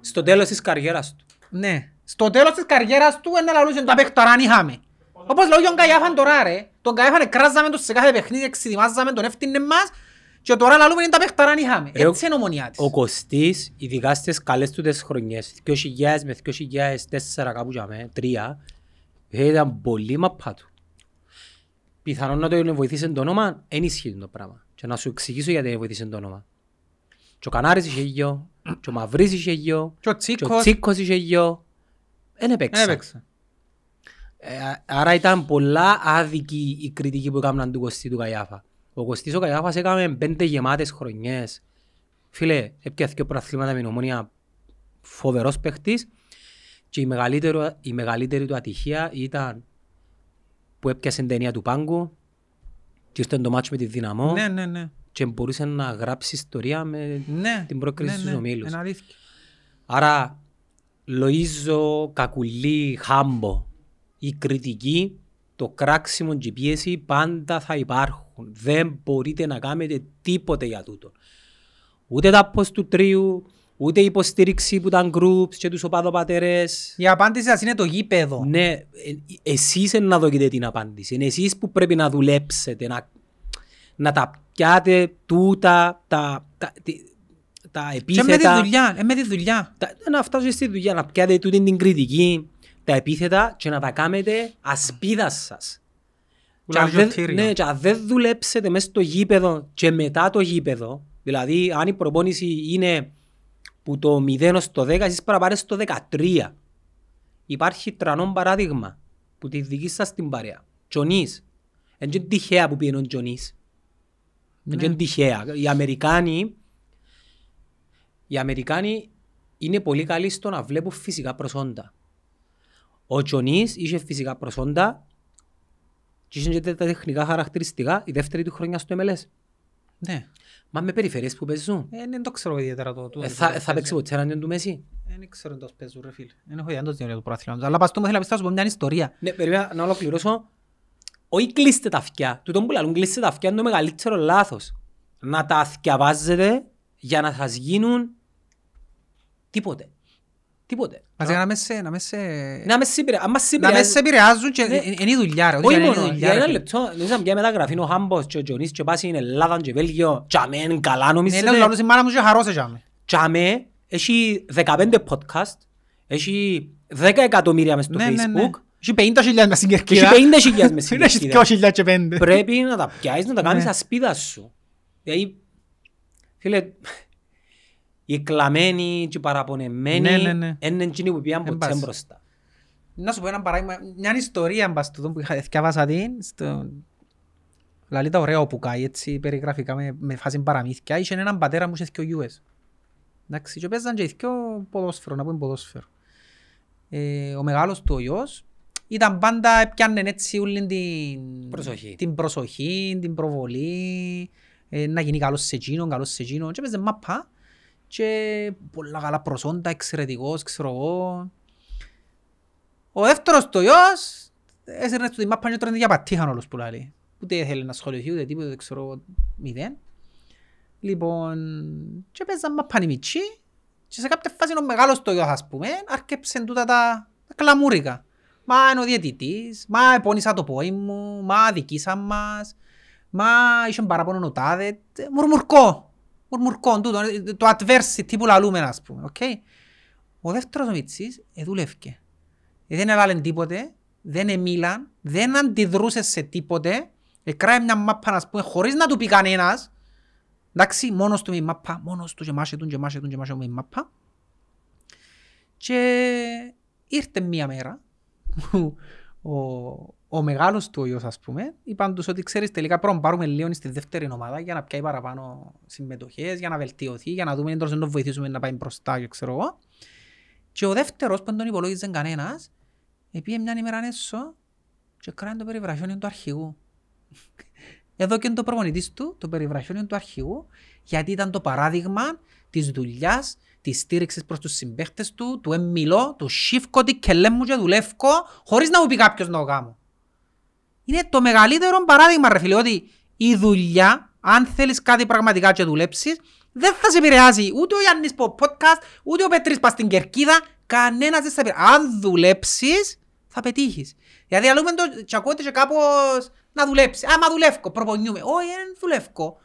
Στο τέλος της καριέρας του. Ναι. Στο τέλος της καριέρας του είναι να λαλούσαν τα παιχταράν είχαμε. Όπως λέω για τον Καγιάφαν τώρα ρε. Τον Καγιάφαν κράζαμε τον σε κάθε παιχνίδι, εξειδημάζαμε τον εύθυνε μας. Και τώρα λαλούμε είναι τα παιχταράν είχαμε. Έτσι είναι Ομονιά της. Ο Κωστής, ειδικά στις καλές του τις χρονιές, 2000 με 2004 κάπου για μέ, 3, ήταν πολύ μαπά του. Πιθανόν να το βοηθήσει το όνομα, δεν ισχύει το πράγμα. Και να σου εξηγήσω γιατί δεν βοηθήσει το όνομα. Και ο Κανάρης είχε γιο, και ο Μαυρής είχε γιο, και ο Τσίκος είχε γιο. Δεν έπαιξε. Άρα ήταν πολλά άδικη η κριτική που έκαναν του Κωστή του Καγιάφα. Ο Κωστής ο Καγιάφας έκαμε 5 γεμάτες χρονιές. Φίλε, έπιασε και προαθλήματα με την Ομόνια, φοβερός παίχτης. Και η μεγαλύτερη του ατυχία ήταν που έπιασε ταινία του πάγκου και ήρθε το μάτσο με τη Δυναμό. Ναι, ναι, ναι. Και μπορούσε να γράψει ιστορία με την πρόκριση στους ομίλους. Άρα, Λοΐζο, Κακουλή, Χάμπο, η κριτική, το κράξιμο και η πίεση πάντα θα υπάρχουν. Δεν μπορείτε να κάνετε τίποτε για τούτο. Ούτε τα post του τρίου, ούτε η υποστήριξη που ήταν groups και τους οπαδοπατερές. Η απάντηση σας είναι το γήπεδο. Ναι, εσείς να δοκείτε την απάντηση. Είναι εσείς που πρέπει να δουλέψετε, να τα πιάτε τούτα, τα επίθετα. Και με τη δουλειά. Να φτάσετε στη δουλειά, να πιάτε τούτη την κριτική, τα επίθετα και να τα κάνετε ασπίδα σας. Και αν δεν δουλέψετε μέσα στο γήπεδο και μετά το γήπεδο, δηλαδή αν η προπόνηση είναι που το 0 στο 10, εσείς παραπάρες στο 13. Υπάρχει τρανό παράδειγμα που τη δική σας την παρέα. Τζονής. Είναι τυχαία που πήγαινε ο Τζονής. Είναι τυχαία. Οι Αμερικάνοι είναι πολύ καλοί στο να βλέπουν φυσικά προσόντα. Ο Τζονής είχε φυσικά προσόντα και είχε τα τεχνικά χαρακτηριστικά η δεύτερη του χρονιά στο MLS. Ναι. Μα με περιφερειές που παίζουν. Δεν το ξέρω ιδιαίτερα το του. Θα παίξει ποτέ έναν του Μέση. Δεν ξέρω αν το παίζουν ρε φίλε. Δεν έχω ιδιαίτερα το διόνιο του προαθλήματος. Αλλά παστούμε θέλω να πιστεύω μια ιστορία. Ναι, περίμενα να ολοκληρώσω. Όχι κλείστε τα αυτιά. Του τον που λαλούν κλείστε τα αυτιά είναι το μεγαλύτερο λάθος. Να τα αθιαβάζετε για να σας γίνουν τίποτε. Τίποτε. Μας για να με σε... Να με σε επηρεάζουν και είναι η δουλειά ρε. Όχι μόνο, για ένα λεπτό, νομίζω πια μεταγραφήν ο Χάμπος και ο Τζονής και πάση είναι Ελλάδα και Βέλγιο. Τσάμε είναι καλά νομίζετε. Ναι, λαλούς η μάνα μου και χαρώσε τσάμε. Τσάμε, έχει 15 podcast, έχει 10 εκατομμύρια μες στο Facebook. Έχει 50.000 μες στην Κερκίδα. Έχει 50.000 μες στην Κερκίδα. Πρέπει να τα πιάσεις, να τα κάνεις ασπίδα σου. Δηλαδή, φίλε... Οι κλαμμένοι και οι παραπονεμένοι είναι εκείνοι που πήγαν ποτέ μπροστά. Να σου πω ένα παράδειγμα, μια ιστορία που διάβασα την, λαλεί τα ωραία ο Πουκάι, έτσι περιγραφικά με φάση παραμύθια, είχε έναν πατέρα μου είχε και ο US. Εντάξει, και παίζαν και ποδόσφαιρο, να πούμε ποδόσφαιρο. Ο μεγάλος του ο γιος ήταν πάντα, έπιανε έτσι όλη την προσοχή, την προβολή, να γίνει καλός σε εκείνον, καλός σε εκείνον και παίζε μαπά. Και πολλά καλά προσόντα, εξαιρετικός, ξέρω εγώ. Ο δεύτερος το γιος έσαιρνε στο τιμάπα και τρώνε διαπατήχαν όλους που λέει. Ούτε θέλει να σχολιωθεί, ούτε τίποτα, δεν ξέρω, μηδέν. Λοιπόν, και παίζαν μαπάν οι μητσί και σε κάποια φάση ο μεγάλος το γιος, ας πούμε, άρκεψε τούτα τα κλαμούρικα. Μα είναι ο διαιτητής, μα επώνυσα το πόη μου, μα δικήσαν μας, μα ήσουν παραπονόν ο τάδε, μουρμουρκό. Μουρμουρκόν, το adversity που λαλούμε, ας πούμε, okay? Ο δεύτερος ο Μιτσής εδούλευκε. Δεν έλαλαν τίποτε, δεν εμίλαν, δεν αντιδρούσε σε τίποτε. Εκράει μια μάπα, ας πούμε, χωρίς να του πει κανένας. Εντάξει, μόνος του με μάπα, μόνος του και μάσαι του με μάπα. Και ήρθε μια μέρα, ο μεγάλος του ο γιος, ας πούμε, είπαν τους ότι ξέρεις τελικά πρώτον πάρουμε Λίον στη δεύτερη ομάδα για να πιάει παραπάνω συμμετοχές, για να βελτιωθεί, για να δούμε εντός να βοηθήσουμε να πάει μπροστά και ξέρω εγώ. Και ο δεύτερος που δεν τον υπολόγιζε κανένας, πήγε μιαν ημέρα έσω και κράνε το περιβραχιόνιο του αρχηγού. Εδώ και είναι το προπονητής του, το περιβραχιόνιο του αρχηγού, γιατί ήταν το παράδειγμα της δουλειάς, της στήριξης προς τους συμπαίχτες του, του εμιλώ, του σύφκω, τι κελέ μου και δουλεύκω, χωρίς να μου πει κάποιος να το κάνω. Είναι το μεγαλύτερο παράδειγμα, ρε φίλε, ότι η δουλειά, αν θέλεις κάτι πραγματικά και δουλέψεις, δεν θα σε επηρεάζει ούτε ο Ιαννής που podcast, ούτε ο Πέτρης πας στην Κερκίδα, κανένας δεν σε επηρεάζει. Αν δουλέψεις, θα πετύχεις. Γιατί αλλούμε το τσακώτε και κάπως να δουλέψεις. Άμα δουλεύω, προπονιούμε. Όχι, δεν δουλεύω.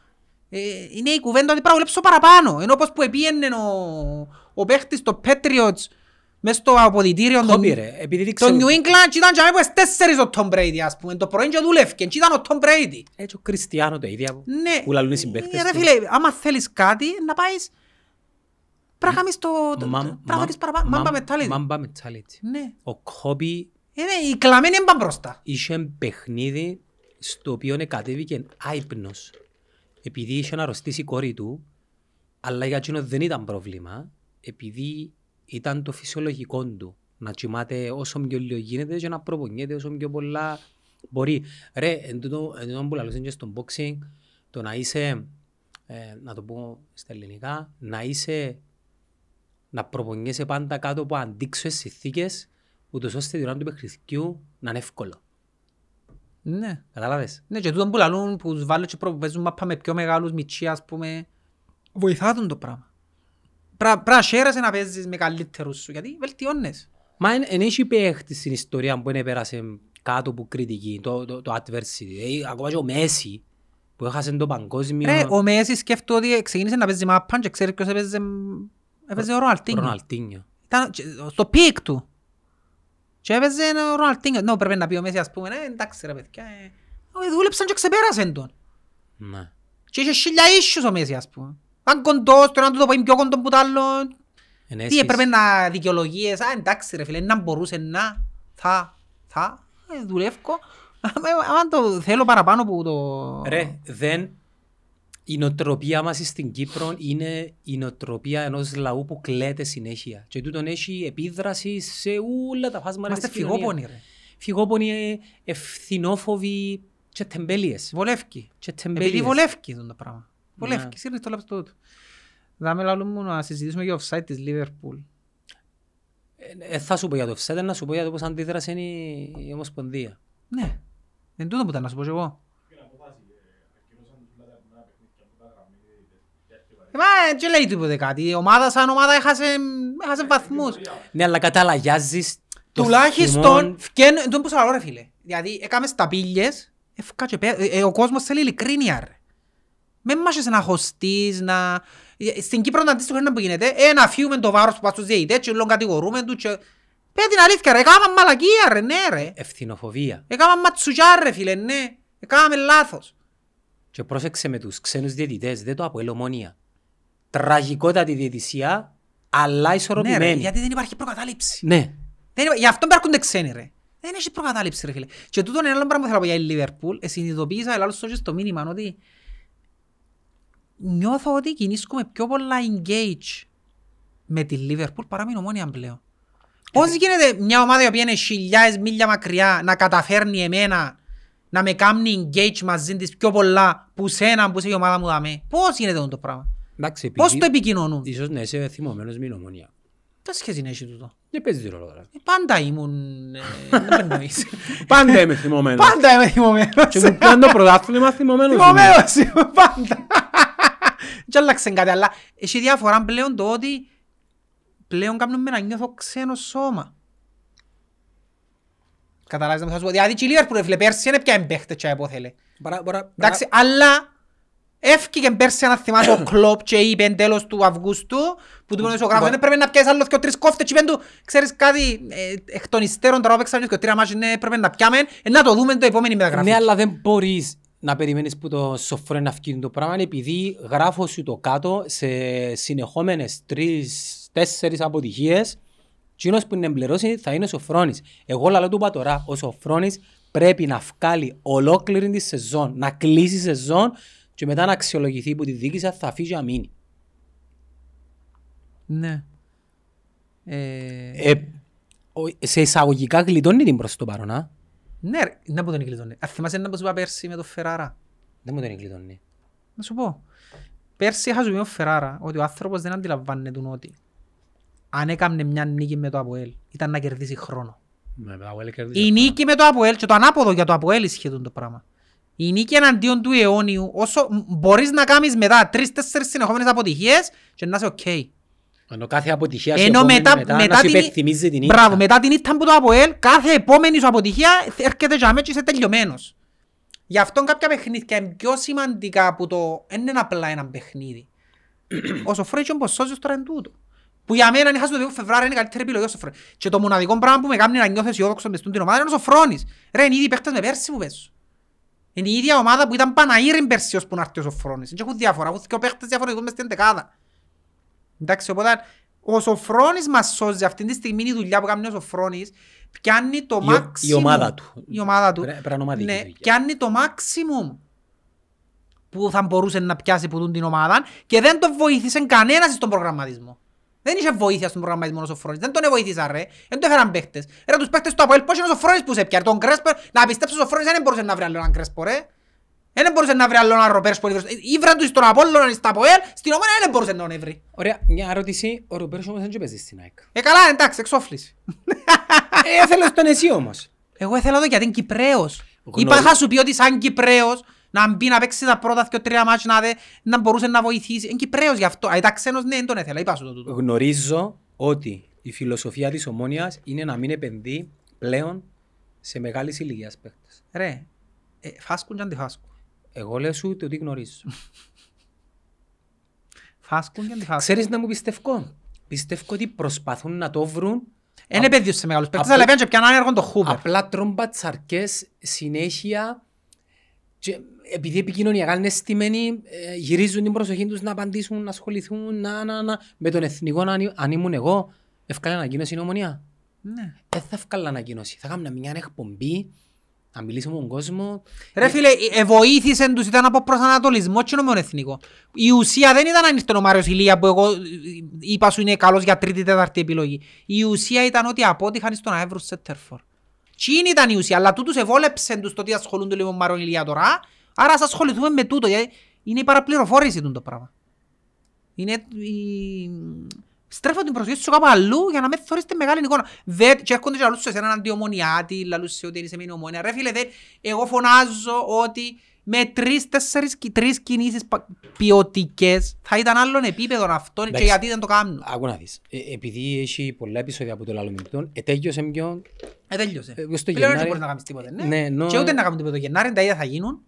Είναι η κουβέντα ότι πρέπει να δουλέψω παραπάνω. Ενώ όπως που επήγαινε ο παίχτης, το Patriots, μες στο αποδυτήριο των New England και ήταν και αμέσως τέσσερις ο Tom Brady, ας πούμε, το πρωί και δουλεύκαν και ήταν ο Tom Brady. Έτσι ο Κριστιάνο το ίδιο που λαλούν οι συμπαίχτες του. Ρε φίλε, άμα θέλεις κάτι να πάεις πράγμα στο... Μάμπα μετάλλητη. Μάμπα μετάλλητη. Ο Κόμπι... Οι κλαμμένοι έμπαν μπροστά. Είχε παιχνίδι στο οποίο κατέβηκε άυπνος. επειδή είχε να αρρωστήσει η κόρη του, αλλά για εκείνο δεν ήταν πρόβλημα, επειδή ήταν το φυσιολογικό του να κοιμάται όσο πιο λίγο γίνεται και να προπονιέται όσο πιο πολλά μπορεί. Ρε, εντούτον που λαλούσαν και στο boxing, το να είσαι, να το πω στα ελληνικά, να προπονιέσαι πάντα κάτω από αντίξωες συνθήκες, ούτως ώστε τη ώρα του παιχνιδιού να είναι εύκολο. Ναι. Καταλάβες. Ναι, και τούτον που λαλούν, που τους βάλουν και παίζουν μάπα με πιο μεγάλους μητσί, ας πούμε, βοηθά τον το πράγμα. Πρασέρεσαι να παίζεις με καλύτερους σου, γιατί βελτιώνες. Μα εν έχει παίχτη στην ιστορία που είναι πέρασε κάτω από κριτική, το adversity. Ακόμα και ο Μέση που έχασε το παγκόσμιο... Ρε, ο Μέση σκέφτω ότι ξεκίνησε να παίζει μάπαν και ξέρει ποιος έπαιζε ο Ροναλντίνιο. Ήταν στο πίκ του. Και έπαιζε ο Ροναλντίνιο. Ναι, πρέπει να πει ο Μέση, ας πούμε, εντάξει ρε παιδιά. Δούλεψαν και ξεπέρασαν τον. Ναι. Και είχε χίλια ίσους ο Μέση, ας πούμε. Ήταν κοντός, το έναν του το πάει πιο κοντό που τ' άλλον. Τι έπρεπε να δικαιολογίες. Α, εντάξει ρε φίλε, να μπορούσε να... Θα... δουλεύω. Αν το θέλω παραπάνω που το... Ρε, δεν... Η νοοτροπία μας στην Κύπρο είναι η νοοτροπία ενός λαού που κλαίεται συνέχεια. Και τούτον έχει επίδραση σε όλα τα φάσματα της κοινωνίας. Είμαστε φυγόπονοι ρε. Φυγόπονοι, ευθυνόφοβοι και τεμπέλιες. Βολεύκοι. Επειδή βολεύκοι το πράγμα. Βολεύκοι, σύρνεις το λεπτό του. Δάμε λαλού μου να συζητήσουμε για το offside της Λίβερπουλ. Θα σου πω για το offside, να σου πω για το πώς αντίδρασε η Ομοσπονδία. Ναι. Εν τούτο που ήταν να σου πω και εγώ. Μα και λέει τίποτε κάτι. Η ομάδα σαν ομάδα έχασε βαθμούς. Ναι, αλλά καταλαγιάζεις το τουλάχιστον φκένουν... Τον πόσο λαλό ρε φίλε. Δηλαδή έκαμες τα πύλιες. Ο κόσμος θέλει ειλικρίνεια ρε. Μην μάχεσαι να χωστείς, να... Στην Κύπρο το αντίστοιχο είναι που γίνεται. Να φύγουμε το βάρος που πας στους διαιτητές και όλον κατηγορούμε του και... Πες την αλήθεια ρε, έκαναμε μαλακία ρε, ναι ρε. Ευθυνοφοβία. Έκαναμε ματσουγιά ρε φίλε, ναι. Έκαναμε λάθος. Και πρόσεξε με τους ξένους διαιτητές, δεν το Αποέλ Ομόνια. Τραγικότατη διαιτησία, αλλά ισορροπημένη. Ναι, ρε, γιατί δεν υπάρχει προκατάληψη. Ναι. Γι' αυτό μπαρκούνται ξένοι ρε. Δεν έχει προκατάληψη ρε φίλε. Και τούτο είναι ένα πράγμα που θέλω να πω για η Λίβερπουλ. Συνειδητοποίησα στο μήνυμα ότι νιώθω ότι κινήσκουμε πιο πολλά engage με τη Λίβερπουλ παρά με την Ομόνια πλέον. Πώς γίνεται μια ομάδα η οποία είναι χιλιάδες μίλια μακριά να καταφέρνει εμένα να με κάνει engage μαζί της πιο πολλά που σένα που είσαι η ομάδα μου δαμέ. Πώς γίνεται το πράγμα. Εντάξει, πώς το επικοινωνούν. Ίσως να είσαι θυμωμένος με την Ομόνια. Τι σχέση να έχει τούτο. Δεν παίζει ρόλο τώρα. Πάντα ήμουν... Πάντα είμαι θυμωμένος. Πάντα είμαι θυμωμένος. Και μου πιάνε το πρωτάθλημα θυμωμένος. Θυμωμένος είμαι πάντα. Και άλλαξαν κάτι, αλλά έχει διαφορά πλέον το ότι πλέον κάνουμε να νιώθω ξένο σώμα. Καταλάβεις να μου θα σου πω. Δηλαδή και η Λίβερπουλ φίλε πέρσι είναι πια εμπαίχτε και απόθελε. Εντάξει, αλλά έφυγε πέρσι να θυμάσαι ο Κλόπ και είπε εν τέλος του Αυγούστου που του πονούσε ο γράφος, πρέπει να πιάσεις άλλο 2-3 κόφτες και πέντου, ξέρεις κάτι, εκ των υστέρων τώρα παίξαμε και 3 μάτσες, ναι πρέπει να πιάμε, να το δούμε το επόμενη μεταγραφή. Ναι, αλλά δεν μπορείς να περιμένεις που το Σοφρόνη να φκίνει το πράγμα επειδή γράφω σου το κάτω σε συνεχόμενες 3-4 αποτυχίες και ένας που είναι εμπλερώσει θα είναι ο Σοφρόνης. Εγώ λαλώ του είπα τώρα, ο Σοφρόνης πρέπει να βγάλει ολόκληρη τη σεζόν, να κλείσει σεζόν και μετά να αξιολογηθεί που τη δίκησα θα αφήσει αμήνη. Ναι. Σε εισαγωγικά γλιτώνει την προς το παρόν, α? Ναι, να που τον εγκλειτώνει. Αν θυμάσαι να που σου είπα πέρσι με τον Φεράρα. Δεν μου τον εγκλειτώνει. Να σου πω. Πέρσι είχα σου πει ο Φεράρα ότι ο άνθρωπος δεν αντιλαμβάνεται ότι αν έκαμνε μια νίκη με το Αποέλ ήταν να κερδίσει χρόνο. Με, η νίκη με το Αποέλ και το ανάποδο για το Αποέλ ισχύουν το πράγμα. Η νίκη εναντίον του αιώνιου όσο μπορείς να κάνεις μετά 3-4 συνεχόμενες αποτυχίες και να είσαι οκ. Okay. Ενώ κάθε αποτυχία σου επόμενη μετά σου υπενθυμίζει την ήττα. Μπράβο, μετά την ήττα που το Αποέλ, κάθε επόμενη σου αποτυχία έρχεται για μένα και είσαι τελειωμένος. Γι' αυτό κάποια παιχνίδια είναι πιο σημαντικά που το... δεν είναι απλά ένα παιχνίδι. Ο Σοφρόνης και ο Μποσόζιος τώρα είναι τούτο. Που για μένα αν είχα στο δεύτερο Φεβράρι είναι η καλύτερη επιλογή ο Σοφρόνης. Και το μοναδικό πράγμα που με κάνει να νιώθω αισιόδοξο μες την ομάδα είναι ο Σοφρόνης. Ρε, είναι ήδη παίχτες με πέρσι που παίζουν. Είναι η ίδια ομάδα που ήταν Παναήριν πέρσι ως που να έρθει ο Σοφρόνης. Δεν έχουν διαφορά, έχουν και ο παίχτες διαφορετικούς μες την δεκάδα. Εντάξει, οπότε ο Σοφρόνης μας σώζει αυτή τη στιγμή η δουλειά που κάνει ο Σοφρόνης. Πιάνει το maximum. Η ομάδα του. Πιάνει το maximum που θα μπορούσε να πιάσει που την ομάδα και δεν τον βοήθησε κανένας στον προγραμματισμό. Δεν είχε βοήθεια στον προγραμματισμό ο Σοφρόνης, δεν τον βοήθησα ρε, δεν τον έφεραν παίχτες. Ρε τους παίχτες του Αποέλ, πώς είναι ο Σοφρόνης που σε πιάρει, τον Κρέσπο, να πιστέψεις ο Σοφρόνης δεν μπορούσε να βρει άλλο έναν Κρέσπο ρε. Δεν μπορούσε να βρει άλλο έναν Ροπέρσπο, ήβραν τους στον Απόλλωνα, στα Αποέλ, στην Ομόνια δεν μπορούσε να τον βρει. Ωραία, μια ερώτηση, ο Ροπέρσπο όμως δεν παίζει στην ΑΕΚ. Καλά, εντάξει, εξόφληση. Έθελες τον εσύ όμως. Εγώ ήθελα εδώ γιατί είναι Κυπρέος. Είπα θα σου πει ότι σαν Κυπρέος να μπει να παίξει τα πρώτα 2-3 μάτς να μπορούσε να βοηθήσει. Είναι Κυπρέος γι' αυτό. Αν ήταν ξένος ναι, δεν τον ήθελα. Είπα σου το τούτο. Γνωρίζω ότι η φιλοσοφία της Ομόνιας είναι να μην επενδύει πλέον σε μεγάλης ηλικίας παίκτες. Ρε, φάσκουν και αντιφάσκουν. Εγώ λέω σου ότι γνωρίζω. Φάσκουν και αντιφάσκουν. Ξέρεις να μου πιστεύω. Πιστεύω ότι προσπαθούν να το βρουν. Είναι επέδιος σε μεγάλους παίκτες, αλλά πέντε και έναν έργο το Χούβερ. Απλά τρόμπα τσαρκές συνέχεια και επειδή επικοινωνιακά είναι στημένοι γυρίζουν την προσοχή τους να απαντήσουν, να ασχοληθούν, να. Με τον εθνικό αν ήμουν εγώ, ευκάλα ανακοίνωση η Ομονία. Ναι. Δεν θα ευκάλα ανακοίνωση, θα κάνουμε μια εκπομπή, να μιλήσουμε με τον κόσμο. Ρε φίλε, βοήθησαν τους, ήταν από προσανατολισμό και νομιόν εθνικό. Η ουσία δεν ήταν αν ήρθε ο Μάριος Ηλία που εγώ είπα σου είναι καλός για τρίτη-τέταρτη επιλογή. Η ουσία ήταν ότι απότυχαν στον Αεύρους Σέτερφορ. Τι ήταν η ουσία, αλλά τούτους εβόλεψαν τους το ότι ασχολούνται λίγο με Μάριον Ηλία τώρα. Άρα ας ασχοληθούμε με τούτο, γιατί είναι η παραπληροφόρηση του το πράγμα. Είναι η... Στρέφω την προσοχή σου κάπου αλλού για να με θεωρήσετε μεγάλη εικόνα. Και έρχονται και λαλούς σε έναν αντιομονιάτη, λαλούς σε ότι είσαι με την Ομόνια. Ρε φίλε, εγώ φωνάζω ότι με 3-4 κινήσεις ποιοτικές θα ήταν άλλον επίπεδο αυτό και γιατί δεν το κάνουν. Άκου να δεις. Επειδή έχει πολλά επεισόδια από το λαλομιντών, ετέλειωσε ποιον. Ετέλειωσε. Πλέον δεν μπορείς να κάνεις τίποτα. Και ούτε να κάνουν τίποτα το Γενάρη, τα ίδια θα γίνουν.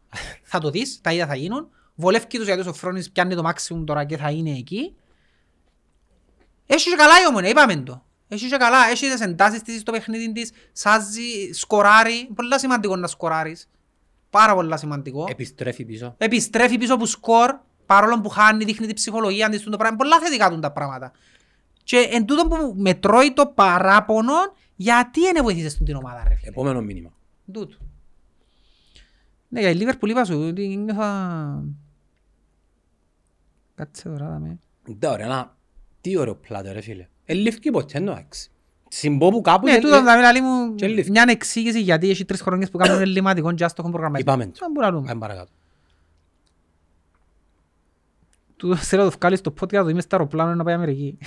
Θα το δεις, τα ίδια θα γίνουν. Βολεύκει τους γιατί ο Σοφρόνης πιάνει το maximum τώρα και θα είναι εκεί. Έχει και καλά η Ομόνια, είπαμε το. Έχει και καλά, έχει τις εντάσεις της στο παιχνίδι της, σάζει, σκοράρει. Πολλά σημαντικό να σκοράρεις. Πάρα πολλά σημαντικό. Επιστρέφει πίσω. Επιστρέφει πίσω που σκορ, παρόλο που χάνει, δείχνει την ψυχολογία της. Πολλά θετικά του τα πράγματα. Και εν τούτο που μετρώει το παράπονο, γιατί δεν βοήθησες την ομάδα ρε φίλε. Επόμενο μήνυμα. Τούτο. Ναι, για η Λίβερπουλ είπα σου, ότι νιώθα... Κάτσε τώρα, δάμε. Τι ωραίο πλάτο ρε φίλε. Ελήφθηκε ποτέ νοέξ. Συμπώ που κάπου... Ναι, τούτο θα μιλάει μου μια εξήγηση γιατί έχει τρεις χρονιές που κάνουν ελληματικών και ας το έχουν προγραμματισμό. Είπαμε το. Αν μπορούμε να δούμε. Αν παρακάτω. Τούτο θέλω να το βγάλεις στο podcast, είμαι στο αεροπλάνο να πάει Αμερική.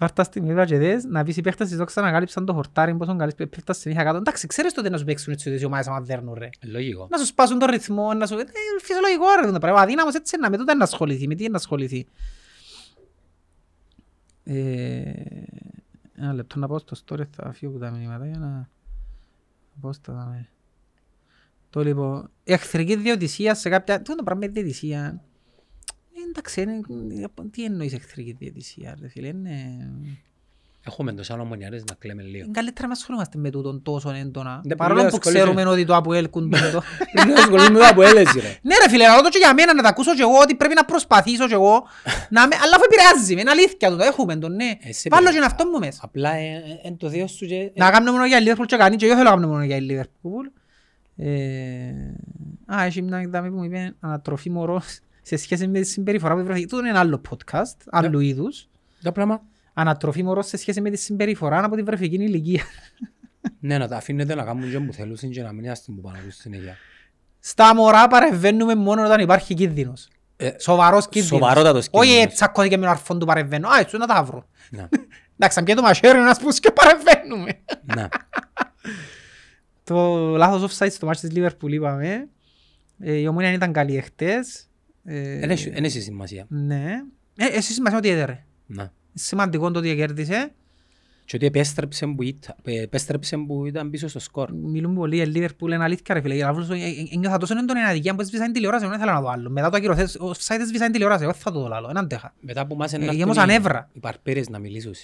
Βάρτα στην μήπα και δες, να πεις οι παίχτες της δόξα να κάλυψαν το χορτάρι, πόσο καλύψαν παίχτες στην είχα κάτω. Εντάξει, ξέρεις τότε να σου παίξουν έτσι τις ομάδες άμα δέρνουν ρε. Λογικό. Να σου σπάσουν τον ρυθμό, να σου... Φυσιολογικό ρε το πράγμα, αδύναμος έτσι να με τότε να ασχοληθεί, με τι να ασχοληθεί. Ένα λεπτό να πάω στο story, θα φύγω από τα μηνύματα για να... Πώς θα δάμε... Το λοιπόν, εχθρική διαιτησία σε κάποια... Τι είναι το πράγμα με διαιτησία. Εντάξει, τι εννοείς εχθρική διαιτησία, ρε φίλε, είναι... Έχουμε το σαν Ομονιάρες να κλαίμε λίγο. Είναι καλύτερα να ασχολούμαστε με τούτον τόσο έντονα, παρόλο που ξέρουμε ότι το αποέλκουν τούτο. Είναι ασχολούμαι με το αποέλεση, ρε. Ναι ρε φίλε, ρωτώ και για μένα να τα ακούσω και εγώ, ότι πρέπει να προσπαθήσω και εγώ, αλλά αφού επηρεάζει με, είναι αλήθεια τούτο, έχουμε τον, ναι. Βάλω και αυτό μου μέσα. Απλά εν το δύο σου και... Να κάνουμε μόνο για η Λίβερπουλ και κανείς και εγώ θέλω να κάνουμε μόνο για η Λίβερπουλ. Α, έχει μια εκδαμή που μου είπε ανατροφή μωρός. Σε σχέση με τη συμπεριφορά που βρέθηκε, τούτο είναι ένα άλλο podcast, άλλου είδους. Το πράγμα. Ανατροφή μωρός σε σχέση με τη συμπεριφορά από την βρεφική ηλικία. Ναι, να τα αφήνετε να κάνουν και όπου θέλουν και να μην άστην που πάνω τους στην ηλικία. Στα μωρά παρεμβαίνουμε μόνο όταν υπάρχει κίνδυνος. Σοβαρός κίνδυνος. Σοβαρότατος κίνδυνος. Όχι τσακώθηκε με τον αρφόν του παρεμβαίνω. Α, έτσι να τα βρω. Εντάξει, αν και το μαχαίρι να σπούς και παρεμβαίνουμε. Το λάθος offside στο μάτσι της Λίβερπουλ είπαμε. Η Ομόνια ήταν καλή εχθές. Είναι εσύ σημασία. Ναι. Εσύ σημασία ότι έδερε. Ναι. Σημαντικό το ότι κέρδισε. Και ότι επέστρεψε που ήταν πίσω στο σκορ. Μιλούν πολύ για Λίβερπουλ, είναι αλήθεια ρε φίλε. Ένιωθα τόσο είναι τον εναδικιά που σβήσαν τηλεόραση, εγώ δεν ήθελα να το άλλο. Μετά το ακυρωθές, ο Σάιτες σβήσαν τηλεόραση, εγώ θα το άλλο, έναν τέχα. Μετά από εμάς ενάχτουν οι παρπέρες να μιλήσουν.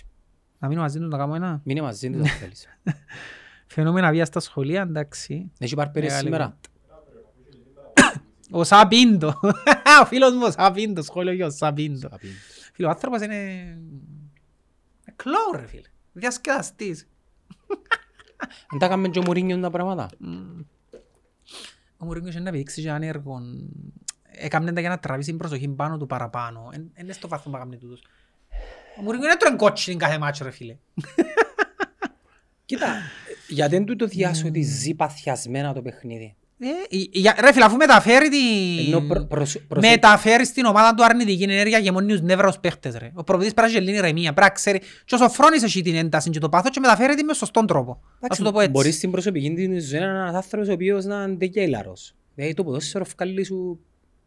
Να μείνω μαζί τους να κάνω ένα. Μείνε μαζί τους να θέλεις. Φαινόμενα βία στα σχολεία, εντάξει. Έχει παρπέρες σήμερα. Ο Σαπίντο, ο φίλος μου ο Σαπίντο, σχόλιο για ο Σαπίντο. Φίλε, ο άνθρωπος είναι κλόου ρε φίλε, διασκεδαστής. Αν τα κάνουμε και ο Μουρίνιο τα πράγματα. ο Μουρίνιος είναι να επιδείξει και ανέργων. Έκαμνε τα για να τραβήσει την προσοχή πάνω του παραπάνω. Είναι στο βαθμό που έκαμνε τούτος. Ο Μουρίνιος είναι τρογκότσιν κάθε μάτσο ρε φίλε. Κοίτα, γιατί δεν του το διάσω ότι ζει παθιασμένα το παιχνίδι. Ρε φίλε, αφού μεταφέρει στην ομάδα του αρνητική ενέργεια και μόνοι τους νεύρους παίχτες ρε. Ο προπονητής πράζει λύνει ρεμία, πρέπει να ξέρει και ο Σοφρόνης έχει την ένταση και το πάθος και μεταφέρει την με σωστόν τρόπο. Ας το πω έτσι. Μπορείς στην προσωπική την ζωή να είναι ένας άνθρωπος ο οποίος να είναι γέλαρος. Δηλαδή το ποδόσφαιρο βγάλει σου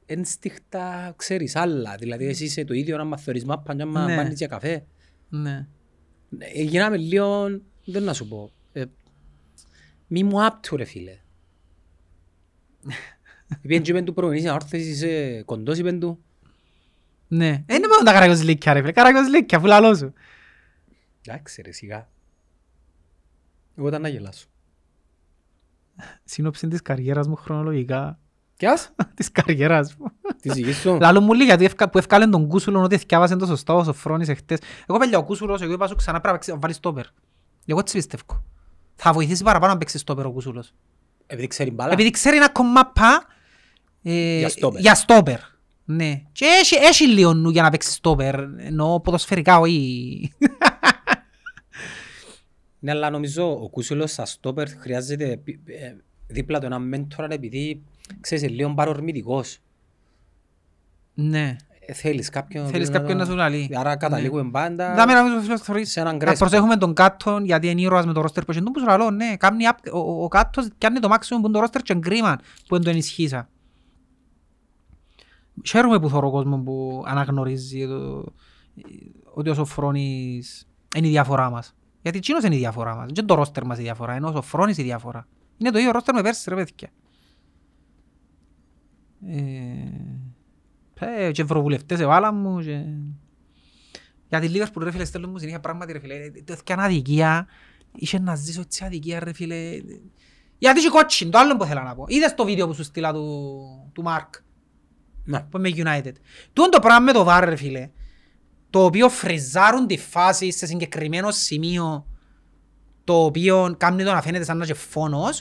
ένστιχτα, ξέρεις άλλα. Δηλαδή εσύ είσαι το ίδιο να μαθωρισμά παντιά να πάνεις για καφέ. Γίναμε λίγο, δεν να σου πω. Μη μου άπτου ρε φίλε. Επίσης πέντου προβενείς να όρθες είσαι κοντός πέντου. Ναι, είναι μόνο τα καρακιοζλίκια ρε φίλε, καρακιοζλίκια αφού λαλό σου. Εντάξει ρε σιγά. Εγώ ήταν να γελάσω. Σύνοψη της καριέρας μου χρονολογικά. Ποιας? Της καριέρας μου. Της υγής σου. Λαλό μου λίγα που ευκάλεν τον Κούσουλον ότι εθιάβασαν το σωστά ο Σοφρόνης εχθές. Εγώ παιδιά ο Κούσουλος, εγώ είπα σου ξανά πρέπει να βάλεις στόπερ. Εγώ έτσι πιστεύω. Θα βοηθήσει παραπάνω να παίξεις στόπερ ο Κούσουλος. Επειδή ξέρει μπάλα. Επειδή ξέρει ένα κομμάπα για στόπερ. Ναι. Και έχει λίγο νου για να παίξει στόπερ. Εννοώ ποδοσφαιρικά όχι. Ναι, αλλά νομίζω ο Κούσουλος στα στόπερ χρειάζεται δίπλα του έναν μέντορα επειδή ξέρεις λίγο παρορμητικός. Ναι. Θέλεις κάποιον να σου λαλεί. Άρα καταλήγουμε πάντα. Δάμε να μην προσφέρεις σε έναν Κρέσπο. Να προσέχουμε τον Κάττον γιατί είναι ήρωας με το ρόστερ που είναι το ρόστερ. Ναι, ο Κάττος κάνει το maximum που είναι το ρόστερ και εγκρίμαν που είναι το ενισχύσα. Χαίρομαι που θωρώ κόσμο που αναγνωρίζει ότι ο Σοφρόνης είναι η διαφορά μας. Γιατί εκείνος είναι η διαφορά μας. Δεν είναι το ρόστερ μας η διαφορά, είναι ο Σοφρόνης η διαφορά. Είναι το ίδιο ρόστερ με πέρσι ρε παιδιά. Και ευρωβουλευτές εβάλαν μου και... Για τη Λίβερπουλ ρε φίλε στέλνουν μου συνέχεια πράγματι ρε φίλε. Και αν αδικία, είχε να ζήσω έτσι αδικία ρε φίλε. Γιατί είχε κότσιν, το άλλο που θέλω να πω. Είδες το βίντεο που σου στείλα του Μάρκ. Ναι. Που είμαι United. Τούν το πράγμα με το βάρ ρε φίλε. Το οποίο φριζάρουν τη φάση σε συγκεκριμένο σημείο. Το οποίο κάνει το να φαίνεται σαν να είχε φόνος.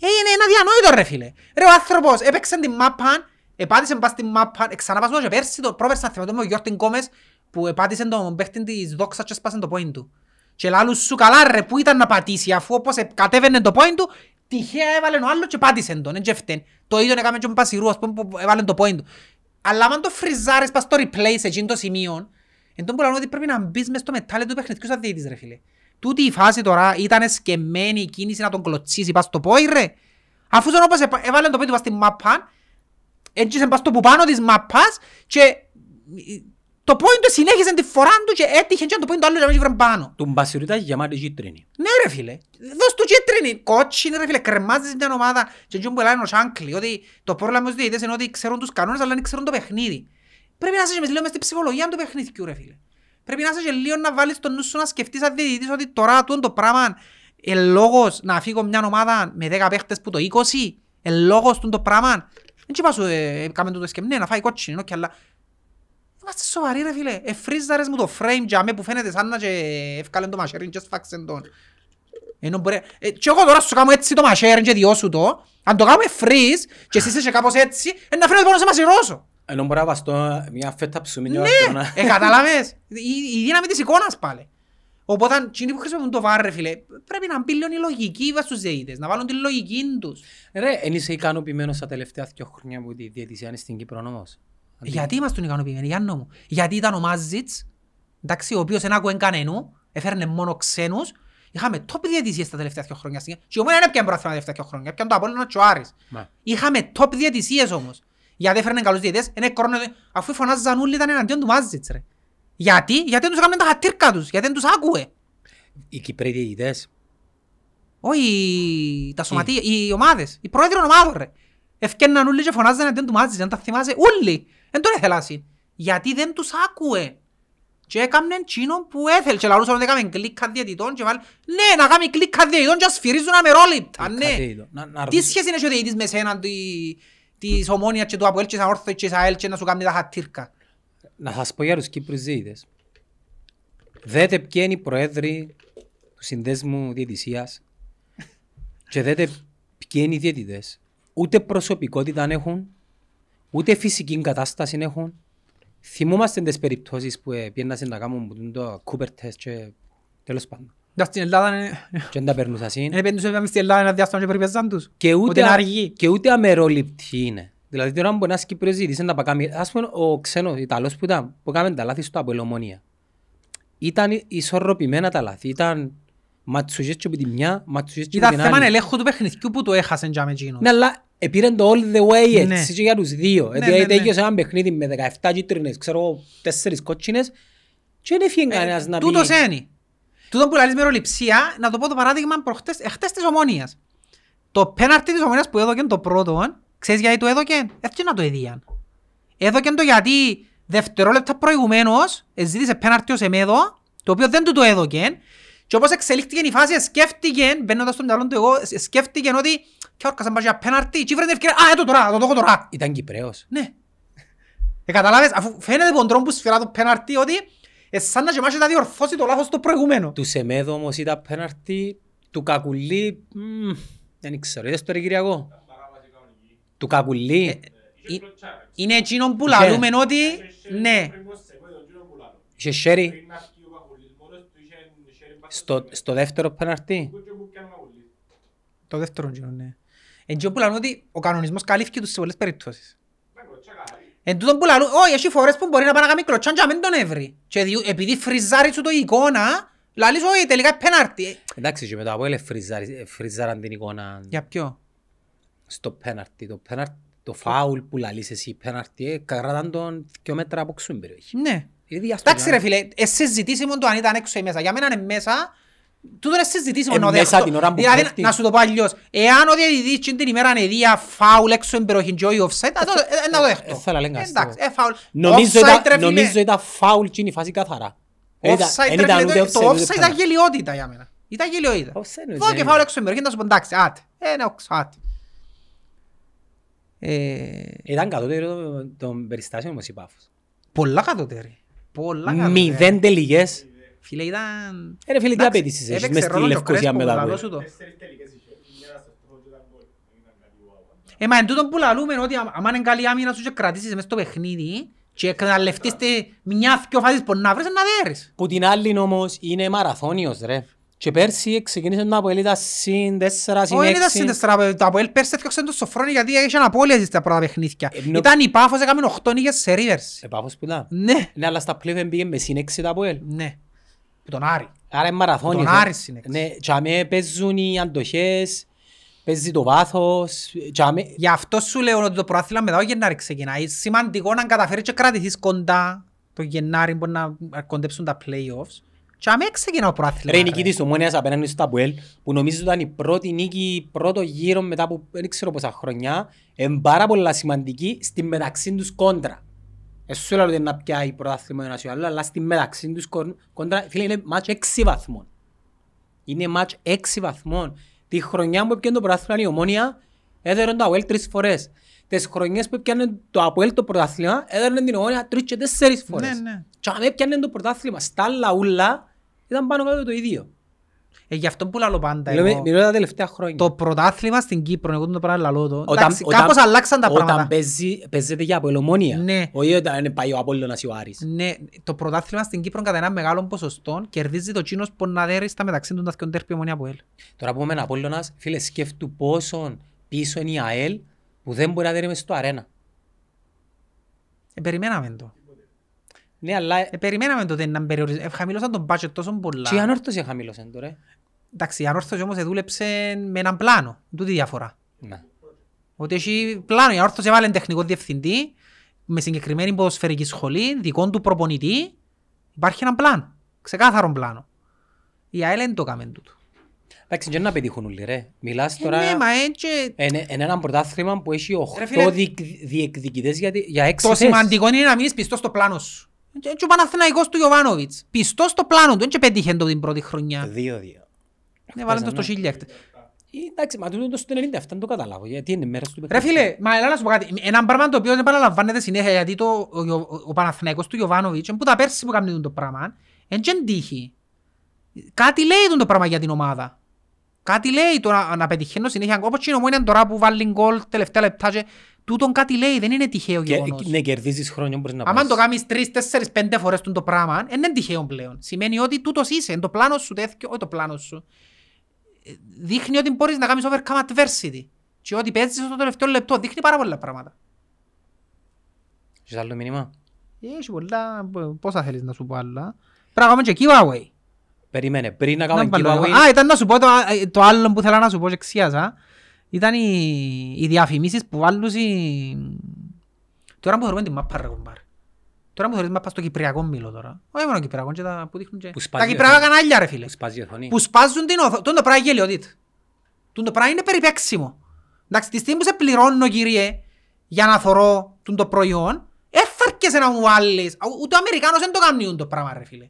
Είναι ένα διανόητο ρε φίλε. Ρε ο άνθρωπος έπαιξε την μάπαν. Επάτησε μπας στην μάπα, ξαναπάσουμε και πέρσι το πρόπερσι να θυματούμε ο Γιόρτιν Κόμες που επάτησε τον παίχτη της δόξας και σπάσε το πόιν του. Και λάλλου σου καλά ρε που ήταν να πατήσει αφού όπως κατέβαινε το πόιν του τυχαία έβαλε ο άλλος και πάτησε τον, έτσι έφτεν. Το ίδιο έκαμε και με Πασιρού ας πούμε που έβαλε το πόιν του. Αλλά αν το φριζάρεις πας στο replay σε εκείνο το σημείο εν τόν που λένε ότι πρέπει να μπεις μες στο μετάλλιο του παιχνιδιού σαν διαιτητής ρε φίλε. Τούτη η φάση τώρα ήταν εσκεμμένη η κίνηση να τον κλωτσίσει πας στο πόιν ρε. Αφού σαν όπως έβαλε το πόιν του πας στην μάπα, έτσι σε πας το που πάνω της μαπάς και το πόιντο συνέχισε τη φορά του και έτυχε και το πόιντο άλλο και αμέσως βραν πάνω. Τον Μπασιρού ήταν γεμάτο κίτρινη. Ναι ρε φίλε, δώσ' του κίτρινη, κότσινη ρε φίλε, κρεμάζεις μια ομάδα και έτσι που έλεγαν ο Σάνκλη ότι το πρόβλημα με τους διαιτητές είναι ότι ξέρουν τους κανόνες αλλά δεν ξέρουν το παιχνίδι. Πρέπει να είσαι λίγο μες την ψυχολογία του παιχνιδιού ρε φίλε. Πρέπει να είσαι λίγο να βάλεις τον νου σου να σκεφτείς σαν διαιτητής ότι τώρα το πράγμα λόγος να φύγω μια ομάδα με 10 παίχτες που το 20, λόγος το πράγμα. Δεν είπα σου, έκαμε το σκεμνέ, να φάει κότσινη, όχι, αλλά... Είμαστε σοβαροί ρε φίλε, εφρίζαρες μου το frame για μέ που φαίνεται σαν να και ευκάλεν το μαχαίριν και σφάξεν τον. Και εγώ τώρα σου κάνω έτσι το μαχαίριν και διώσου το, αν το κάνω εφρίζ και εσύ είσαι κάπως έτσι, να φαίνεται πάνω σε μασιρώσω. Ενώ μπορώ να βαστώ μια φέτα ψουμινή. Ναι, καταλάβες, η δύναμη της εικόνας πάλι. Οπότε, εκείνοι που χρησιμοποιούν το βάρ, ρε φίλε, πρέπει να μπει λίγο η λογική στους διαιτητές, να βάλουν τη λογική τους. Ρε, εν είσαι ικανοποιημένος στα τελευταία 2 χρόνια που τη διαιτησία είναι στην Κύπρο νόμος. Γιατί ήμασταν ικανοποιημένοι, Γιάννο μου. Γιατί ήταν ο Μάζιτς, εντάξει, ο οποίος δεν άκουε κανένου, έφερνε μόνο ξένους. Είχαμε top διαιτησίες τα τελευταία 2 χρόνια. Και η Ομόνια δεν έπιανε πρόθυμα τα τελευταία 2 χρόνια, έπιανε το Αποέλ και ο Άρης. Είχαμε top διαιτησίες όμως. Γιατί έφερνε καλούς διαιτητές, αφού φωνάζαν όλοι ήταν εναντίον του Μάζιτς, ρε. Γιατί δεν τους έκαναν τα χατήρκα τους, γιατί δεν τους άκουε. Οι Κυπρέοι διαιτητές. Όχι, τα σωματεία, οι ομάδες, οι πρόεδρων ομάδων ρε. Ευκέναν όλοι και φωνάζαν αντίον του Μάζιτς, αν τα θυμάσαι, όλοι. Εν τον εθελάσει. Γιατί δεν τους άκουε. Και έκαναν τσίνον που έθελε. Και λαλούσαν ότι έκαναν κλικ διαιτητών και βάλουν. Ναι, να κάνουν κλικ διαιτητών και ασφυρίζουν αμερόληπτα. Ναι. Τι σχέση είναι και ο διαιτητής με σέναν της Ομόνιας και του Αποέλ και σαν Όρθο και σαν Ελ και να σου κάνουν τα χατήρκα. Να σας πω για τους Κύπρους διαιτητές. Δέτε ποιοι είναι οι προέδροι του συνδέσμου διαιτησίας και δέτε ποιοι είναι οι διαιτητές. ούτε προσωπικότητα έχουν, ούτε φυσική κατάσταση έχουν. Θυμούμαστε τις περιπτώσεις που πιένασαν να κάνουν το Cooper Test και τέλος πάντων. Στην Ελλάδα δεν τα περνούσα σύν. Δεν περνούσαμε στην Ελλάδα ένα διάστημα και περιπέζαν τους. Και ούτε αμερόληπτοι είναι. Δηλαδή τώρα που ένας Κύπριος ζήτησε να πακάμε, ας πούμε ο ξένος Ιταλός που ήταν, που έκαμε τα λάθη στο Αποέλ Ομόνια. Ήταν ισορροπημένα τα λάθη, ήταν ματσουγές και από τη μια, ματσουγές και από την άλλη. Ήταν θέμα ελέγχου του παιχνιδιού που το έχασαν για με εκείνος. Ναι, αλλά επήραν το all the way έτσι και για τους δύο. Δηλαδή τέγιος έναν παιχνίδι με 17 κίτρινες, ξέρω 4 κότσινες και δεν έφυγε κανένας να πει. Τούτος είναι. Τούτο που λαλείς μεροληψία, να το πω το παράδειγμα προχτές, εχθές της Ομόνιας. Το πέναρτι της Ομόνιας που έδωκεν το πρώτο, ξέρεις γιατί το έδωκεν, έφτιαξε να το έδιαν. Έδωκεν το γιατί δευτερόλεπτα προηγουμένως ζήτησε πέναρτι ως εμέδο, το οποίο δεν του το έδωκεν. Και όπως εξελίχθηκε η φάση, σκέφτηκαν, μπαίνοντας στο μυαλό του εγώ, σκέφτηκαν ότι «Κι όρκας αν πάρει για πέναρτι, και βρέντε ευκαιρία, α, το δώκω τώρα». Ήταν Κυπραίος. Ναι. Καταλάβες, αφού φαίνεται ποντρόν που σφυρά το πέναρτι ότι σαν να γεμάζει να διορθώσει το λάθος το προηγούμενο. Του Σεμέδο όμως ήταν πέναρτι, του Κακουλή, δεν ξέρω, είδες το ρε Κυριακό. Του Κακουλή. Είναι εκείνον που λαλούμε ότι, ναι. Είχε σέρι. Στο δεύτερο πέναρτι. Το δεύτερο εκείνο, ναι. Εκείνο που λαλούν ότι ο κανονισμός καλύφθηκε τους σε πολλές περιπτώσεις. Εν τούτον που λαλούν, όχι, έχει φορές που μπορεί να πάει να κάνει κλωτσάν και να μην τον έβρει. Και επειδή φριζάρει σου το εικόνα, λαλείς, όχι, τελικά πέναρτι. Εντάξει, και μετά από έλεγε φριζάραν την εικόνα. Για ποιο? Στο πέναρτι. Το φάουλ που λαλείς εσύ, πέναρτι, κρατάν τον 2 μέτρα από ξούν περιοχή. Ναι. Εντάξει ρε φίλε, εσυζητήσιμο το αν ήταν έξω ή μέσα. Για μένα είναι μέσα. Τούτο είναι συζητήσιμο. Δηλαδή, να σου το πω αλλιώς. Εάν ο διαιτητής την ημέρα είναι δια φάουλ έξω εν περιοχή και όχι offside, να το δέχτω. Θέλω λέγκα αυτό. Νομίζω ήταν φάουλ και είναι η φάση καθαρά. Το offside ήταν γελιότητα για μένα. Ήταν γελιότητα. Δω και φάουλ έξω εν περιοχή, να σου πω εντάξει, άτε. Άτε. Ήταν κατώτερη των περιστάσεων όμως η Πάφος. Πολλά κατώτερη. 0 τελικές. Φίλε ήταν... Ρε φίλε τι απαιτήσεις έχεις μες στη Λευκοσία μετά που είναι. Μα εν τούτον που λαλούμε ότι αν είναι καλή άμυνα σου και κρατήσεις μες στο παιχνίδι και εκμεταλλευτείς μια δυο φάσεις που να βρεις να δέρεις. Που την άλλη όμως είναι μαραθώνιος ρε. Και πέρσι ξεκίνησε να αποέλειτα συν 4, συν 6. Όχι, ήταν συν 4. Το Αποέλ πέρσι έφτιαξε τον Σοφρόνη γιατί είχε αναπόλυες στα πρώτα παιχνίδια. Ήταν η Πάφος, έκαμε 8 νίκες σε Ρίβερς. Πάφος που ήταν. Ναι. Ναι, αλλά στα πλέον πήγε με συν 6 το Αποέλ. Ναι. Που τον Άρη. Άρα είναι μαραθώνιος. Τον Άρη συν 6. Ναι, τσάμε παίζουν οι αντοχές, παίζει το βάθος. Γι' αυτό σου λέω ότι το προάθλημα μετά ο Γενάρη ξεκινάει. Σημαντικό να καταφέρει και κρατηθείς κοντά το Γενάρη μπορεί να κοντέψουν τα play-offs. Και αμέ ξεκινά ο προάθλημα. Ρε η νίκη της Ομόνιας απέναντι στο Αποέλ που νομίζω ήταν η πρώτη νίκη, πρώτο γύρο μετά από δεν ξέρω πόσα χρονιά είναι πάρα πολλά σημαντική στη μεταξύ τους κόντρα. Εσύ όλα δεν να πιάει προάθλημα ένας ή άλλο, αλλά στη μεταξύ τους κόντρα φίλε είναι μάτς 6 βαθμών. Είναι μάτς 6 βαθμών. Τη χρονιά που έπιανε το προάθλημα η Ομόνια έδερε το Αποέλ 3 φορές. Τις χρονιές που έπιανε το Αποέλ το πρωτάθλημα έδερε την Ομόνια 3 και 4 φορές. Και αμέ έπιανε το πρωτάθλημα στα λαούλα. Ήταν πάνω κάτω το ίδιο. Γι' αυτό που λαλώ πάντα εγώ. Μιλώ τα τελευταία χρόνια. Το πρωτάθλημα στην Κύπρο, εγώ τον πράγμα λαλώ το. Κάπως αλλάξαν τα πράγματα. Όταν παίζεται για Αποέλ Ομόνια. Ναι. Όχι όταν είναι πάει ο Απόλλωνας ή ο Άρης. Ναι. Το πρωτάθλημα στην Κύπρο κατά ένα μεγάλο ποσοστό κερδίζει το Τσίνος Ποναδέρη στα μεταξύ των ταθιών τέρπι Ομόνια Αποέλ. Τώρα που είμαι ένα Απόλλωνας, φίλε, σκέφτου πόσο πίσω είναι η ΑΕΛ που δεν μπορεί να δέρει μέσα στο αρένα. Περιμέναμε το. Ναι, αλλά... περιμέναμε τότε να περιορίζουν. Χαμήλωσαν τον budget τόσο πολλά. Και η ανόρθωση χαμήλωσαν τώρα. Εντάξει, η ανόρθωση όμως δούλεψε με έναν πλάνο. Τούτη διαφορά. Ναι. Ότι έχει πλάνο. Η ανόρθωση έβαλε τεχνικό διευθυντή, με συγκεκριμένη ποδοσφαιρική σχολή, δικό του προπονητή. Υπάρχει έναν πλάνο. Ξεκάθαρο πλάνο. Η ΑΕΛ δεν το έκαμε τούτο. Εντάξει, και να πετύχουν όλοι ρε. Μιλάς τώρα εν έναν πρωτάθλημα που έχει 8 διεκδικητές για 6 θέσεις. Το σημαντικό είναι να μείνεις πιστός στο πλάνο σου. Και ο Παναθναϊκός του Γιωβάνοβιτς, πιστός στο πλάνο του, δεν και πέτυχε το την πρώτη χρονιά. 2-2. Ναι, βάλε το στο 1000. Εντάξει, μα το στο 90, αυτό δεν το καταλάβω, γιατί είναι μέρος του παιχνιδιού. Ρε φίλε, μα έλα να σου πω κάτι, έναν πράγμα το οποίο δεν παραλαμβάνεται συνέχεια, γιατί ο Παναθναϊκός του Γιωβάνοβιτς, που τα πέρσι που κάνουν το πράγμα, δεν τύχει. Κάτι λέει το πράγμα για την ομάδα. Κάτι λέει το να πετυχαίνω συνέχεια. Όπως και η Ομόνια τώρα που βάλει γκολ τελευταία λεπτά και τούτον κάτι λέει, δεν είναι τυχαίο γεγονός. Ναι, κερδίζεις χρόνια μπορείς να πας. Άμα το κάνεις 3, 4, 5 φορές το πράγμα, δεν είναι τυχαίο πλέον. Σημαίνει ότι τούτος είσαι, το πλάνο σου τέτοιο, όχι το πλάνο σου. Δείχνει ότι μπορείς να κάνεις overcome adversity. Και ότι παίζεις στο τελευταίο λεπτό, δείχνει πάρα πολλά πράγματα. Έχεις άλλο μήνυμα? Έχει πολλά, πόσα θέλεις να σου πω άλλα. Πράγμα και giveaway. Περιμένε, πριν να κάνουμε giveaway. Α, ήταν να σου πω το άλλο που θέλω να σου πω και ξιάζα. Ήταν οι διαφημίσεις που βάλουν. Τώρα που θεωρούμε την μάπα ρεγομπάρ. Τώρα που θεωρείς μάπα στο Κυπριακό μιλώ τώρα. Όχι μόνο Κυπριακό και τα που δείχνουν και... Τα Κυπριακά κανάλια ρε φίλε. Που σπάζουν την οθόνη. Τον το πράγμα γελιοδίτ. Τον το πράγμα είναι περιπέξιμο. Εντάξει, τη στιγμή που σε πληρώνω κύριε για να θωρώ το προϊόν, έφερκεσαι να μου βάλεις. Ούτε ο Αμερικάνος δεν το κάνουν το πράγμα ρε φίλε.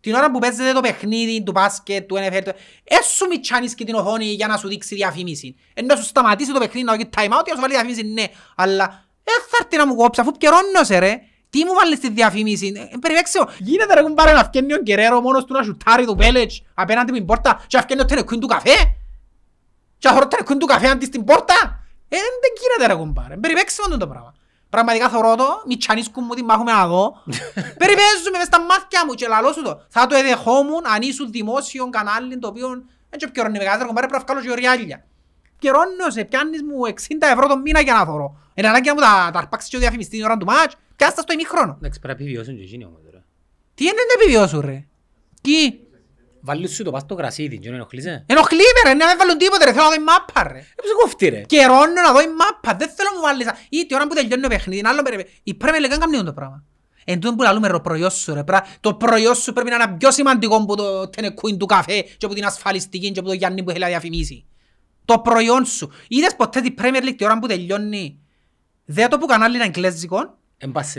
Την ώρα που παίζετε το παιχνίδι, του μπάσκετ, του NFL, έσου μητσάνεις και την οθόνη για να σου δείξει διαφήμιση. Ενώ σου σταματήσει το παιχνίδι να δει time out και να σου βάλει διαφήμιση, ναι. Αλλά θα έρθει να μου κόψει, αφού πιερώνεσαι ρε. Τι μου βάλεις τη διαφήμιση, περιπέξω. Γίνεται ρε κουμπάρε να φκένει ο Γκερέρο μόνος του να σουτάρει το πέλετς απέναντι την πόρτα και να φκένει ο τενεκούν του καφέ. Και να χωρώ τενεκούν του καφέ αντί στην πόρτα. Δεν γίνεται ρε κουμπάρε, περιπέξω μόνο το πράγμα. Πραγματικά θωρώ το, μη τσανίσκουν μου την μάχομαι να δω. Περιπέζουμε μες στα μάτια μου και λαλώ σου το. Θα το εδεχόμουν αν ήσουν δημόσιο κανάλι το οποίο... Δεν και πιερώνει μεγαλύτερα κομπάρε, πρέπει να βγάλω και οριάλια. Πιερώνω σε, πιάνεις μου 60€ το μήνα για να θωρώ. Είναι ανάγκη να μου τα αρπάξεις και ο διαφημιστής την ώρα του μάτς. Πιάστα στο ημίχρονο. Εντάξει, πρέπει να επιβιώσουν και εκείνοι όμως τώρα. Τι είναι να επιβιώσουν ρε. Κι. Βάλεις σου το πας στο κρασίδι και ενοχλείσαι. Ενοχλείμαι ρε, να με βάλουν τίποτε ρε, θέλω να δω η μάπα ρε. Έπισε κόφτη ρε. Καιρώνω να δω η μάπα, δεν θέλω να μου βάλεις. Ή την ώρα που τελειώνει το παιχνίδι, είναι άλλο περίπου. Η πρέπει να κάνουν το πράγμα. Εν τούτον που λαλούμε ρε, ο προϊός σου ρε, το προϊός σου πρέπει να είναι πιο σημαντικό από το τενεκούιν του καφέ και από την ασφαλιστική και από το Γιάννη που θέλει να διαφημίσει. Το προϊόν σου. Είδες ποτέ την Premier League την ώρα που τελειώνει, δε το που κανάλι είναι εγκλέζικο,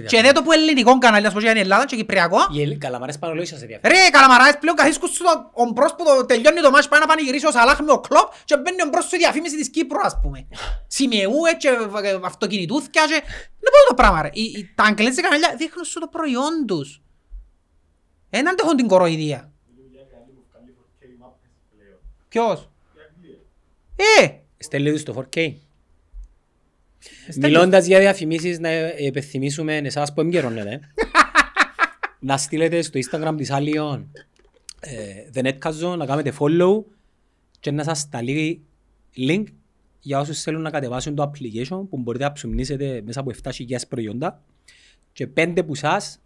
και δεν το που ελληνικό κανάλι, ας πω και είναι Ελλάδα και Κυπριακό. Οι καλαμαρές παρολόγησαν σε διαφέρει. Ρε, καλαμαρές πλέον καθίσκουν στον μπρος που τελειώνει το μάτσι, πάει να πανηγυρίσει ο Σαλάχ με ο Κλοπ και μπαίνει ο μπρος στη διαφήμιση της Κύπρου, ας πούμε. Σημειούε και αυτοκινητούθηκια και... Δεν πω το πράγμα ρε. Τα αγγλές κανάλια δείχνουν σου το προϊόν τους. Εν αντέχουν την κοροϊδία. Ποιος? Στέλνει το 4K. Μιλώντας για διαφημίσεις, να επιθυμίσουμε εσάς που εμπειρώνετε να στείλετε στο Instagram της Allion The Netcast Zone, να κάνετε follow και να σας σταλεί link για όσους θέλουν να κατεβάσουν το application που μπορείτε να ψουμνίσετε μέσα από 7.000 προϊόντα και 5 που σας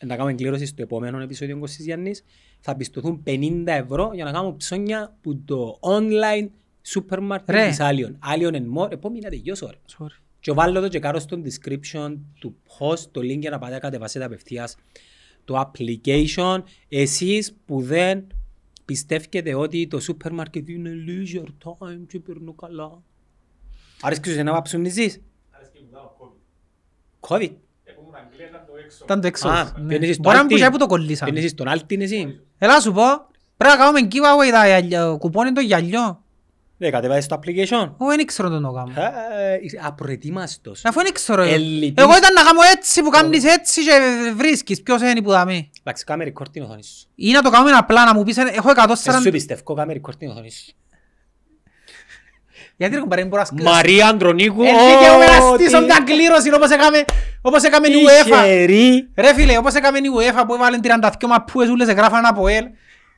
να κάνουμε κλήρωση στο επόμενο επεισόδιο Κωστής Γιάννης θα πιστωθούν 50€ για να κάνουμε ψώνια που το online Supermarket της Allion. Allion and more. Επόμενα τελειώσω ρε. Και βάλω το και κάνω στο description του post το link για να πάτε κατεβάσετε απευθείας το application. Εσείς που δεν πιστεύετε ότι το supermarket είναι leisure time και περνώ καλά. Αρέσκεις να βαψουνίζεις. Αρέσκεις να βαψουνίζεις. COVID. Ήταν το έξω. Μπορεί να μπουσάει που το κολλήσαμε. Πίνεσαι τον Altin εσύ. Έλα σου πω. Πρέπει να κάνουμε giveaway κουπόνι το γυαλιό. Δεν κατεβάζεις το application. Εγώ δεν ήξερα τον το κάνω. Απροετοίμαστος. Αφού δεν ήξερα. Εγώ ήταν να κάνω έτσι που κάνεις έτσι και βρίσκεις ποιος είναι που δαμεί. Εντάξει, κάμε record την οθόνη σου. Ή να το κάνουμε απλά να μου πεις έχω 140... Εσύ πιστεύω, κάμε record την οθόνη σου. Γιατί δεν μπορώ να σκέψω. Μαρία Αντρονίκου. Ελίκαιομαι να στήσω μια κλήρωση όπως έκαμε η UEFA. Ρε φίλε, όπως έκαμε η UEFA που έβαλαν 32 μαππούες ούλες εγγράφαν Αποέλ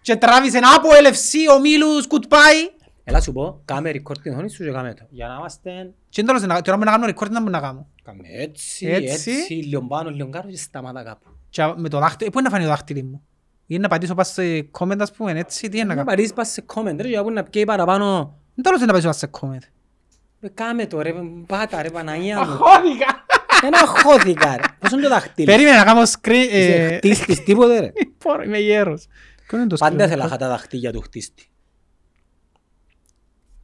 και τράβησαν Αποέλ FC ομίλους κουτπάει. Έλα σου πω, κάμε record την οθόνη σου και κάμε το. Για να είμαστε... Τι είναι τώρα που να κάνουμε record, να μπορούμε να κάνουμε. Κάμε έτσι, έτσι, λιομπάνω, λιογκάρω και σταμάτα κάπου. Και με το δάχτυλο, πού είναι να φανεί το δάχτυλο μου. Είναι να πατήσω πας σε comment ας πούμε, έτσι, τι είναι να κάνω. Να πατήσεις πας σε comment ρε, για να πιέει παραπάνω. Είναι τώρα να πατήσω πας σε comment. Κάμε το ρε, πάτα ρε, Παναγία μου. Αχώθηκα. Ένα αχώθηκα ρε. Πώς είναι το δάχτυλο. Περίμενα να κάνω screen... Χτίστης τίποτε ρε. Είμαι γέρος. Πάντα θέλω να χα τα δαχτύλια του χτίστη.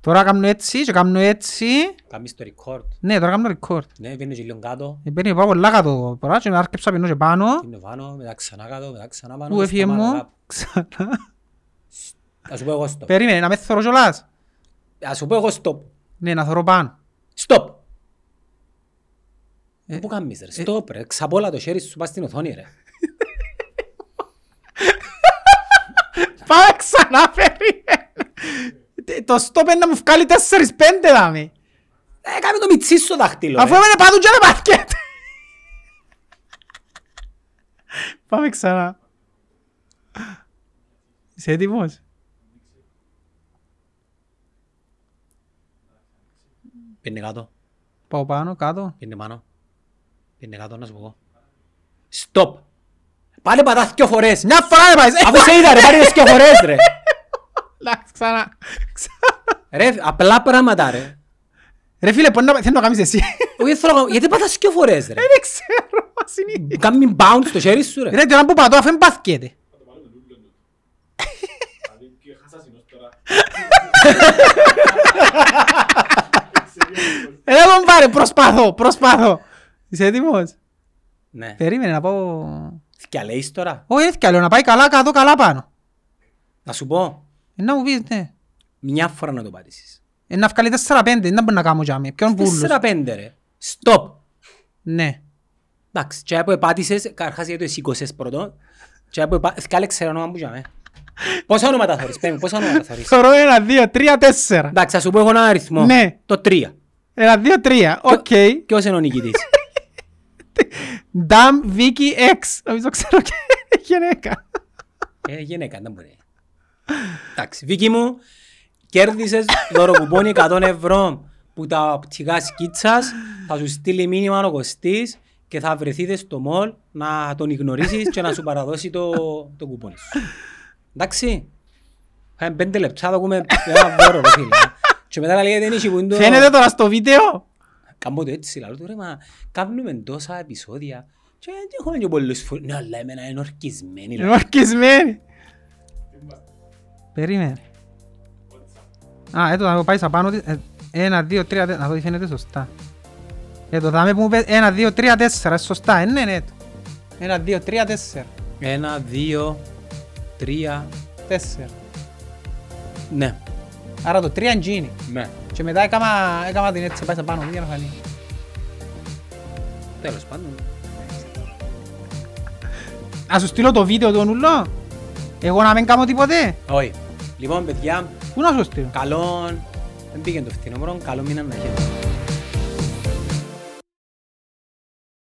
Τώρα κάνω έτσι και κάνω έτσι. Κάνεις το record. Ναι, τώρα κάνω το record. Ναι, παίρνω και λίγο κάτω. Παίρνω πάω πολλά κάτω. Παρά και άρκεψα παίρνω και πάνω. Παίρνω πάνω, μετά ξανά κάτω, μετά ξανά πάνω. Ού έφυγε μου, ξανά. Θα σου πω εγώ stop. Περίμενε, να με θωρώ κιόλας. Θα σου πω εγώ stop. Ναι, να θωρώ πάνω. Stop. Πού κάνεις ρε, stop ρε, ξαπόλα το χέρι σου πας στην οθόνη ρε. Πάμε ξανά περίμενε. το στόπεν να μου βγάλει 4-5 δάμε. Κάμε το μητσί στο δάχτυλο. Αφού έμενε πάντου και με μπάσκετ. Πάμε ξανά. Είσαι έτοιμος? Πίνε κάτω. Πάω πάνω, κάτω. Πίνε πάνω. Πίνε κάτω, να σου πω εγώ. Στοπ. Πάλι πατάς δυο φορές. Μια φορά δεν πάεις. Αφού σε είδα ρε, πάλι δυο φορές ρε. Εντάξει, ξανά. Ρε, απλά πράγματα ρε. Ρε φίλε, θέλω να κάνεις εσύ. Γιατί πατάς δυο φορές ρε. Δεν ξέρω, ας είναι. Κάμει bounce στο χέρι σου ρε. Ρε, τώρα που πατώ, αφού είναι μπάσκετ. Έλα τον πάρε, προσπάθω. Είσαι έτοιμος? Ναι. Περίμενε να πάω... Θυκιαλέεις τώρα? Όχι, δεν θυκιαλέω, να πάει καλά κάτω, καλά πάνω. Να σου πω. Να μου πεις, ναι. Μια φορά να το πατήσεις. Να βγάλει 4-5, δεν μπορεί να κάνω τζάμι. Ποιον πούλος. 4-5 ρε. Stop. Ναι. Εντάξει, τσιά που επάτησες, καρχάς γιατί το εσήκωσες πρώτο. Τσιά που επάτησες, θυκιάλεξε όνομα που τζάμι. Πόσα όνοματα θωρείς, πέμι, πόσα όνοματα θωρείς? Θωρώ 1, 2, 3, 4. Εντάξει, θα σου πω εγώ έναν αριθμό. Ναι. Το 3. 1, 2, 3, οκ. Ποιος είναι ο νικητής? Νταμ, Βίκυ, Εξ. Νομίζω ξέρω και γυναίκα. Γυναίκα, δεν μπορεί. Εντάξει, Βίκυ μου, κέρδισες δωροκουμπόνι 100€ που τα πτυχά σκίτσας. Θα σου στείλει μήνυμα ο Κωστής και θα βρεθείτε στο μολ να τον γνωρίσεις και να σου παραδώσει το κουπόνι σου. Εντάξει, είχαμε 5 λεπτά, θα ακούμε ένα βόρο ρε φίλε. Και μετά να λέγεται νύχη που είναι το... Φαίνεται τώρα στο βίντεο. Κάμω το έτσι, λαλό του ρε, μα κάνουμε τόσα επεισόδια και έχουμε και πολλούς φορές. Ναι, αλλά εμένα είναι ορκισμένοι. Είναι ορκισμένοι. Περίμενε. Α, έτω θα το πάει σαν πάνω. 1, 2, 3, 4, να δω τι φαίνεται σωστά. Έτω θα με πούμε 1, 2, 3, 4, σωστά, είναι έτω. 1, 2, 3, 4. 1, 2, 3, 4. Ναι. Άρα το 3 είναι. Ναι. Και μετά έκαμα την έτσι, πάει σαν πάνω, για να φανεί. Τέλος πάντων. Να σου στείλω το βίντεο του νουλό. Εγώ να μην κάνω τίποτε. Όχι. Λοιπόν παιδιά. Πού να σου στείλω? Καλό. Δεν πήγαινε το φθινόπωρο, καλό μήνα να έχετε.